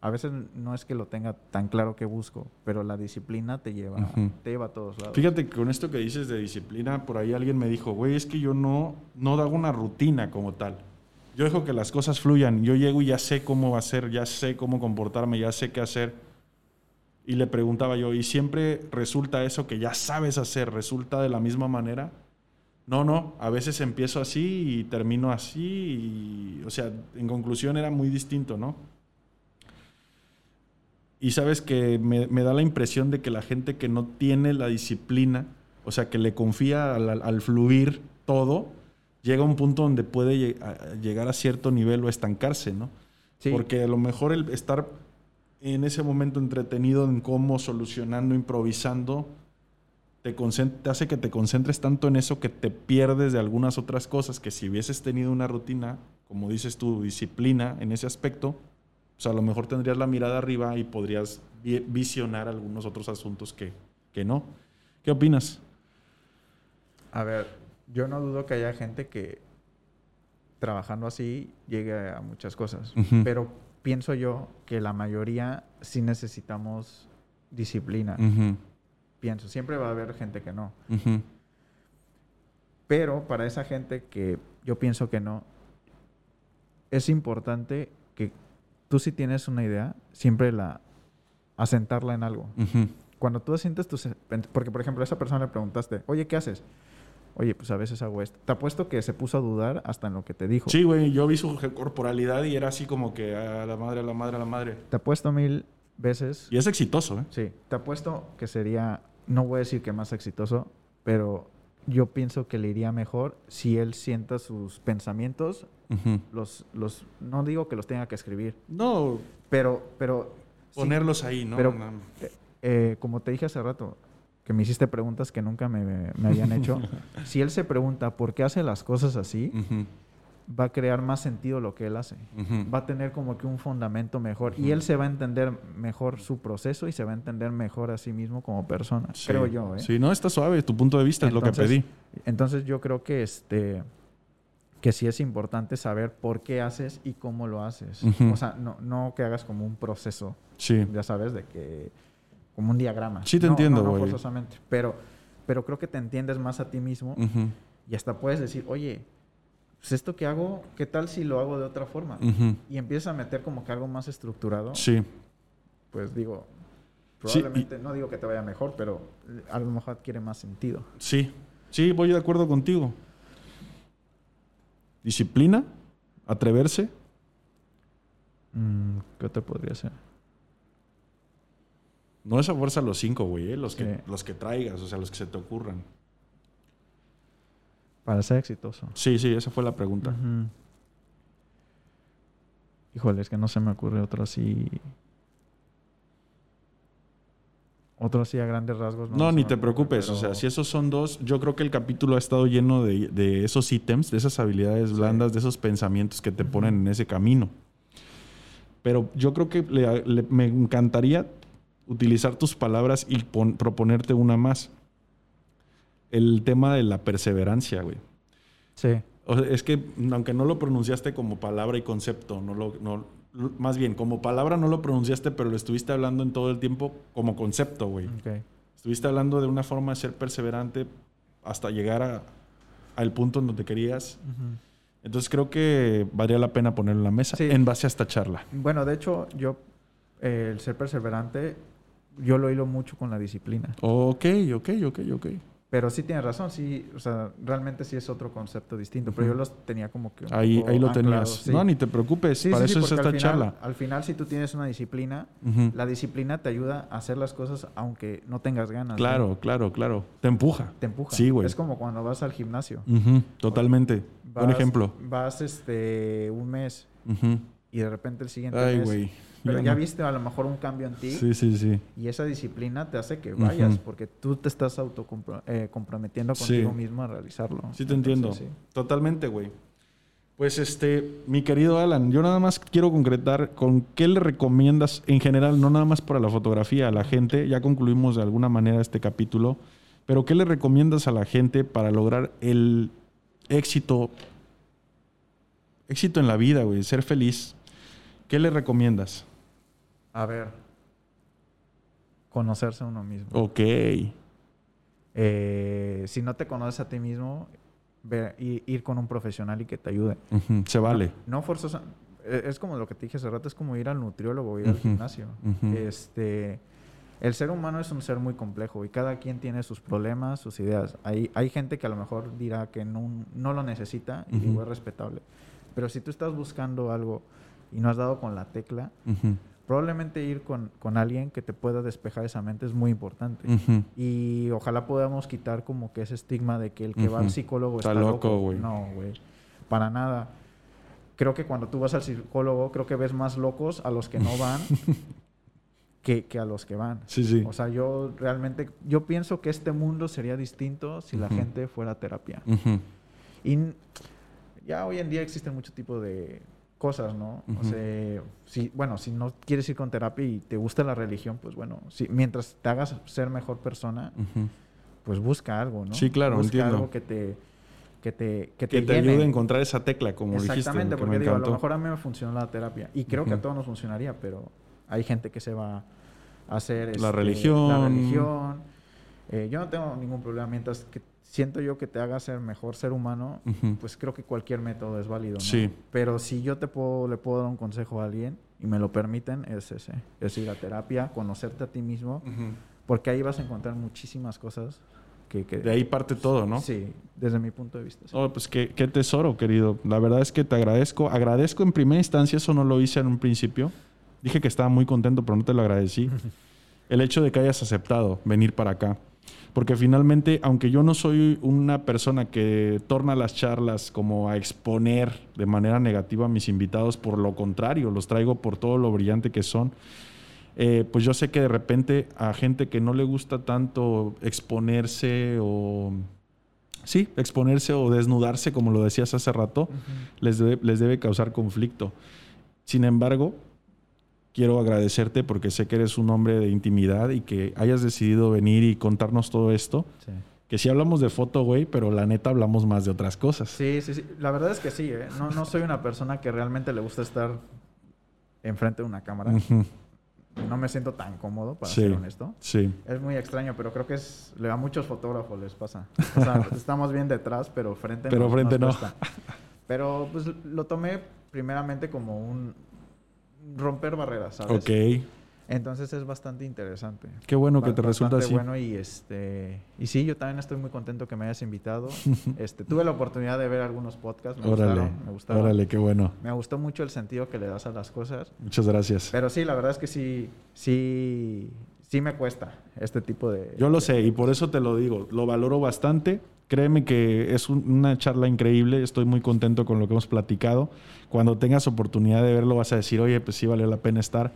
A veces no es que lo tenga tan claro que busco, pero la disciplina te lleva a todos lados. Fíjate que con esto que dices de disciplina, por ahí alguien me dijo, güey, es que yo no hago una rutina como tal. Yo dejo que las cosas fluyan. Yo llego y ya sé cómo va a ser, ya sé cómo comportarme, ya sé qué hacer. Y le preguntaba yo, ¿y siempre resulta eso que ya sabes hacer? ¿Resulta de la misma manera? No, a veces empiezo así y termino así. Y, o sea, en conclusión era muy distinto, ¿no? Y sabes que me da la impresión de que la gente que no tiene la disciplina, o sea, que le confía al fluir todo, llega a un punto donde puede llegar a cierto nivel o estancarse, ¿no? Sí. Porque a lo mejor el estar en ese momento entretenido en cómo, solucionando, improvisando, te hace que te concentres tanto en eso que te pierdes de algunas otras cosas que si hubieses tenido una rutina, como dices tú, disciplina en ese aspecto, pues a lo mejor tendrías la mirada arriba y podrías visionar algunos otros asuntos que no. ¿Qué opinas? A ver, yo no dudo que haya gente que trabajando así llegue a muchas cosas, pero pienso yo que la mayoría sí necesitamos disciplina. Pienso, siempre va a haber gente que no. Pero para esa gente que yo pienso que no, es importante que tú si tienes una idea, siempre asentarla en algo. Cuando tú asientes porque, por ejemplo, a esa persona le preguntaste, oye, ¿qué haces? Oye, pues a veces hago esto. Te apuesto que se puso a dudar hasta en lo que te dijo. Sí, güey, yo vi su corporalidad y era así como que a la madre, a la madre, a la madre. Te apuesto 1000 veces. Y es exitoso, ¿eh? Sí, te apuesto que sería... No voy a decir que más exitoso, pero yo pienso que le iría mejor si él sienta sus pensamientos. No digo que los tenga que escribir. No. Pero ponerlos ahí, ¿no? Pero, como te dije hace rato, que me hiciste preguntas que nunca me habían hecho. Si él se pregunta por qué hace las cosas así, va a crear más sentido lo que él hace. Va a tener como que un fundamento mejor. Y él se va a entender mejor su proceso y se va a entender mejor a sí mismo como persona. Sí. Creo yo, ¿eh? Sí, no, está suave. Tu punto de vista entonces, es lo que pedí. Entonces yo creo que que sí es importante saber por qué haces y cómo lo haces. O sea, no que hagas como un proceso. Sí. Ya sabes, de que... Como un diagrama. Sí, te entiendo, güey. No forzosamente. Pero creo que te entiendes más a ti mismo. Y hasta puedes decir, oye... Pues esto que hago, ¿qué tal si lo hago de otra forma? Y empieza a meter como que algo más estructurado. Sí. Pues digo, probablemente, sí, no digo que te vaya mejor, pero a lo mejor adquiere más sentido. Sí, sí, voy de acuerdo contigo. Disciplina, atreverse. ¿Qué te podría hacer? No es a fuerza los 5, güey, los que traigas, o sea, los que se te ocurran. Para ser exitoso. Sí, sí, esa fue la pregunta. Híjole, es que no se me ocurre otro así. Otro así a grandes rasgos. No, ni te preocupes. Pero... O sea, si esos son dos, yo creo que el capítulo ha estado lleno de esos ítems, de esas habilidades blandas, de esos pensamientos que te ponen en ese camino. Pero yo creo que me encantaría utilizar tus palabras y proponerte una más. El tema de la perseverancia, güey. Sí. O sea, es que, aunque no lo pronunciaste como palabra y concepto, más bien, como palabra no lo pronunciaste, pero lo estuviste hablando en todo el tiempo como concepto, güey. Okay. Estuviste hablando de una forma de ser perseverante hasta llegar al punto en donde querías. Entonces, creo que valía la pena ponerlo en la mesa en base a esta charla. Bueno, de hecho, yo, el ser perseverante, yo lo hilo mucho con la disciplina. Ok. Pero sí tienes razón, sí, o sea, realmente sí es otro concepto distinto, pero yo los tenía como que... Ahí lo tenías. Sí. No, ni te preocupes, para eso es esta charla. Al final, si tú tienes una disciplina, la disciplina te ayuda a hacer las cosas aunque no tengas ganas. Claro, ¿no? Claro. Te empuja. Sí, güey. Es como cuando vas al gimnasio. Totalmente. Buen ejemplo. Vas un mes y de repente el siguiente mes... Güey. Pero ya viste a lo mejor un cambio en ti. Sí. Y esa disciplina te hace que vayas porque tú te estás comprometiendo contigo mismo a realizarlo. Sí, te entiendo. Sí. Totalmente, güey. Pues, mi querido Alan, yo nada más quiero concretar con qué le recomiendas en general, no nada más para la fotografía, a la gente. Ya concluimos de alguna manera este capítulo. Pero, ¿qué le recomiendas a la gente para lograr el éxito? Éxito en la vida, güey. Ser feliz. ¿Qué le recomiendas? A ver, conocerse a uno mismo. Ok. Si no te conoces a ti mismo, ir con un profesional y que te ayude. Se vale. No forzosa. Es como lo que te dije hace rato, es como ir al nutriólogo, ir al gimnasio. El ser humano es un ser muy complejo y cada quien tiene sus problemas, sus ideas. Hay gente que a lo mejor dirá que no lo necesita y digo, es respetable. Pero si tú estás buscando algo y no has dado con la tecla, probablemente ir con alguien que te pueda despejar esa mente es muy importante. Y ojalá podamos quitar como que ese estigma de que el que va al psicólogo está loco. Güey. No, güey. Para nada. Creo que cuando tú vas al psicólogo, creo que ves más locos a los que no van que a los que van. Sí. O sea, yo pienso que este mundo sería distinto si la gente fuera a terapia. Y ya hoy en día existen mucho tipo de cosas, ¿no? O sea, si no quieres ir con terapia y te gusta la religión, pues bueno, mientras te hagas ser mejor persona, pues busca algo, ¿no? Sí, claro, entiendo. Algo que te ayude a encontrar esa tecla, como dijiste. Exactamente, porque digo, a lo mejor a mí me funcionó la terapia y creo que a todos nos funcionaría, pero hay gente que se va a hacer la religión. Yo no tengo ningún problema mientras que siento yo que te haga ser mejor ser humano, pues creo que cualquier método es válido, ¿no? Sí. Pero si yo le puedo dar un consejo a alguien y me lo permiten, es ese. Es ir a terapia, conocerte a ti mismo, porque ahí vas a encontrar muchísimas cosas que... De ahí parte todo, ¿no? Sí, desde mi punto de vista. Sí. Oh, pues qué tesoro, querido. La verdad es que te agradezco. Agradezco en primera instancia, eso no lo hice en un principio. Dije que estaba muy contento, pero no te lo agradecí. El hecho de que hayas aceptado venir para acá. Porque finalmente, aunque yo no soy una persona que torna las charlas como a exponer de manera negativa a mis invitados, por lo contrario, los traigo por todo lo brillante que son, pues yo sé que de repente a gente que no le gusta tanto exponerse o sí, exponerse o desnudarse, como lo decías hace rato, les debe causar conflicto. Sin embargo, quiero agradecerte porque sé que eres un hombre de intimidad y que hayas decidido venir y contarnos todo esto. Sí. Que sí hablamos de foto, güey, pero la neta hablamos más de otras cosas. Sí, sí, sí. La verdad es que sí, ¿eh? No soy una persona que realmente le gusta estar enfrente de una cámara. Uh-huh. No me siento tan cómodo, para ser honesto. Sí. Es muy extraño, pero creo que es, a muchos fotógrafos les pasa. O sea, estamos bien detrás, pero frente no. Pero frente no. Pero pues lo tomé primeramente como un romper barreras, ¿sabes? Ok. Entonces es bastante interesante. Qué bueno que te resulta así. Bueno, y sí, yo también estoy muy contento que me hayas invitado. Tuve la oportunidad de ver algunos podcasts. Me gustaron. Órale, qué bueno. Me gustó mucho el sentido que le das a las cosas. Muchas gracias. Pero sí, la verdad es que sí me cuesta este tipo de... Yo lo sé y por eso te lo digo. Lo valoro bastante. Créeme que es una charla increíble. Estoy muy contento con lo que hemos platicado. Cuando tengas oportunidad de verlo vas a decir, oye, pues sí valió la pena estar.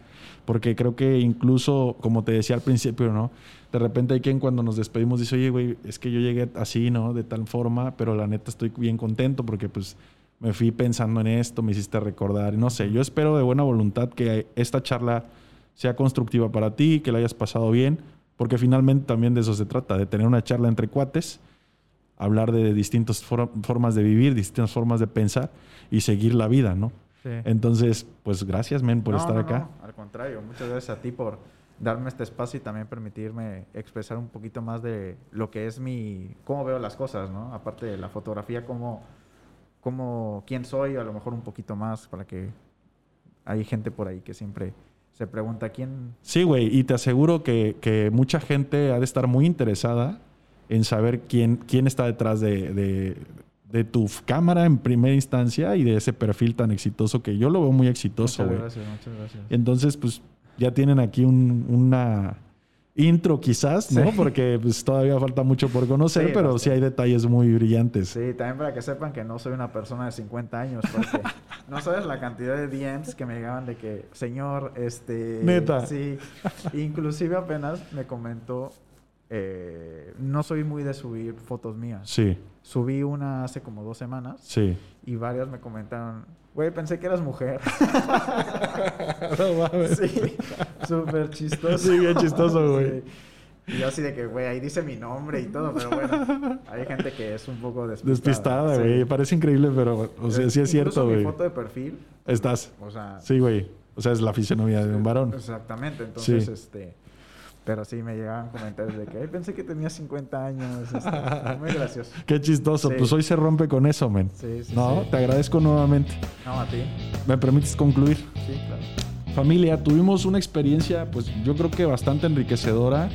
Porque creo que incluso, como te decía al principio, ¿no? De repente hay quien cuando nos despedimos dice, oye, güey, es que yo llegué así, ¿no? De tal forma, pero la neta estoy bien contento porque pues me fui pensando en esto, me hiciste recordar. No sé, yo espero de buena voluntad que esta charla sea constructiva para ti, que la hayas pasado bien. Porque finalmente también de eso se trata, de tener una charla entre cuates, hablar de distintas formas de vivir, distintas formas de pensar y seguir la vida, ¿no? Sí. Entonces, pues gracias, men, por estar acá. No, al contrario, muchas gracias a ti por darme este espacio y también permitirme expresar un poquito más de lo que es cómo veo las cosas, ¿no? Aparte de la fotografía, cómo quién soy, a lo mejor un poquito más, para que hay gente por ahí que siempre se pregunta quién... Sí, güey, y te aseguro que mucha gente ha de estar muy interesada en saber quién está detrás de tu cámara en primera instancia y de ese perfil tan exitoso, que yo lo veo muy exitoso, güey. Muchas gracias. Entonces, pues, ya tienen aquí una intro quizás, ¿no? Sí. Porque pues todavía falta mucho por conocer, sí, pero sí hay detalles muy brillantes. Sí, también para que sepan que no soy una persona de 50 años, porque no sabes la cantidad de DMs que me llegaban de que, señor, ¿Neta? Sí. Inclusive apenas me comentó, no soy muy de subir fotos mías. Sí. Subí una hace como 2 semanas. Sí. Y varios me comentaron, güey, pensé que eras mujer. No mames. Sí. Súper chistoso. Sí, bien chistoso, güey. Sí. Y yo así de que, güey, ahí dice mi nombre y todo, pero bueno, hay gente que es un poco despistada, güey. Sí. Parece increíble, pero, o sea, sí es cierto, güey. Mi foto de perfil. Estás. O sea. Sí, güey. O sea, es la fisonomía de un varón. Exactamente. Entonces, sí. Pero sí, me llegaban comentarios de que pensé que tenía 50 años. Muy gracioso. Qué chistoso. Sí. Pues hoy se rompe con eso, men. Sí, ¿no? Sí. Te agradezco nuevamente. No, a ti. ¿Me permites concluir? Sí, claro. Familia, tuvimos una experiencia, pues yo creo que bastante enriquecedora.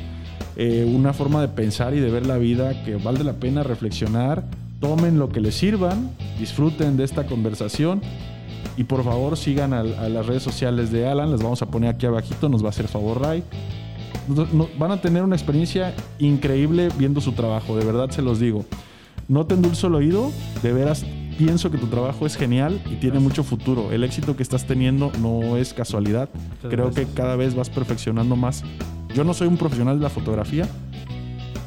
Una forma de pensar y de ver la vida que vale la pena reflexionar. Tomen lo que les sirvan. Disfruten de esta conversación. Y por favor, sigan a las redes sociales de Alan. Las vamos a poner aquí abajito. Nos va a hacer favor, Ray. Van a tener una experiencia increíble viendo su trabajo, de verdad se los digo. No te endulzo el oído, de veras pienso que tu trabajo es genial y tiene mucho futuro. El éxito que estás teniendo no es casualidad. Creo que cada vez vas perfeccionando más. Yo no soy un profesional de la fotografía,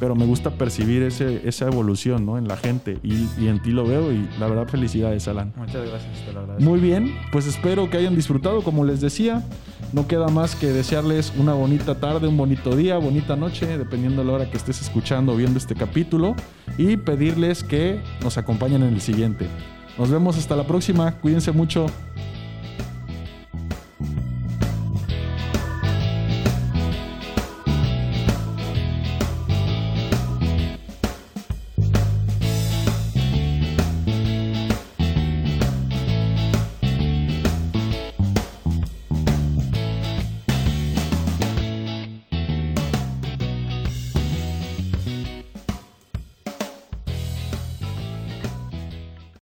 pero me gusta percibir esa evolución, ¿no? En la gente y en ti lo veo, y la verdad felicidades, Alan. Muchas gracias, te lo agradezco. Muy bien, pues espero que hayan disfrutado, como les decía. No queda más que desearles una bonita tarde, un bonito día, bonita noche, dependiendo de la hora que estés escuchando o viendo este capítulo, y pedirles que nos acompañen en el siguiente. Nos vemos hasta la próxima, cuídense mucho.